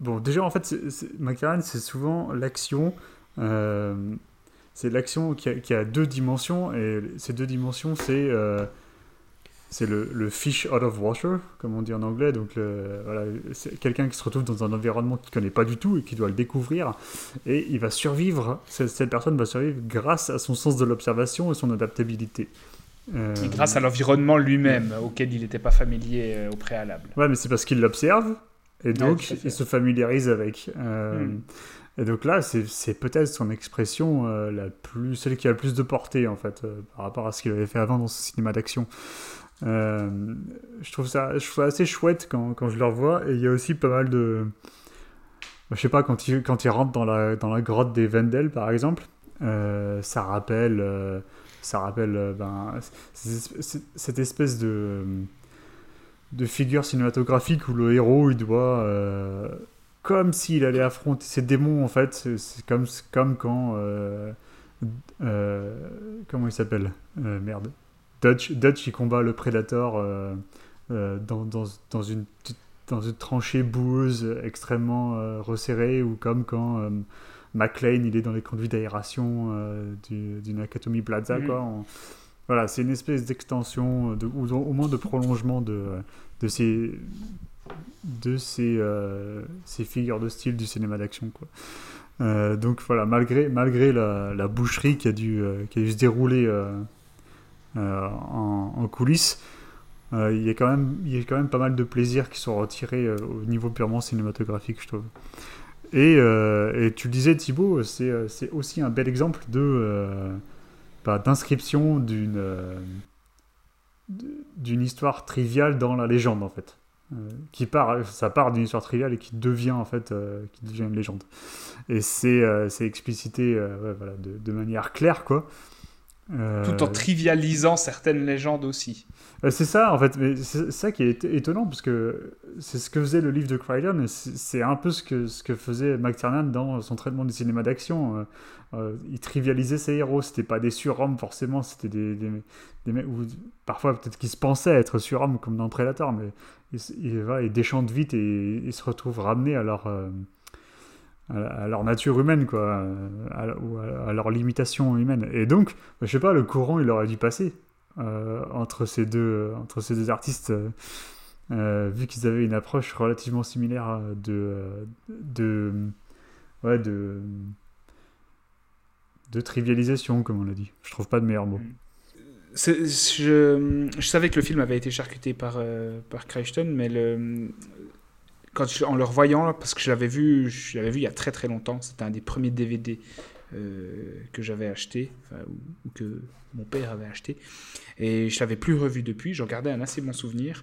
bon, déjà, en fait, McTiernan, c'est souvent l'action. C'est l'action qui a 2 dimensions. Et ces 2 dimensions, c'est c'est le fish out of water, comme on dit en anglais. Donc voilà, c'est quelqu'un qui se retrouve dans un environnement qu'il ne connaît pas du tout et qui doit le découvrir. Et il va survivre, cette personne va survivre grâce à son sens de l'observation et son adaptabilité. Et grâce à l'environnement lui-même, auquel il n'était pas familier au préalable. Ouais, mais c'est parce qu'il l'observe, et donc il se familiarise avec. Et donc là, c'est peut-être son expression celle qui a le plus de portée, en fait, par rapport à ce qu'il avait fait avant dans ce cinéma d'action. Je trouve ça assez chouette quand je le revois, et il y a aussi pas mal de... Je sais pas, quand il rentre dans la grotte des Wendel, par exemple, ça rappelle cette espèce de figure cinématographique où le héros, il doit... comme s'il allait affronter ses démons, en fait. C'est comme quand... comment il s'appelle ? Dutch, il combat le Predator dans une tranchée boueuse extrêmement resserrée, ou comme quand McClane, il est dans les conduits d'aération du Nakatomi Plaza, quoi. Voilà, c'est une espèce d'extension, ou au moins de prolongement de ces... ces figures de style du cinéma d'action, quoi. Donc voilà, malgré la boucherie qui a dû se dérouler en coulisses, il y a quand même pas mal de plaisirs qui sont retirés au niveau purement cinématographique, je trouve. Et tu le disais, Thibaut, c'est aussi un bel exemple d'inscription d'une histoire triviale dans la légende, en fait. Ça part d'une histoire triviale et qui devient en fait qui devient une légende, et c'est explicité voilà, de manière claire, quoi, tout en trivialisant certaines légendes aussi. C'est ça, en fait, mais c'est ça qui est étonnant, parce que c'est ce que faisait le livre de Crichton, et c'est un peu ce que faisait McTiernan dans son traitement du cinéma d'action. Il trivialisait ses héros. C'était pas des surhommes forcément, c'était des mecs où parfois peut-être qu'ils se pensaient être surhommes comme dans Predator, mais ils déchantent vite et ils se retrouvent ramenés à leur nature humaine, quoi, ou à leur limitation humaine. Et donc, je sais pas, le courant il aurait dû passer entre ces deux artistes, vu qu'ils avaient une approche relativement similaire de trivialisation, comme on l'a dit. Je trouve pas de meilleur mot. Je savais que le film avait été charcuté par Crichton, mais en le revoyant, parce que je l'avais vu il y a très très longtemps, c'était un des premiers DVD que j'avais acheté, ou que mon père avait acheté, et je l'avais plus revu depuis. J'en gardais un assez bon souvenir,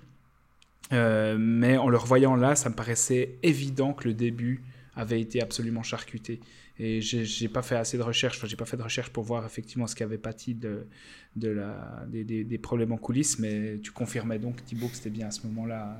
mais en le revoyant là, ça me paraissait évident que le début avait été absolument charcuté. Et j'ai pas fait assez de recherches. Enfin, j'ai pas fait de recherches pour voir effectivement ce qui avait pâti des problèmes en coulisses. Mais tu confirmais donc, Thibaut, que c'était bien à ce moment-là.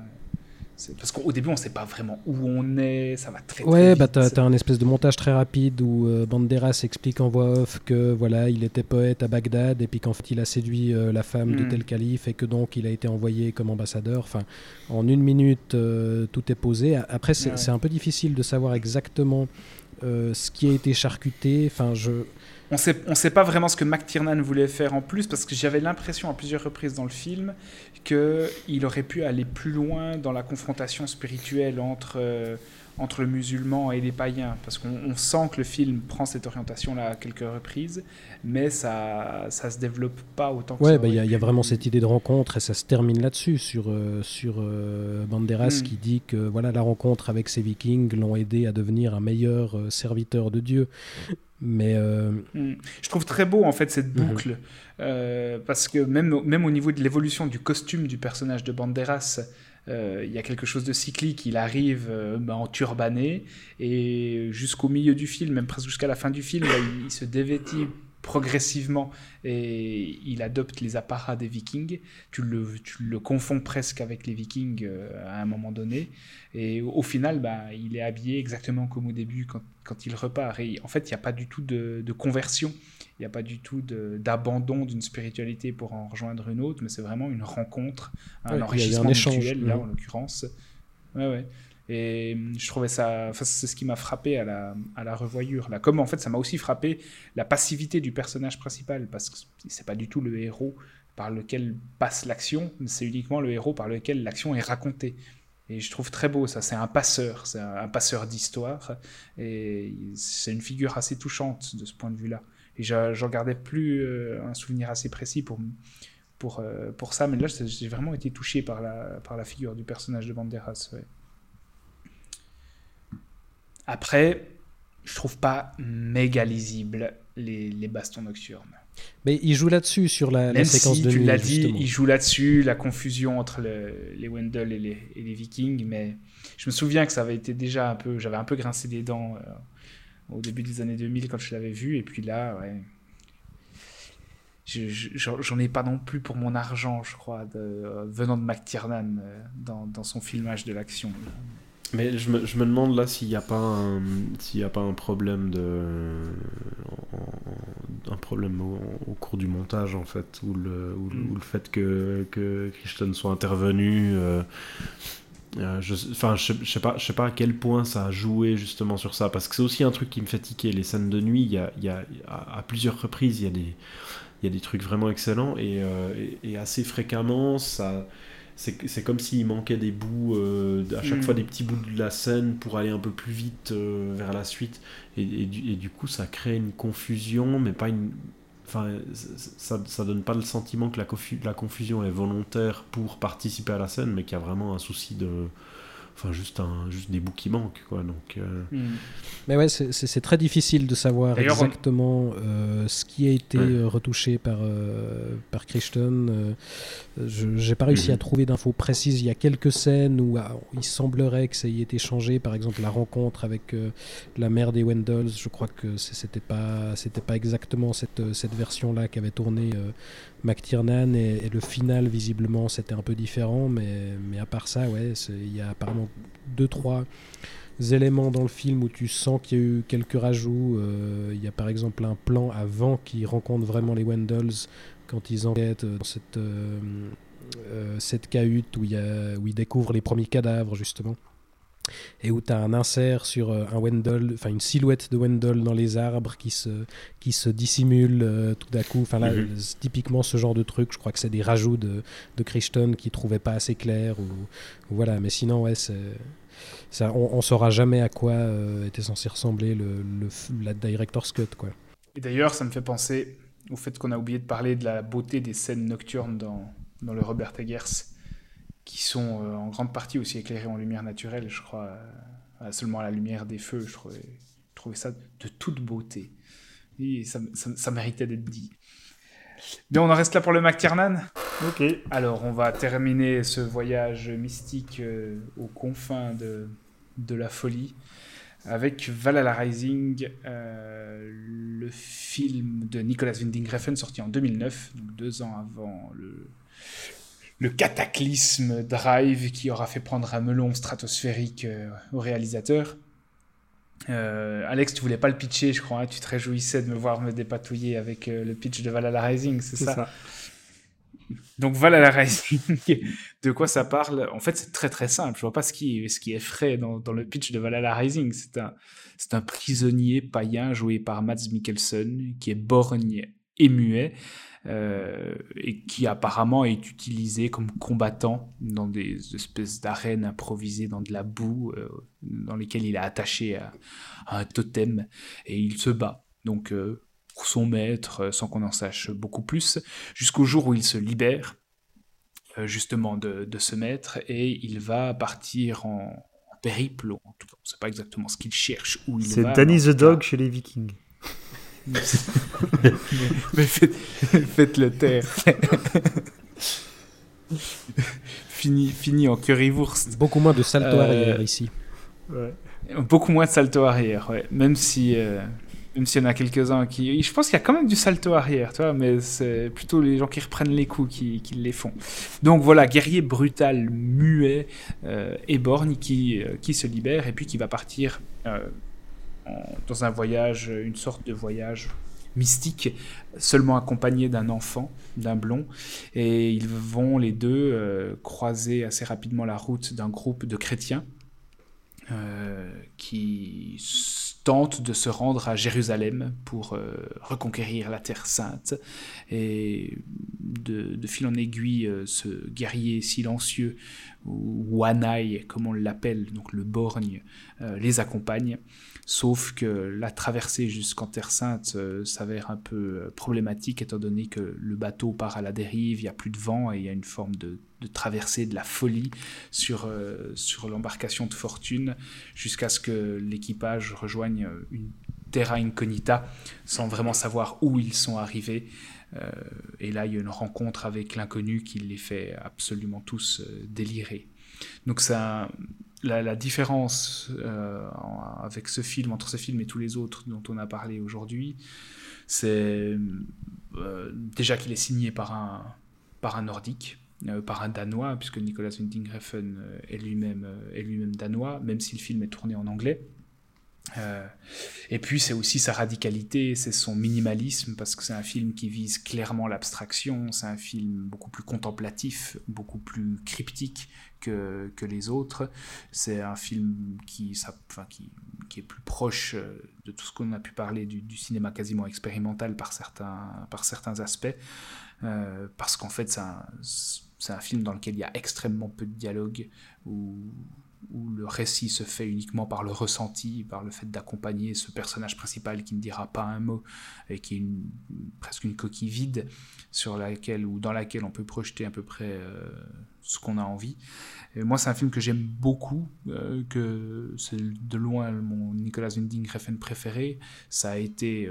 Parce qu'au début, on sait pas vraiment où on est. Ça va très vite. Ouais, t'as un espèce de montage très rapide où Banderas explique en voix off que voilà, il était poète à Bagdad, et puis qu'en fait, il a séduit la femme de tel calife, et que donc il a été envoyé comme ambassadeur. Enfin, en une minute, tout est posé. Après, c'est un peu difficile de savoir exactement ce qui a été charcuté. Enfin, on sait pas vraiment ce que McTiernan voulait faire en plus, parce que j'avais l'impression à plusieurs reprises dans le film qu'il aurait pu aller plus loin dans la confrontation spirituelle entre le musulman et les païens, parce qu'on sent que le film prend cette orientation-là à quelques reprises, mais ça se développe pas autant que ça. Il y a vraiment cette idée de rencontre, et ça se termine là-dessus, sur Banderas qui dit que voilà, la rencontre avec ces Vikings l'ont aidé à devenir un meilleur serviteur de Dieu. Mais je trouve très beau en fait cette boucle, parce que même au niveau de l'évolution du costume du personnage de Banderas, il y a quelque chose de cyclique. Il arrive en turbané, et jusqu'au milieu du film, même presque jusqu'à la fin du film, il se dévêtit progressivement et il adopte les apparats des Vikings. Tu le confonds presque avec les Vikings à un moment donné, et au final il est habillé exactement comme au début quand il repart, et en fait il n'y a pas du tout de conversion, il n'y a pas du tout d'abandon d'une spiritualité pour en rejoindre une autre, mais c'est vraiment une rencontre, enrichissement mutuel là en l'occurrence. Et je trouvais ça... Enfin, c'est ce qui m'a frappé à la revoyure. Là. Comme en fait, ça m'a aussi frappé la passivité du personnage principal, parce que c'est pas du tout le héros par lequel passe l'action, c'est uniquement le héros par lequel l'action est racontée. Et je trouve très beau ça, c'est un passeur d'histoire, et c'est une figure assez touchante de ce point de vue-là. Et j'en gardais plus un souvenir assez précis pour ça, mais là j'ai vraiment été touché par la figure du personnage de Banderas. Ouais. Après, je trouve pas méga lisible les bastons nocturnes. Mais il joue là-dessus sur la séquence de nuit. Même si tu l'as dit, il joue là-dessus, la confusion entre les Wendell et les Vikings. Mais je me souviens que ça avait été déjà un peu, j'avais un peu grincé des dents au début des années 2000 quand je l'avais vu. Et puis là, ouais, j'en ai pas non plus pour mon argent, je crois, venant de McTiernan dans son filmage de l'action. Mais je me demande là s'il n'y a pas un problème au cours du montage en fait, ou le fait que Crichton soit intervenu. Je sais pas à quel point ça a joué justement sur ça, parce que c'est aussi un truc qui me fait tiquer. Les scènes de nuit, il y a à plusieurs reprises il y a des trucs vraiment excellents et assez fréquemment ça. C'est comme s'il manquait des bouts, à chaque fois des petits bouts de la scène pour aller un peu plus vite vers la suite. Et du coup, ça crée une confusion, mais pas une. Enfin, ça donne pas le sentiment que la confusion est volontaire pour participer à la scène, mais qu'il y a vraiment un souci de. Enfin, juste des bouts qui manquent, quoi. Donc, Mais ouais, c'est très difficile de savoir d'ailleurs, exactement ce qui a été retouché par Crichton. J'ai pas réussi à trouver d'infos précises. Il y a quelques scènes où il semblerait que ça y ait été changé. Par exemple, la rencontre avec la mère des Wendells. Je crois que c'était pas exactement cette version-là qu'avait tournée McTiernan, et le final visiblement c'était un peu différent, mais à part ça, ouais, il y a apparemment 2-3 éléments dans le film où tu sens qu'il y a eu quelques rajouts. Il y a par exemple un plan avant qu'ils rencontrent vraiment les Wendells quand ils enquêtent dans cette cahute où ils découvrent les premiers cadavres justement, et où tu as un insert sur un Wendell, une silhouette de Wendell dans les arbres qui se dissimule tout d'un coup. Enfin là, typiquement ce genre de truc, je crois que c'est des rajouts de Crichton qui trouvait pas assez clair ou voilà, mais sinon ouais, c'est ça, on saura jamais à quoi était censé ressembler la director's cut, quoi. Et d'ailleurs, ça me fait penser au fait qu'on a oublié de parler de la beauté des scènes nocturnes dans le Robert Eggers, qui sont en grande partie aussi éclairés en lumière naturelle, je crois, seulement à la lumière des feux. Je trouvais ça de toute beauté. Et ça méritait d'être dit. Mais on en reste là pour le McTiernan. Ok. Alors, on va terminer ce voyage mystique aux confins de la folie avec Valhalla Rising, le film de Nicolas Winding Refn, sorti en 2009, donc 2 ans avant le cataclysme Drive, qui aura fait prendre un melon stratosphérique au réalisateur. Alex, tu voulais pas le pitcher, je crois, hein, tu te réjouissais de me voir me dépatouiller avec le pitch de Valhalla Rising, c'est ça. Donc Valhalla Rising, de quoi ça parle ? En fait, c'est très très simple, je vois pas ce qui est frais dans le pitch de Valhalla Rising. C'est un prisonnier païen joué par Mads Mikkelsen, qui est borgne et muet, et qui apparemment est utilisé comme combattant dans des espèces d'arènes improvisées dans de la boue, dans lesquelles il est attaché à un totem, et il se bat donc pour son maître sans qu'on en sache beaucoup plus, jusqu'au jour où il se libère justement de ce maître, et il va partir en périple. En tout cas, on ne sait pas exactement ce qu'il cherche, où il va. C'est Danny the Dog chez les Vikings. mais faites-le taire. Fini en currywurst. Beaucoup moins de salto arrière ici. Ouais. Beaucoup moins de salto arrière, ouais. Même s'il y en a quelques-uns qui... Je pense qu'il y a quand même du salto arrière, tu vois, mais c'est plutôt les gens qui reprennent les coups qui les font. Donc voilà, guerrier brutal, muet, éborgne, qui se libère et puis qui va partir... dans un voyage, une sorte de voyage mystique, seulement accompagné d'un enfant, d'un blond, et ils vont les deux croiser assez rapidement la route d'un groupe de chrétiens qui tente de se rendre à Jérusalem pour reconquérir la Terre Sainte. Et de fil en aiguille, ce guerrier silencieux, ou Wanaï, comme on l'appelle, donc le borgne, les accompagne. Sauf que la traversée jusqu'en Terre Sainte s'avère un peu problématique, étant donné que le bateau part à la dérive, il n'y a plus de vent et il y a une forme de traversée de la folie sur l'embarcation de fortune, jusqu'à ce que l'équipage rejoigne une terra incognita, sans vraiment savoir où ils sont arrivés. Et là, il y a une rencontre avec l'inconnu qui les fait absolument tous délirer. Donc ça... La différence avec ce film, entre ce film et tous les autres dont on a parlé aujourd'hui, c'est déjà qu'il est signé par un Nordique, par un Danois, puisque Nicolas Winding Refn est lui-même Danois, même si le film est tourné en anglais. Et puis c'est aussi sa radicalité, c'est son minimalisme, parce que c'est un film qui vise clairement l'abstraction, c'est un film beaucoup plus contemplatif, beaucoup plus cryptique que les autres, c'est un film qui est plus proche de tout ce qu'on a pu parler du cinéma quasiment expérimental par certains aspects, parce qu'en fait c'est un film dans lequel il y a extrêmement peu de dialogue, où le récit se fait uniquement par le ressenti, par le fait d'accompagner ce personnage principal qui ne dira pas un mot et qui est presque une coquille vide dans laquelle on peut projeter à peu près ce qu'on a envie. Et moi, c'est un film que j'aime beaucoup, que c'est de loin mon Nicolas Winding Refn préféré. Ça a été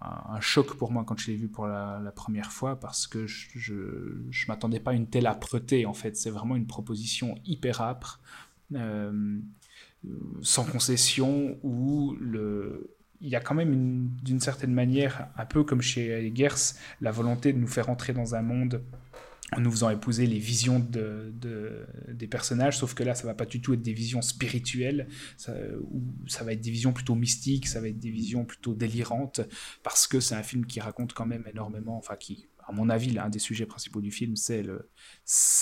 un choc pour moi quand je l'ai vu pour la première fois, parce que je m'attendais pas à une telle âpreté, en fait. C'est vraiment une proposition hyper âpre, sans concession, où il y a quand même d'une certaine manière, un peu comme chez Eggers, la volonté de nous faire entrer dans un monde en nous faisant épouser les visions des personnages, sauf que là, ça va pas du tout être des visions spirituelles, ça va être des visions plutôt mystiques, ça va être des visions plutôt délirantes, parce que c'est un film qui raconte quand même énormément, enfin qui, à mon avis, l'un des sujets principaux du film, c'est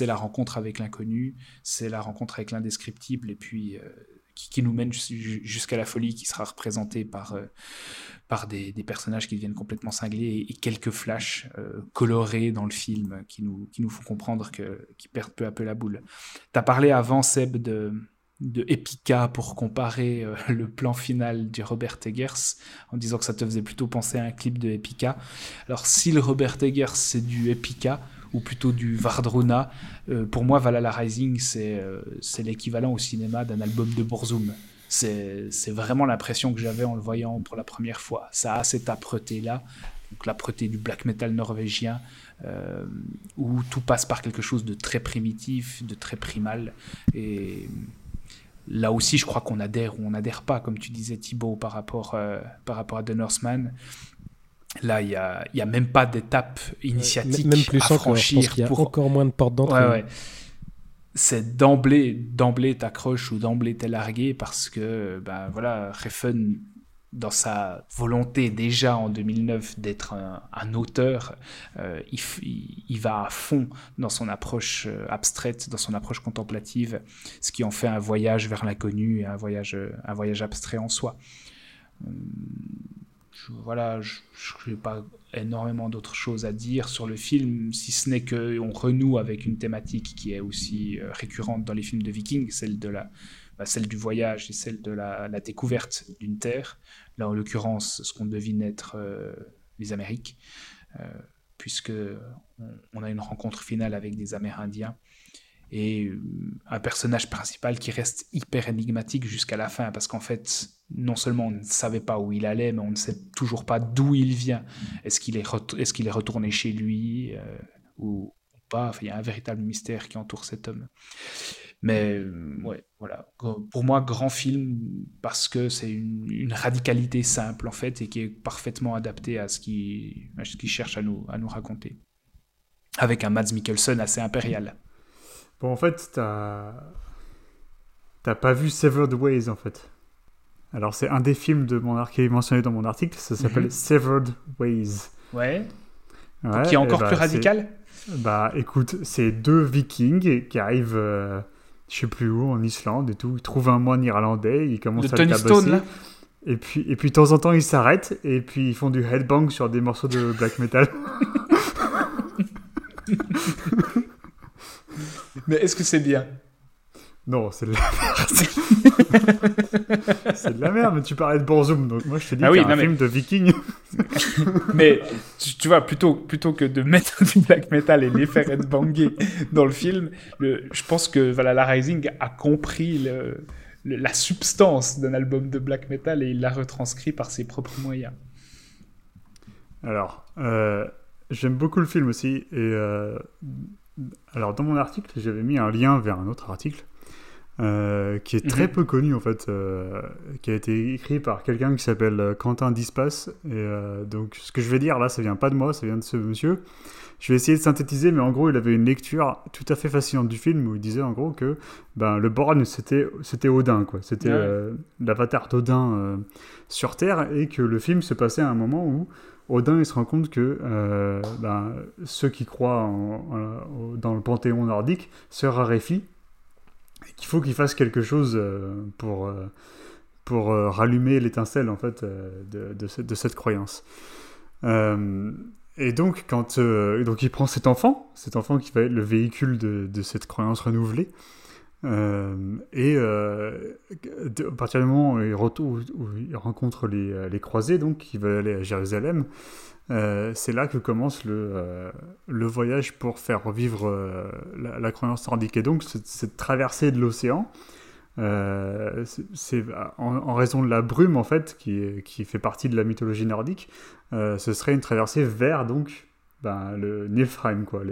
la rencontre avec l'inconnu, c'est la rencontre avec l'indescriptible, et puis qui nous mène jusqu'à la folie, qui sera représentée par des personnages qui deviennent complètement cinglés, et quelques flashs colorés dans le film qui nous font comprendre qu'ils perdent peu à peu la boule. Tu as parlé avant, Seb, de Epica pour comparer le plan final du Robert Eggers, en disant que ça te faisait plutôt penser à un clip de Epica. Alors si le Robert Eggers c'est du Epica, ou plutôt du Vardrona, pour moi Valhalla Rising c'est l'équivalent au cinéma d'un album de Burzum. C'est vraiment l'impression que j'avais en le voyant pour la première fois. Ça a cette âpreté là, donc l'âpreté du black metal norvégien, où tout passe par quelque chose de très primitif, de très primal, et là aussi, je crois qu'on adhère ou on n'adhère pas, comme tu disais, Thibaut, par rapport à The Northman. Là, il n'y a même pas d'étape initiatique même plus à franchir. Il y a encore moins de portes d'entrée. Ouais. C'est d'emblée t'accroches, ou d'emblée t'es largué, parce que Refn, dans sa volonté déjà en 2009 d'être un auteur, il va à fond dans son approche abstraite, dans son approche contemplative, ce qui en fait un voyage vers l'inconnu, et un voyage abstrait en soi. Je n'ai pas énormément d'autres choses à dire sur le film, si ce n'est qu'on renoue avec une thématique qui est aussi récurrente dans les films de Vikings, celle du voyage et celle de la découverte d'une terre, là en l'occurrence ce qu'on devine être les Amériques, puisque on a une rencontre finale avec des Amérindiens, et un personnage principal qui reste hyper énigmatique jusqu'à la fin, parce qu'en fait non seulement on ne savait pas où il allait, mais on ne sait toujours pas d'où il vient. Est-ce qu'il est retourné chez lui ou pas, enfin, il y a un véritable mystère qui entoure cet homme. Mais ouais, voilà. Pour moi, grand film, parce que c'est une radicalité simple en fait, et qui est parfaitement adaptée à ce qu'il cherche à nous raconter, avec un Mads Mikkelsen assez impérial. Bon, en fait, t'as pas vu Severed Ways en fait. Alors c'est un des films qui est mentionné dans mon article. Ça s'appelle Severed Ways. Ouais. Qui est encore plus radical. Écoute, c'est deux Vikings qui arrivent, je sais plus où, en Islande et tout. Ils trouvent un moine irlandais, ils commencent à le tabasser. Tony Stone, là. Et puis de temps en temps ils s'arrêtent et puis ils font du headbang sur des morceaux de black metal. Mais est-ce que c'est bien ? Non, c'est de la merde. C'est de la merde, mais tu parlais de Banzoum, donc moi je te dis qu'il y a un film de viking. Mais tu vois, plutôt que de mettre du black metal et les faire être bangés dans le film, je pense que Valhalla Rising a compris la substance d'un album de black metal et il l'a retranscrit par ses propres moyens. Alors, j'aime beaucoup le film aussi. Alors, dans mon article, j'avais mis un lien vers un autre article qui est très peu connu, en fait, qui a été écrit par quelqu'un qui s'appelle Quentin Dispas. Et donc, ce que je vais dire là, ça vient pas de moi, ça vient de ce monsieur. Je vais essayer de synthétiser, mais en gros, il avait une lecture tout à fait fascinante du film où il disait en gros que le Born, c'était Odin, quoi. C'était l'avatar d'Odin sur Terre, et que le film se passait à un moment où Odin il se rend compte que ceux qui croient dans le panthéon nordique se raréfient et qu'il faut qu'ils fassent quelque chose pour rallumer l'étincelle en fait, de cette croyance. Et donc, donc il prend cet enfant qui va être le véhicule de cette croyance renouvelée. À partir du moment où il rencontre les croisés, donc qui veulent aller à Jérusalem, c'est là que commence le voyage pour faire revivre la croyance nordique. Et donc cette traversée de l'océan, c'est en raison de la brume en fait qui fait partie de la mythologie nordique, ce serait une traversée vers donc le Niflheim, quoi,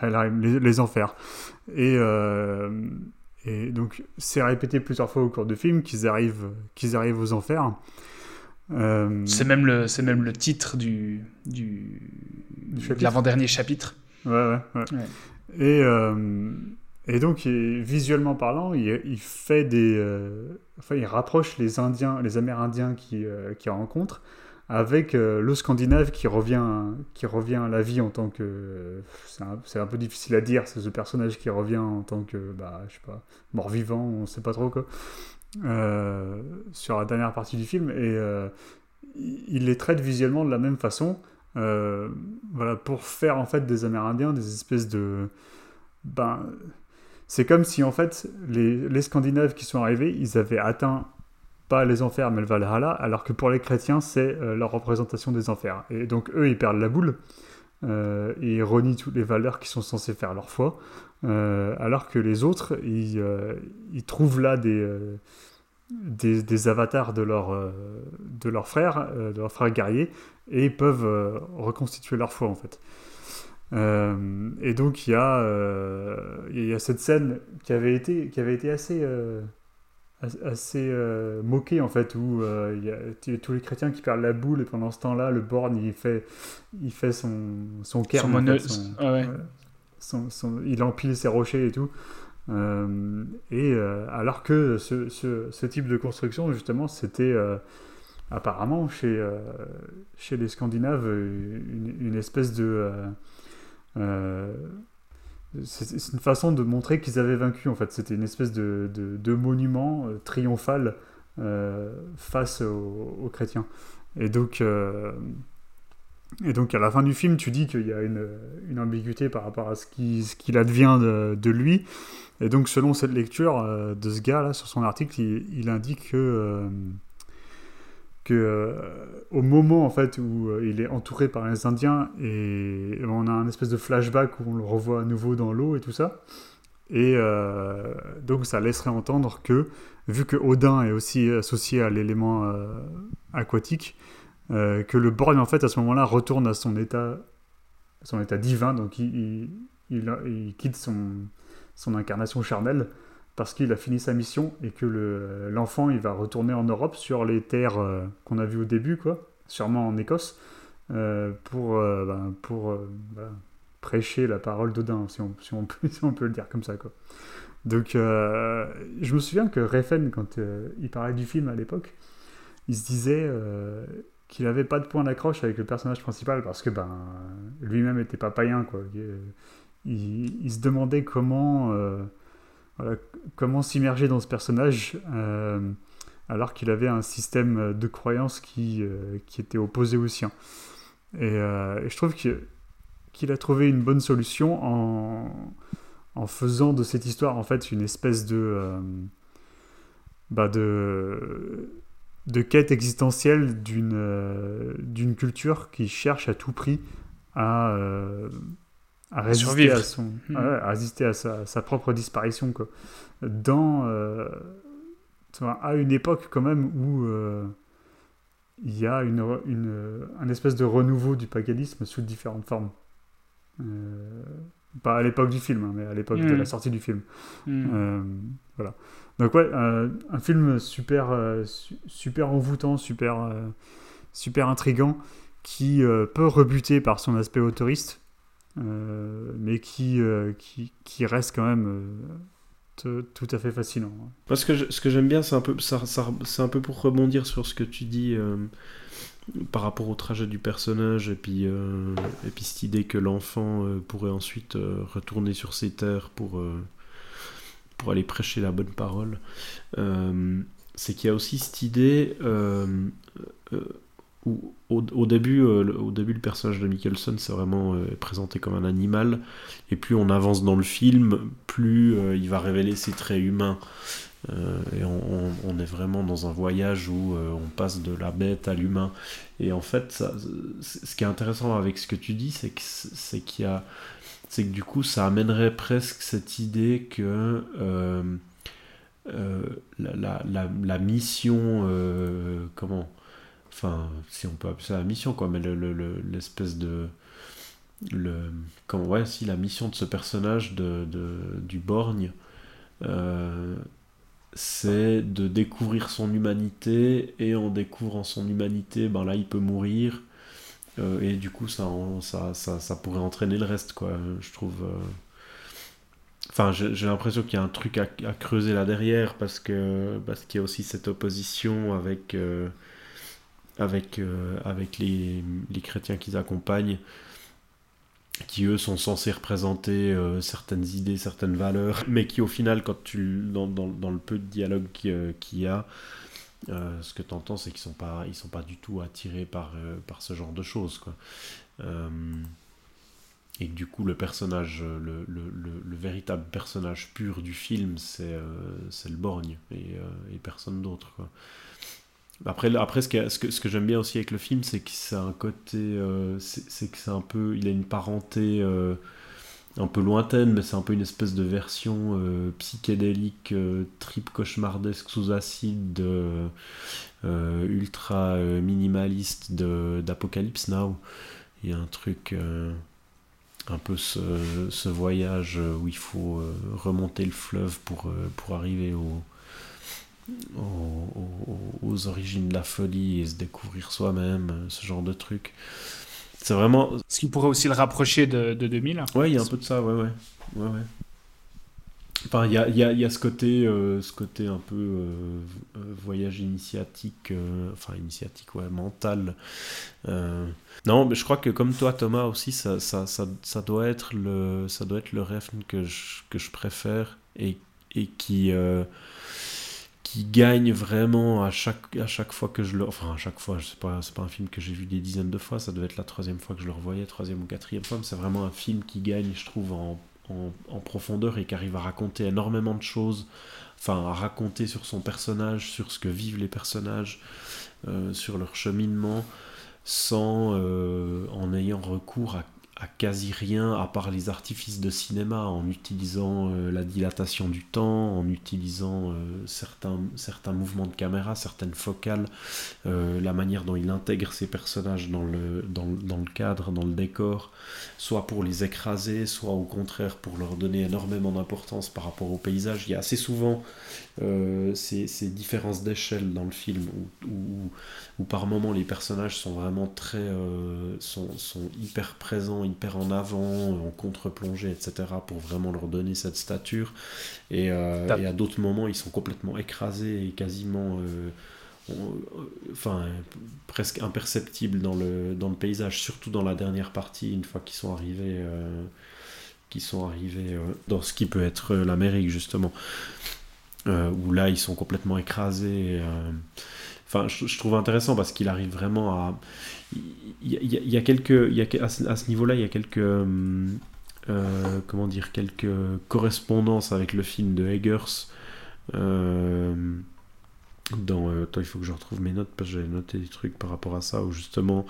Helheim, les enfers. Et donc, c'est répété plusieurs fois au cours du film qu'ils arrivent aux enfers. C'est même le titre du chapitre. De l'avant-dernier chapitre. Ouais. Et donc, visuellement parlant, il fait il rapproche les Amérindiens qu'il rencontre, avec le Scandinave qui revient à la vie en tant que... c'est un peu difficile à dire, c'est ce personnage qui revient en tant que, je sais pas, mort-vivant, on sait pas trop quoi, sur la dernière partie du film, et il les traite visuellement de la même façon, pour faire en fait des Amérindiens, des espèces de... c'est comme si en fait les Scandinaves qui sont arrivés, ils avaient atteint pas les enfers mais le Valhalla, alors que pour les chrétiens c'est leur représentation des enfers, et donc eux ils perdent la boule et ils renient toutes les valeurs qui sont censées faire leur foi, alors que les autres ils trouvent là des avatars de leurs frères guerriers, et ils peuvent reconstituer leur foi en fait. Et donc il y a cette scène qui avait été assez moqué en fait, où il y a tous les chrétiens qui perdent la boule, et pendant ce temps-là le Born il fait son cairn, il empile ses rochers et tout, alors que ce type de construction justement c'était apparemment chez les Scandinaves une espèce de c'est une façon de montrer qu'ils avaient vaincu en fait. C'était une espèce de monument triomphal face aux chrétiens. Et donc à la fin du film, tu dis qu'il y a une ambiguïté par rapport à ce qu'il advient de lui. Et donc selon cette lecture de ce gars là sur son article, il indique que au moment en fait où il est entouré par les Indiens, et on a un espèce de flashback où on le revoit à nouveau dans l'eau et tout ça, et donc ça laisserait entendre que, vu que Odin est aussi associé à l'élément aquatique, que le Born en fait à ce moment-là retourne à son état divin, donc il quitte son incarnation charnelle, parce qu'il a fini sa mission, et que l'enfant il va retourner en Europe sur les terres qu'on a vues au début, quoi, sûrement en Écosse, pour prêcher la parole d'Odin, si on peut le dire comme ça, quoi. Donc je me souviens que Refn, quand il parlait du film à l'époque, il se disait qu'il n'avait pas de point d'accroche avec le personnage principal, parce que lui-même n'était pas païen, quoi. Il se demandait comment s'immerger dans ce personnage alors qu'il avait un système de croyance qui était opposé au sien. Et je trouve qu'il a trouvé une bonne solution en faisant de cette histoire en fait une espèce de quête existentielle d'une culture qui cherche à tout prix à résister à son à sa propre disparition, quoi, à une époque quand même où il y a un espèce de renouveau du paganisme sous différentes formes. Pas à l'époque du film, mais à l'époque de la sortie du film. Voilà. Donc ouais, un film super envoûtant, super intriguant, qui peut rebuter par son aspect autoriste, mais qui reste quand même... tout à fait fascinant. Parce que ce que j'aime bien, c'est un peu pour rebondir sur ce que tu dis par rapport au trajet du personnage et puis cette idée que l'enfant pourrait ensuite retourner sur ses terres pour aller prêcher la bonne parole. C'est qu'il y a aussi cette idée où au début le personnage de Mikkelsen c'est vraiment présenté comme un animal, et plus on avance dans le film, plus il va révéler ses traits humains, et on est vraiment dans un voyage où on passe de la bête à l'humain. Et en fait ce qui est intéressant avec ce que tu dis, c'est que du coup ça amènerait presque cette idée que la mission enfin, si on peut appeler ça la mission, quoi, mais la mission de ce personnage du borgne, c'est de découvrir son humanité, et en découvrant son humanité, ben là, il peut mourir, et du coup, ça pourrait entraîner le reste, quoi, je trouve. Enfin, j'ai l'impression qu'il y a un truc à creuser là derrière, parce qu'il y a aussi cette opposition avec les chrétiens qu'ils accompagnent, qui eux sont censés représenter certaines idées, certaines valeurs, mais qui au final, quand dans le peu de dialogue qu'il y a, ce que t'entends, c'est qu'ils sont pas du tout attirés par ce genre de choses, quoi. Et que du coup le personnage, le véritable personnage pur du film, c'est le borgne et personne d'autre, quoi. Après ce que j'aime bien aussi avec le film, c'est que ça a un côté c'est que c'est un peu, il a une parenté un peu lointaine, mais c'est un peu une espèce de version psychédélique, trip cauchemardesque sous acide, ultra minimaliste d'Apocalypse Now. Il y a un truc un peu ce voyage où il faut remonter le fleuve pour arriver aux origines de la folie et se découvrir soi-même, ce genre de truc. C'est vraiment... Ce qui pourrait aussi le rapprocher de 2000. Ouais, il y a un peu de ça, ouais. Enfin, il y a ce côté un peu voyage initiatique, mental. Non, mais je crois que comme toi, Thomas, aussi, ça doit être le Refn que je préfère et qui gagne vraiment à chaque fois que je le... Enfin, à chaque fois, c'est pas un film que j'ai vu des dizaines de fois, ça devait être la troisième fois que je le revoyais, troisième ou quatrième fois, mais c'est vraiment un film qui gagne, je trouve, en profondeur, et qui arrive à raconter énormément de choses, enfin, à raconter sur son personnage, sur ce que vivent les personnages, sur leur cheminement, en ayant recours à quasi rien, à part les artifices de cinéma, en utilisant la dilatation du temps, en utilisant certains mouvements de caméra, certaines focales, la manière dont il intègre ses personnages dans le cadre, dans le décor, soit pour les écraser, soit au contraire pour leur donner énormément d'importance par rapport au paysage. Il y a assez souvent ces différences d'échelle dans le film, où par moments les personnages sont vraiment très... sont hyper présents, hyper en avant, en contre-plongée, etc., pour vraiment leur donner cette stature, et à d'autres moments ils sont complètement écrasés et quasiment presque imperceptibles dans le paysage, surtout dans la dernière partie, une fois qu'ils sont arrivés dans ce qui peut être l'Amérique, justement. où là ils sont complètement écrasés. Enfin, je trouve intéressant parce qu'il arrive vraiment à. Il y a quelques. À ce niveau-là, il y a quelques. Comment dire, quelques correspondances avec le film de Eggers. Attends, il faut que je retrouve mes notes parce que j'avais noté des trucs par rapport à ça, où justement.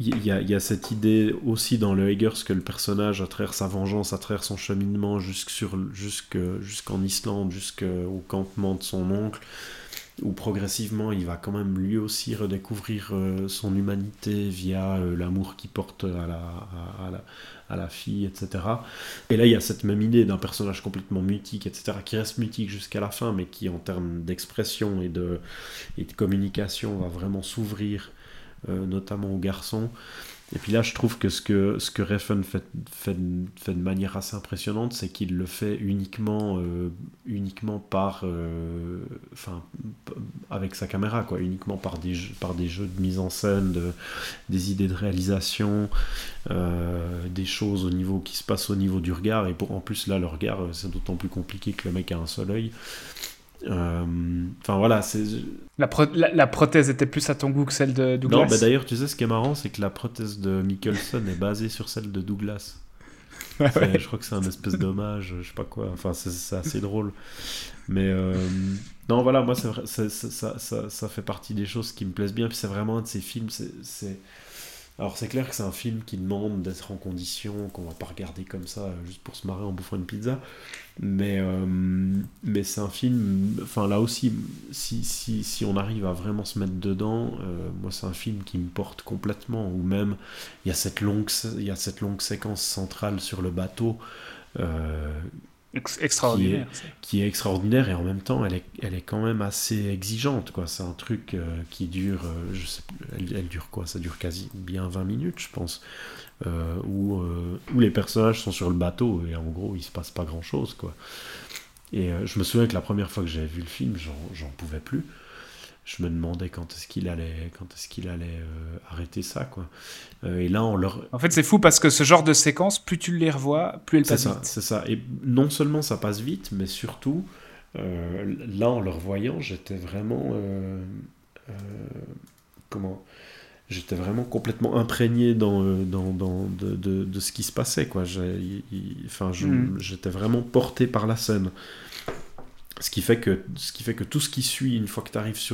Il y a cette idée aussi dans le Eggers que le personnage, à travers sa vengeance, à travers son cheminement jusqu'en Islande, jusqu'au campement de son oncle, où progressivement il va quand même lui aussi redécouvrir son humanité via l'amour qu'il porte à la fille, etc. Et là il y a cette même idée d'un personnage complètement mutique, etc., qui reste mutique jusqu'à la fin, mais qui en termes d'expression et de communication va vraiment s'ouvrir, notamment aux garçons. Et puis là je trouve que ce que Refn fait de manière assez impressionnante, c'est qu'il le fait uniquement par avec sa caméra, quoi, uniquement par des jeux de mise en scène, des idées de réalisation, des choses qui se passent au niveau du regard. Et en plus là le regard, c'est d'autant plus compliqué que le mec a un seul œil. Enfin voilà, c'est... La prothèse était plus à ton goût que celle de Douglas. Non, bah d'ailleurs, tu sais ce qui est marrant, c'est que la prothèse de Mikkelsen est basée sur celle de Douglas. Ah ouais. Je crois que c'est un espèce d'hommage, je sais pas quoi. Enfin, c'est assez drôle. Mais non, voilà, moi c'est vrai, ça fait partie des choses qui me plaisent bien. Puis c'est vraiment un de ces films. Alors c'est clair que c'est un film qui demande d'être en condition, qu'on va pas regarder comme ça juste pour se marrer en bouffant une pizza, mais c'est un film, enfin là aussi si on arrive à vraiment se mettre dedans, moi c'est un film qui me porte complètement. Ou même il y a cette longue séquence centrale sur le bateau extraordinaire, qui est extraordinaire, et en même temps elle est quand même assez exigeante, quoi. C'est un truc qui dure, je sais plus, elle dure quoi, ça dure quasi bien 20 minutes je pense, où les personnages sont sur le bateau et en gros il se passe pas grand chose, quoi. Et je me souviens que la première fois que j'avais vu le film, j'en pouvais plus. Je me demandais quand est-ce qu'il allait arrêter ça, quoi. Et là en fait c'est fou parce que ce genre de séquence, plus tu les revois, plus elle passe vite. C'est ça. Et non seulement ça passe vite, mais surtout là en le revoyant, j'étais vraiment complètement imprégné de ce qui se passait, quoi. J'étais vraiment porté par la scène. Ce qui fait que tout ce qui suit une fois que tu arrives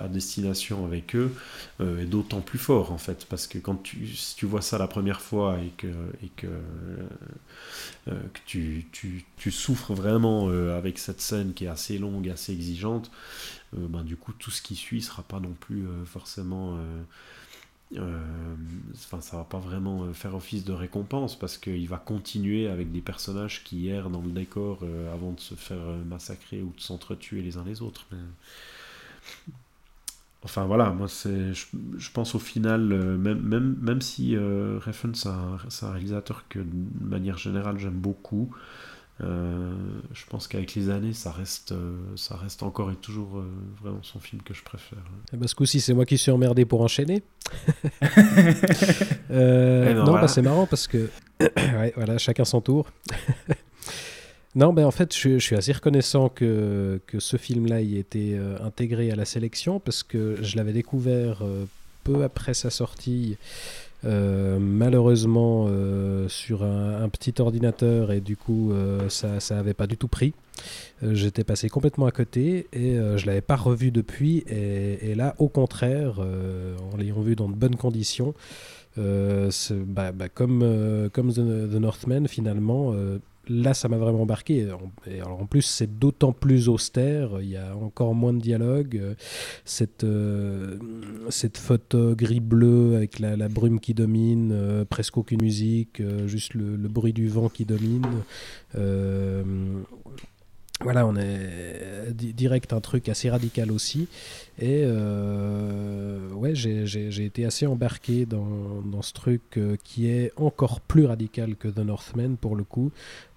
à destination avec eux est d'autant plus fort, en fait, parce que si tu vois ça la première fois et que tu souffres vraiment avec cette scène qui est assez longue, assez exigeante, ben du coup tout ce qui suit sera pas non plus forcément ça va pas vraiment faire office de récompense, parce qu'il va continuer avec des personnages qui errent dans le décor avant de se faire massacrer ou de s'entretuer les uns les autres. Mais... enfin voilà, moi je pense au final, même si Refn c'est un réalisateur que de manière générale j'aime beaucoup, je pense qu'avec les années ça reste encore et toujours vraiment son film que je préfère. Et bah, ce coup-ci c'est moi qui suis emmerdé pour enchaîner. Voilà. Bah, c'est marrant parce que ouais, voilà, chacun son tour. Non, bah, en fait je suis assez reconnaissant que ce film-là ait été intégré à la sélection, parce que je l'avais découvert peu après sa sortie. Malheureusement sur un petit ordinateur, et du coup ça avait pas du tout pris, j'étais passé complètement à côté et je l'avais pas revu depuis, et là au contraire, en l'ayant vu dans de bonnes conditions, comme The Northman, finalement là ça m'a vraiment embarqué. Et alors, en plus c'est d'autant plus austère, il y a encore moins de dialogue, cette photo gris-bleu avec la brume qui domine, presque aucune musique, juste le bruit du vent qui domine, voilà, on est direct un truc assez radical aussi. Et ouais, j'ai été assez embarqué dans ce truc qui est encore plus radical que The Northman pour le coup,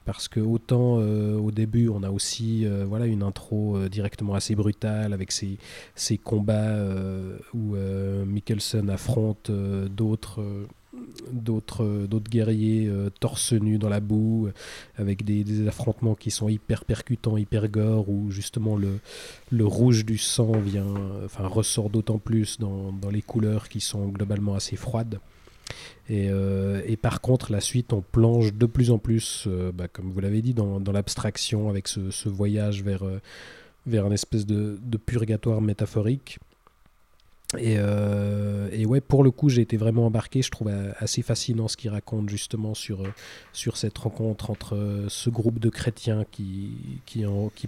parce que autant au début on a aussi une intro directement assez brutale avec ces combats où Mikkelsen affronte d'autres d'autres guerriers torse nu dans la boue, avec des affrontements qui sont hyper percutants, hyper gore, où justement le rouge du sang ressort d'autant plus dans les couleurs qui sont globalement assez froides. Et par contre, la suite, on plonge de plus en plus, comme vous l'avez dit, dans l'abstraction, avec ce voyage vers une espèce de purgatoire métaphorique. Et ouais, pour le coup, j'ai été vraiment embarqué. Je trouve assez fascinant ce qu'il raconte justement sur cette rencontre entre ce groupe de chrétiens qui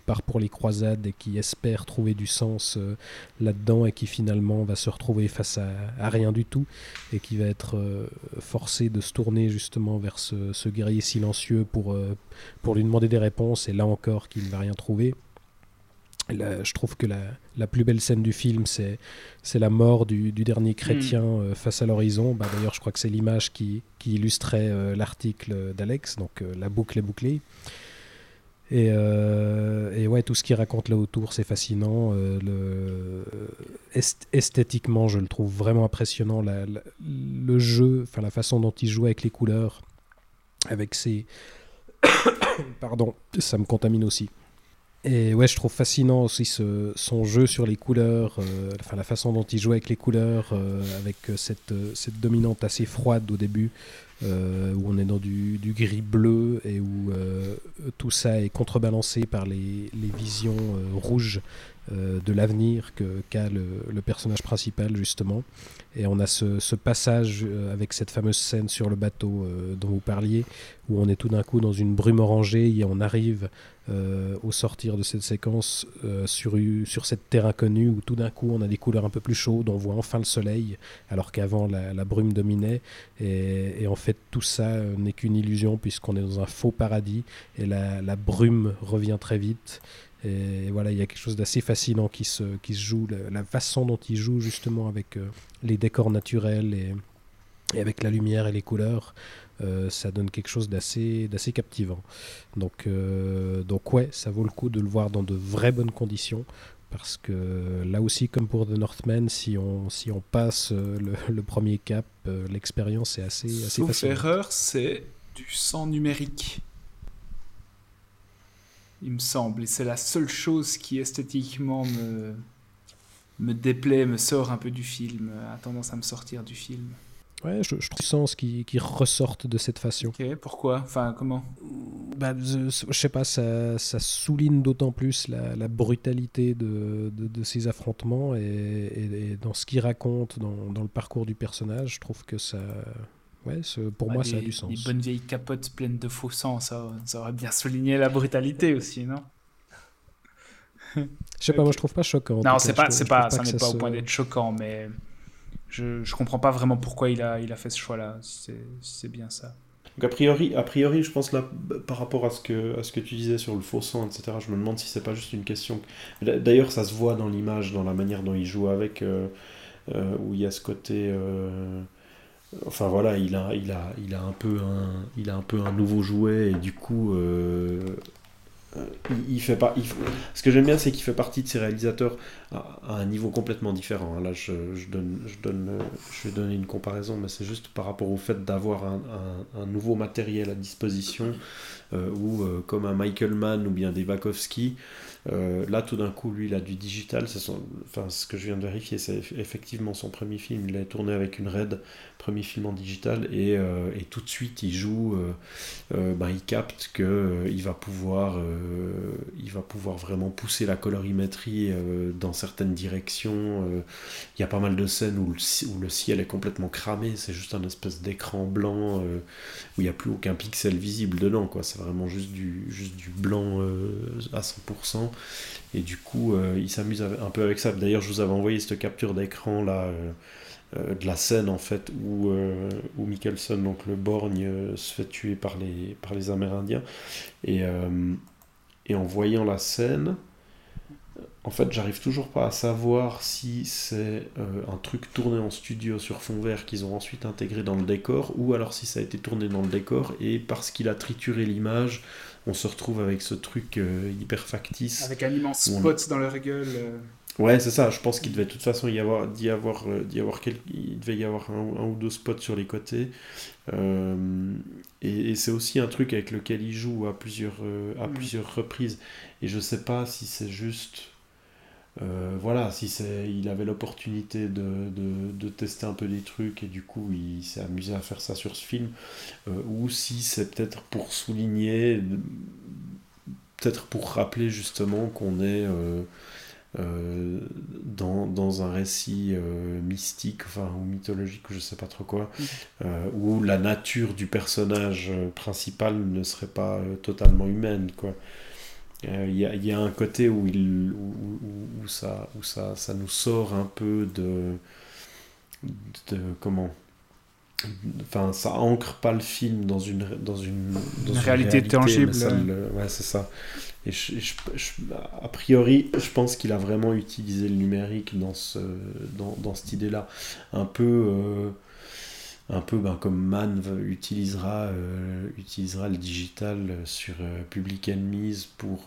part pour les croisades et qui espère trouver du sens là-dedans, et qui finalement va se retrouver face à rien du tout, et qui va être forcé de se tourner justement vers ce guerrier silencieux pour lui demander des réponses, et là encore qu'il ne va rien trouver. Là, je trouve que la plus belle scène du film, c'est la mort du dernier chrétien face à l'horizon. Bah, d'ailleurs, je crois que c'est l'image qui illustrait l'article d'Alex, donc la boucle est bouclée. Et ouais, tout ce qu'il raconte là autour, c'est fascinant. Esthétiquement, je le trouve vraiment impressionnant. Le jeu, la façon dont il joue avec les couleurs, avec ses... Pardon, ça me contamine aussi. Et ouais, je trouve fascinant aussi son jeu sur les couleurs, la façon dont il joue avec les couleurs, avec cette dominante assez froide au début, où on est dans du gris-bleu, et où tout ça est contrebalancé par les visions rouges de l'avenir qu'a le personnage principal, justement. Et on a ce passage avec cette fameuse scène sur le bateau dont vous parliez, où on est tout d'un coup dans une brume orangée, et on arrive au sortir de cette séquence sur cette terre inconnue, où tout d'un coup on a des couleurs un peu plus chaudes, on voit enfin le soleil, alors qu'avant la brume dominait, et en fait tout ça n'est qu'une illusion, puisqu'on est dans un faux paradis, et la brume revient très vite. Et voilà, il y a quelque chose d'assez fascinant qui se joue, la façon dont il joue justement avec les décors naturels et avec la lumière et les couleurs, ça donne quelque chose d'assez captivant. Donc ouais, ça vaut le coup de le voir dans de vraies bonnes conditions, parce que là aussi, comme pour The Northman, si on passe le premier cap, l'expérience est assez fascinante. Sauf erreur, c'est du sang numérique, il me semble, et c'est la seule chose qui esthétiquement me déplaît, me sort un peu du film, a tendance à me sortir du film. Ouais, je trouve sens qui ressortent de cette façon. Ok, pourquoi ? Enfin, comment ? Bah, je sais pas, ça souligne d'autant plus la brutalité de ces affrontements, et dans ce qu'il raconte, dans le parcours du personnage, je trouve que ça... Ouais, pour moi, ça a du sens. Une bonne vieille capote pleine de faux sang, ça aurait bien souligné la brutalité aussi, non ? Je sais pas, moi je trouve pas choquant. Non, ça n'est pas au point d'être choquant, mais je comprends pas vraiment pourquoi il a fait ce choix-là. C'est bien ça. Donc a priori, je pense là, par rapport à ce que tu disais sur le faux sang, etc., je me demande si c'est pas juste une question... D'ailleurs, ça se voit dans l'image, dans la manière dont il joue avec, où il y a ce côté... Enfin voilà, il a un peu un nouveau jouet, et du coup ce que j'aime bien, c'est qu'il fait partie de ces réalisateurs à un niveau complètement différent. Là je vais donner une comparaison, mais c'est juste par rapport au fait d'avoir un nouveau matériel à disposition, ou comme un Michael Mann ou bien des Wachowski. Là tout d'un coup, lui, il a du digital. Ce que je viens de vérifier, c'est effectivement son premier film, il l'a tourné avec une RED, premier film en digital, et tout de suite il joue, il capte que il va pouvoir vraiment pousser la colorimétrie dans certaines directions. Il y a pas mal de scènes où le ciel est complètement cramé, c'est juste un espèce d'écran blanc, où il n'y a plus aucun pixel visible dedans, quoi. C'est vraiment juste du blanc à 100%. Et du coup, il s'amuse un peu avec ça. D'ailleurs, je vous avais envoyé cette capture d'écran là, de la scène en fait où Mikkelsen, donc le borgne, se fait tuer par les Amérindiens. Et en voyant la scène, en fait, j'arrive toujours pas à savoir si c'est un truc tourné en studio sur fond vert qu'ils ont ensuite intégré dans le décor, ou alors si ça a été tourné dans le décor, et parce qu'il a trituré l'image, on se retrouve avec ce truc hyper factice. Avec un immense spot dans leur gueule. Ouais, c'est ça. Je pense qu'il devait de toute façon y avoir un ou deux spots sur les côtés. Et c'est aussi un truc avec lequel il joue à plusieurs reprises. Et je sais pas si c'est juste... il avait l'opportunité de tester un peu des trucs et du coup il s'est amusé à faire ça sur ce film, ou si c'est peut-être pour souligner, peut-être pour rappeler justement qu'on est dans un récit mystique, enfin, ou mythologique, je sais pas trop quoi, où la nature du personnage principal ne serait pas totalement humaine, quoi. Il y a un côté où ça nous sort un peu Enfin, ça ancre pas le film dans une réalité tangible. Ouais, c'est ça. Et a priori, je pense qu'il a vraiment utilisé le numérique dans cette idée-là, un peu. Comme Mann utilisera le digital sur Public Enemies pour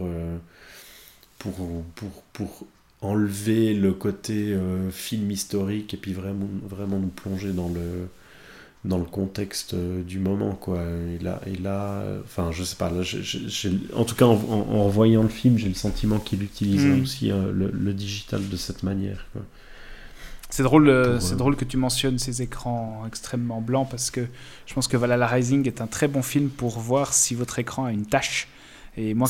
enlever le côté film historique et puis vraiment, vraiment nous plonger dans le contexte du moment, quoi. Et là, je sais pas, là, en tout cas en revoyant le film, j'ai le sentiment qu'il utilise aussi le digital de cette manière, quoi. C'est drôle que tu mentionnes ces écrans extrêmement blancs, parce que je pense que Valhalla Rising est un très bon film pour voir si votre écran a une tache. Et moi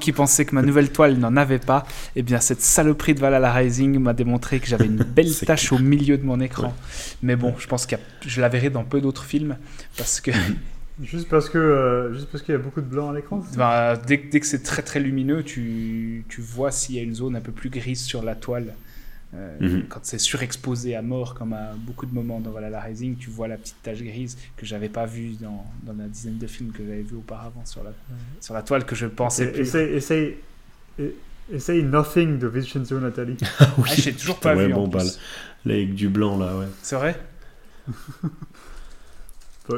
qui pensais que ma nouvelle toile n'en avait pas, eh bien cette saloperie de Valhalla Rising m'a démontré que j'avais une belle tache au milieu de mon écran. Ouais. Mais bon, je pense que je la verrai dans peu d'autres films, parce que... Juste parce qu'il y a beaucoup de blanc à l'écran. Dès que c'est très très lumineux, tu vois s'il y a une zone un peu plus grise sur la toile. Quand c'est surexposé à mort, comme à beaucoup de moments dans Valhalla Rising, tu vois la petite tache grise que j'avais pas vue dans la dizaine de films que j'avais vu auparavant sur la toile, que je pensais plus. Essaye Nothing de Vincenzo Natali. Oui, ah, j'ai toujours pas vu. Bon, en plus. Là, avec du blanc, là, ouais. C'est vrai.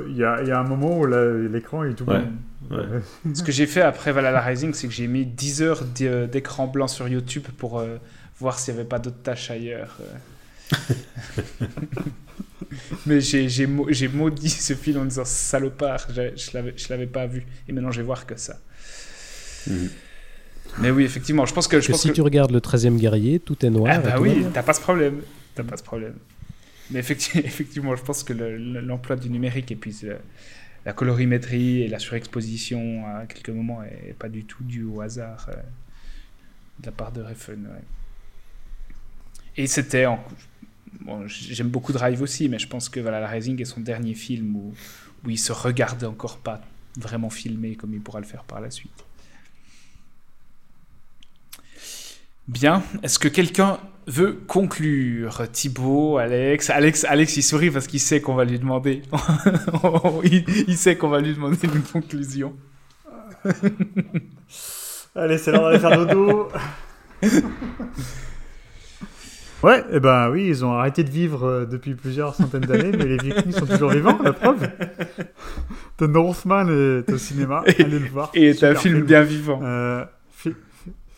Il y a un moment où l'écran est tout blanc. Ouais. Ce que j'ai fait après Valhalla Rising, c'est que j'ai mis 10 heures d'écran blanc sur YouTube pour voir s'il n'y avait pas d'autres tâches ailleurs. Mais j'ai maudit ce film en disant salopard, je l'avais pas vu, et maintenant je vais voir que ça. Mais oui, effectivement, je pense que si tu regardes le 13e guerrier, tout est noir. Ah bah oui, t'as pas ce problème. Mais effectivement, je pense que l'emploi du numérique et puis la colorimétrie et la surexposition à quelques moments n'est pas du tout dû au hasard de la part de Refn, ouais. Et c'était... j'aime beaucoup Drive aussi, mais je pense que Valhalla Rising est son dernier film où il se regarde encore pas vraiment filmé comme il pourra le faire par la suite. Bien, est-ce que quelqu'un veut conclure? Thibaut, Alex, il sourit parce qu'il sait qu'on va lui demander. Il sait qu'on va lui demander une conclusion. Allez, c'est l'heure d'aller faire dodo. Ouais, et ben oui, ils ont arrêté de vivre depuis plusieurs centaines d'années, mais les Vikings sont toujours vivants, la preuve. The Northman est au cinéma, allez le voir. Et c'est un film bien vivant. Un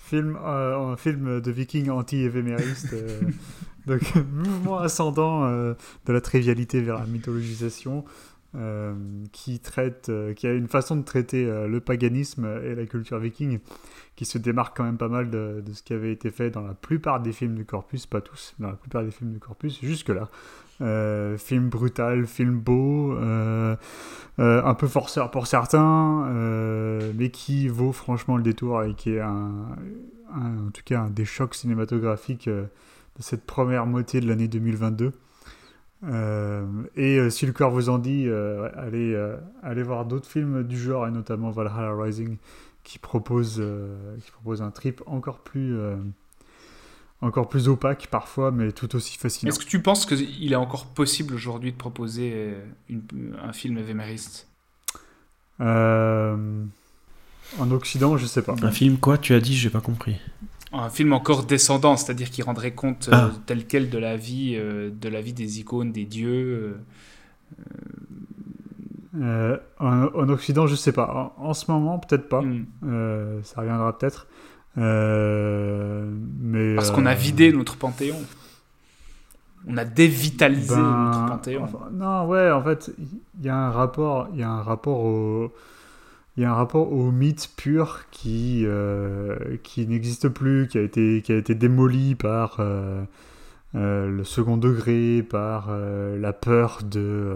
film de Vikings anti-évémériste, donc mouvement ascendant de la trivialité vers la mythologisation, qui a une façon de traiter le paganisme et la culture viking qui se démarque quand même pas mal de ce qui avait été fait dans la plupart des films du corpus, pas tous, dans la plupart des films du corpus jusque-là. Film brutal, film beau, un peu forceur pour certains, mais qui vaut franchement le détour et qui est en tout cas un des chocs cinématographiques de cette première moitié de l'année 2022. Et si le cœur vous en dit, allez voir d'autres films du genre, et notamment Valhalla Rising, qui propose un trip encore plus opaque parfois, mais tout aussi fascinant. Est-ce que tu penses qu'il est encore possible aujourd'hui de proposer un film évémériste en Occident? Je sais pas. Un film quoi? Tu as dit, j'ai pas compris. Un film encore descendant, c'est-à-dire qui rendrait compte tel quel de la vie des icônes, des dieux. En Occident, je sais pas. En ce moment, peut-être pas. Ça reviendra peut-être. Mais Parce qu'on a vidé notre panthéon. On a dévitalisé notre panthéon. Enfin, non, ouais, en fait, il y a un rapport au mythe pur qui n'existe plus, qui a été démoli par le second degré, par la peur de...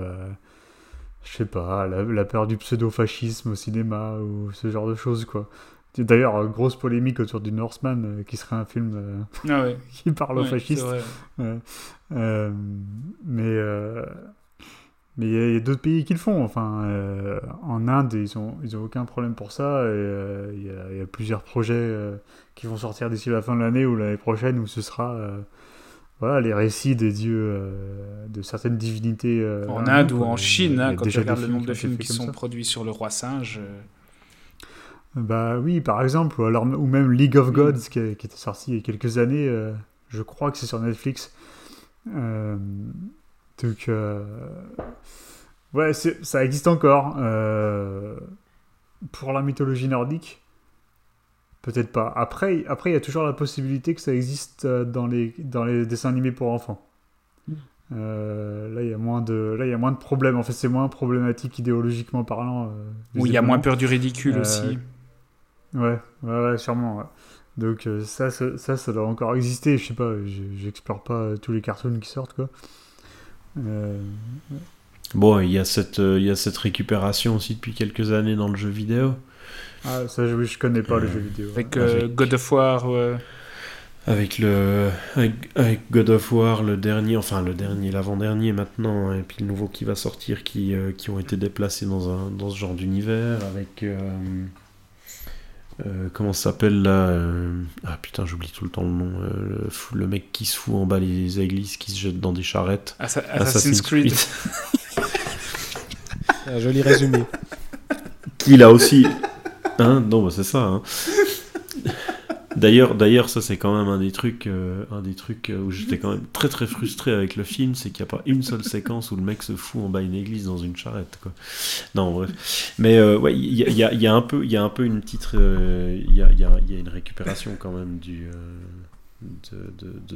je sais pas, la peur du pseudo-fascisme au cinéma ou ce genre de choses, quoi. D'ailleurs, grosse polémique autour du Northman, qui serait un film qui parle aux fascistes. Mais il y a d'autres pays qui le font. Enfin, en Inde, ils ont aucun problème pour ça. Il y a plusieurs projets qui vont sortir d'ici la fin de l'année ou l'année prochaine, où ce sera... voilà, les récits des dieux, de certaines divinités... en Inde ou en Chine, quand tu regardes le nombre de films qui sont produits sur le roi singe. Bah oui, par exemple, ou même League of Gods, qui était sorti il y a quelques années, je crois que c'est sur Netflix. Donc, ouais, ça existe encore. Pour la mythologie nordique, peut-être pas. Après, il y a toujours la possibilité que ça existe dans les dessins animés pour enfants. Là, il y a moins de problèmes. En fait, c'est moins problématique idéologiquement parlant. Oui, il y a moins peur du ridicule aussi. Ouais, sûrement. Ouais. Donc ça doit encore exister. Je sais pas, j'explore pas tous les cartoons qui sortent, quoi. Ouais. Bon, il y a cette récupération aussi depuis quelques années dans le jeu vidéo. Ah, ça, je connais pas le jeu vidéo. Avec God of War. Avec God of War, l'avant-dernier maintenant, et puis le nouveau qui va sortir, qui ont été déplacés dans ce genre d'univers. Avec. Comment ça s'appelle là Ah putain, j'oublie tout le temps le nom. Le mec qui se fout en bas les églises, qui se jette dans des charrettes. Assassin's Creed. C'est un joli résumé. Qui là aussi. Hein non, bah c'est ça. Hein. D'ailleurs, ça c'est quand même un des trucs où j'étais quand même très très frustré avec le film, c'est qu'il n'y a pas une seule séquence où le mec se fout en bas une église dans une charrette, quoi. Non, bref. Mais ouais, il y a un peu une petite, il y a une récupération quand même de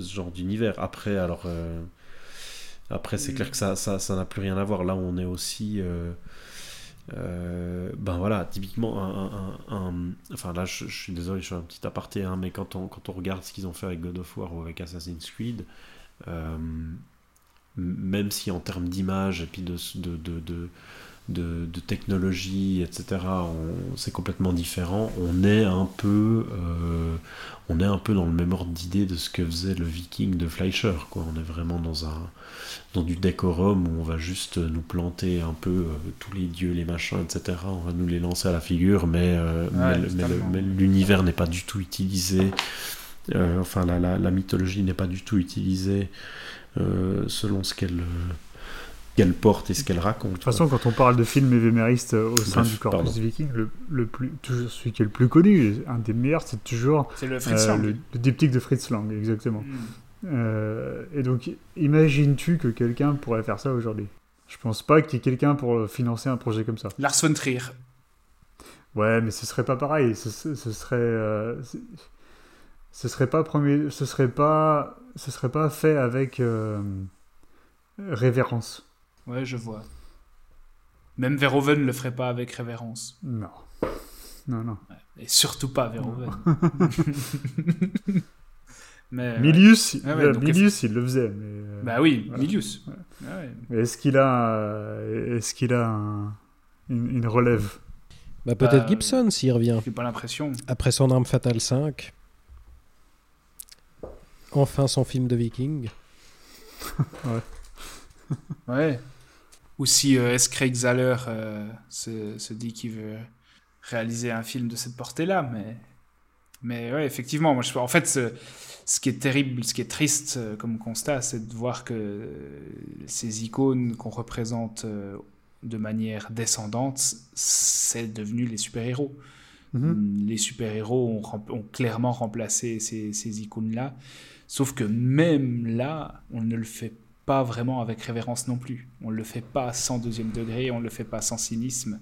ce genre d'univers. Après, alors c'est clair que ça n'a plus rien à voir. Là, on est aussi ben voilà, typiquement enfin là je suis désolé, je fais un petit aparté, hein, mais quand on regarde ce qu'ils ont fait avec God of War ou avec Assassin's Creed, même si en termes d'image et puis de technologie, etc., c'est complètement différent, on est un peu dans le même ordre d'idée de ce que faisait le Viking de Fleischer, quoi. On est vraiment dans du décorum où on va juste nous planter un peu tous les dieux, les machins, etc. On va nous les lancer à la figure, mais l'univers n'est pas du tout utilisé. Enfin, la mythologie n'est pas du tout utilisée selon ce qu'elle porte et ce qu'elle raconte. De toute façon, quand on parle de films évéméristes au sein du corpus viking, celui qui est le plus connu, un des meilleurs, c'est toujours le diptyque de Fritz Lang, exactement. Et donc, imagines-tu que quelqu'un pourrait faire ça aujourd'hui ? Je pense pas qu'il y ait quelqu'un pour financer un projet comme ça. Lars von Trier. Ouais, mais ce serait pas pareil. Ce serait pas fait avec révérence. Ouais, je vois. Même Verhoeven le ferait pas avec révérence. Non. Et surtout pas Verhoeven. Mais, Milius, il le faisait. Mais, bah oui, voilà. Milius. Ouais. Ah ouais. Est-ce qu'il a une relève ? Bah peut-être Gibson s'il revient. J'ai pas l'impression. Après son Arme fatale 5. Enfin son film de Viking. Ouais. Ouais. Ou si S. Craig Zahler se dit qu'il veut réaliser un film de cette portée-là, mais ouais, effectivement, moi en fait ce qui est terrible, ce qui est triste comme constat, c'est de voir que ces icônes qu'on représente de manière descendante, c'est devenu les super-héros. Mm-hmm. Les super-héros ont clairement remplacé ces icônes-là, sauf que même là, on ne le fait pas vraiment avec révérence non plus. On ne le fait pas sans deuxième degré, on ne le fait pas sans cynisme.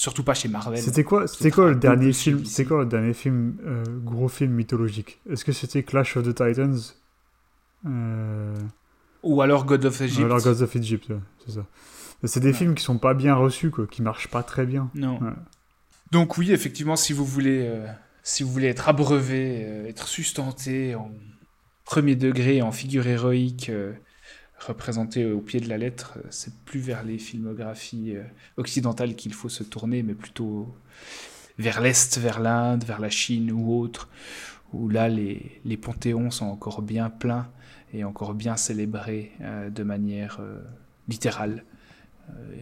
surtout pas chez Marvel. C'était quoi le dernier film gros film mythologique? Est-ce que c'était Clash of the Titans ou alors God of Egypt? Alors God of Egypt, ouais, c'est ça. C'est des films qui sont pas bien reçus, quoi, qui marchent pas très bien. Non. Ouais. Donc oui, effectivement, si vous voulez être abreuvé, être sustenté en premier degré, en figure héroïque, représentée au pied de la lettre, c'est plus vers les filmographies occidentales qu'il faut se tourner, mais plutôt vers l'Est, vers l'Inde, vers la Chine ou autre, où là, les panthéons sont encore bien pleins et encore bien célébrés de manière littérale,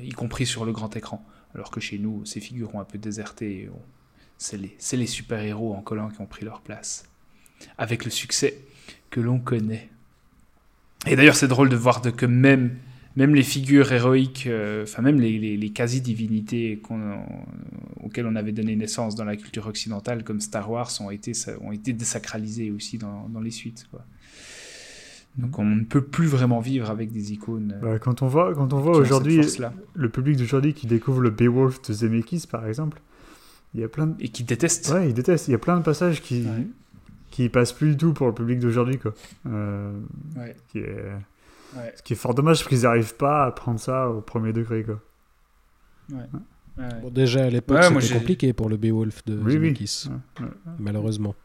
y compris sur le grand écran. Alors que chez nous, ces figures ont un peu déserté. Et c'est les super-héros en collant qui ont pris leur place, avec le succès que l'on connaît. Et d'ailleurs, c'est drôle de voir que même les figures héroïques, même les quasi-divinités auxquelles on avait donné naissance dans la culture occidentale, comme Star Wars, ont été désacralisées aussi dans les suites, quoi. Donc on ne peut plus vraiment vivre avec des icônes. Bah, quand on voit aujourd'hui le public d'aujourd'hui qui découvre le Beowulf de Zemeckis, par exemple, il y a plein de... et qui déteste. Ouais, il déteste. Il y a plein de passages qui passent plus du tout pour le public d'aujourd'hui, quoi. Ce qui est fort dommage parce qu'ils n'arrivent pas à prendre ça au premier degré, quoi. Bon, déjà à l'époque c'était compliqué pour le Beowulf de Zemeckis, malheureusement.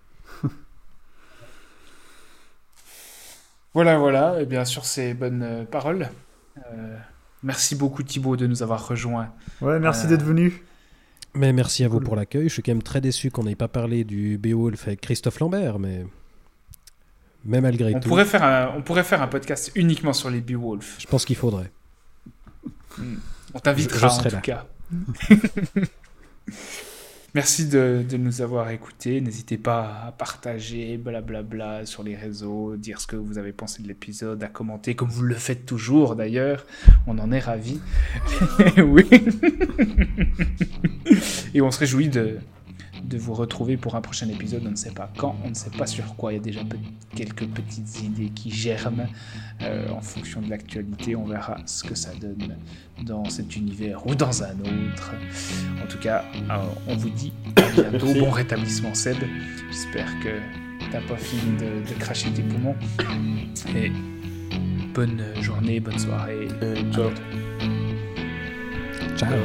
Voilà, et bien sur ces bonnes paroles. Merci beaucoup Thibaut de nous avoir rejoints. Ouais, merci d'être venu. Mais merci à vous pour l'accueil. Je suis quand même très déçu qu'on n'ait pas parlé du Beowulf avec Christophe Lambert, mais malgré tout. On pourrait faire un podcast uniquement sur les Beowulf. Je pense qu'il faudrait. On t'invitera en tout cas. Merci de nous avoir écoutés. N'hésitez pas à partager, blablabla, sur les réseaux, dire ce que vous avez pensé de l'épisode, à commenter, comme vous le faites toujours d'ailleurs. On en est ravis. Oui. Et on se réjouit de vous retrouver pour un prochain épisode. On ne sait pas quand, on ne sait pas sur quoi. Il y a déjà quelques petites idées qui germent en fonction de l'actualité. On verra ce que ça donne dans cet univers ou dans un autre. En tout cas, on vous dit à bientôt. Merci. Bon rétablissement, Seb. J'espère que t'as pas fini de cracher tes poumons. Et bonne journée, bonne soirée. Ciao. Ciao.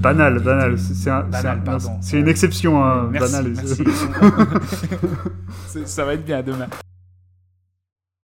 Banal. C'est une exception. Merci. Ça va être bien demain.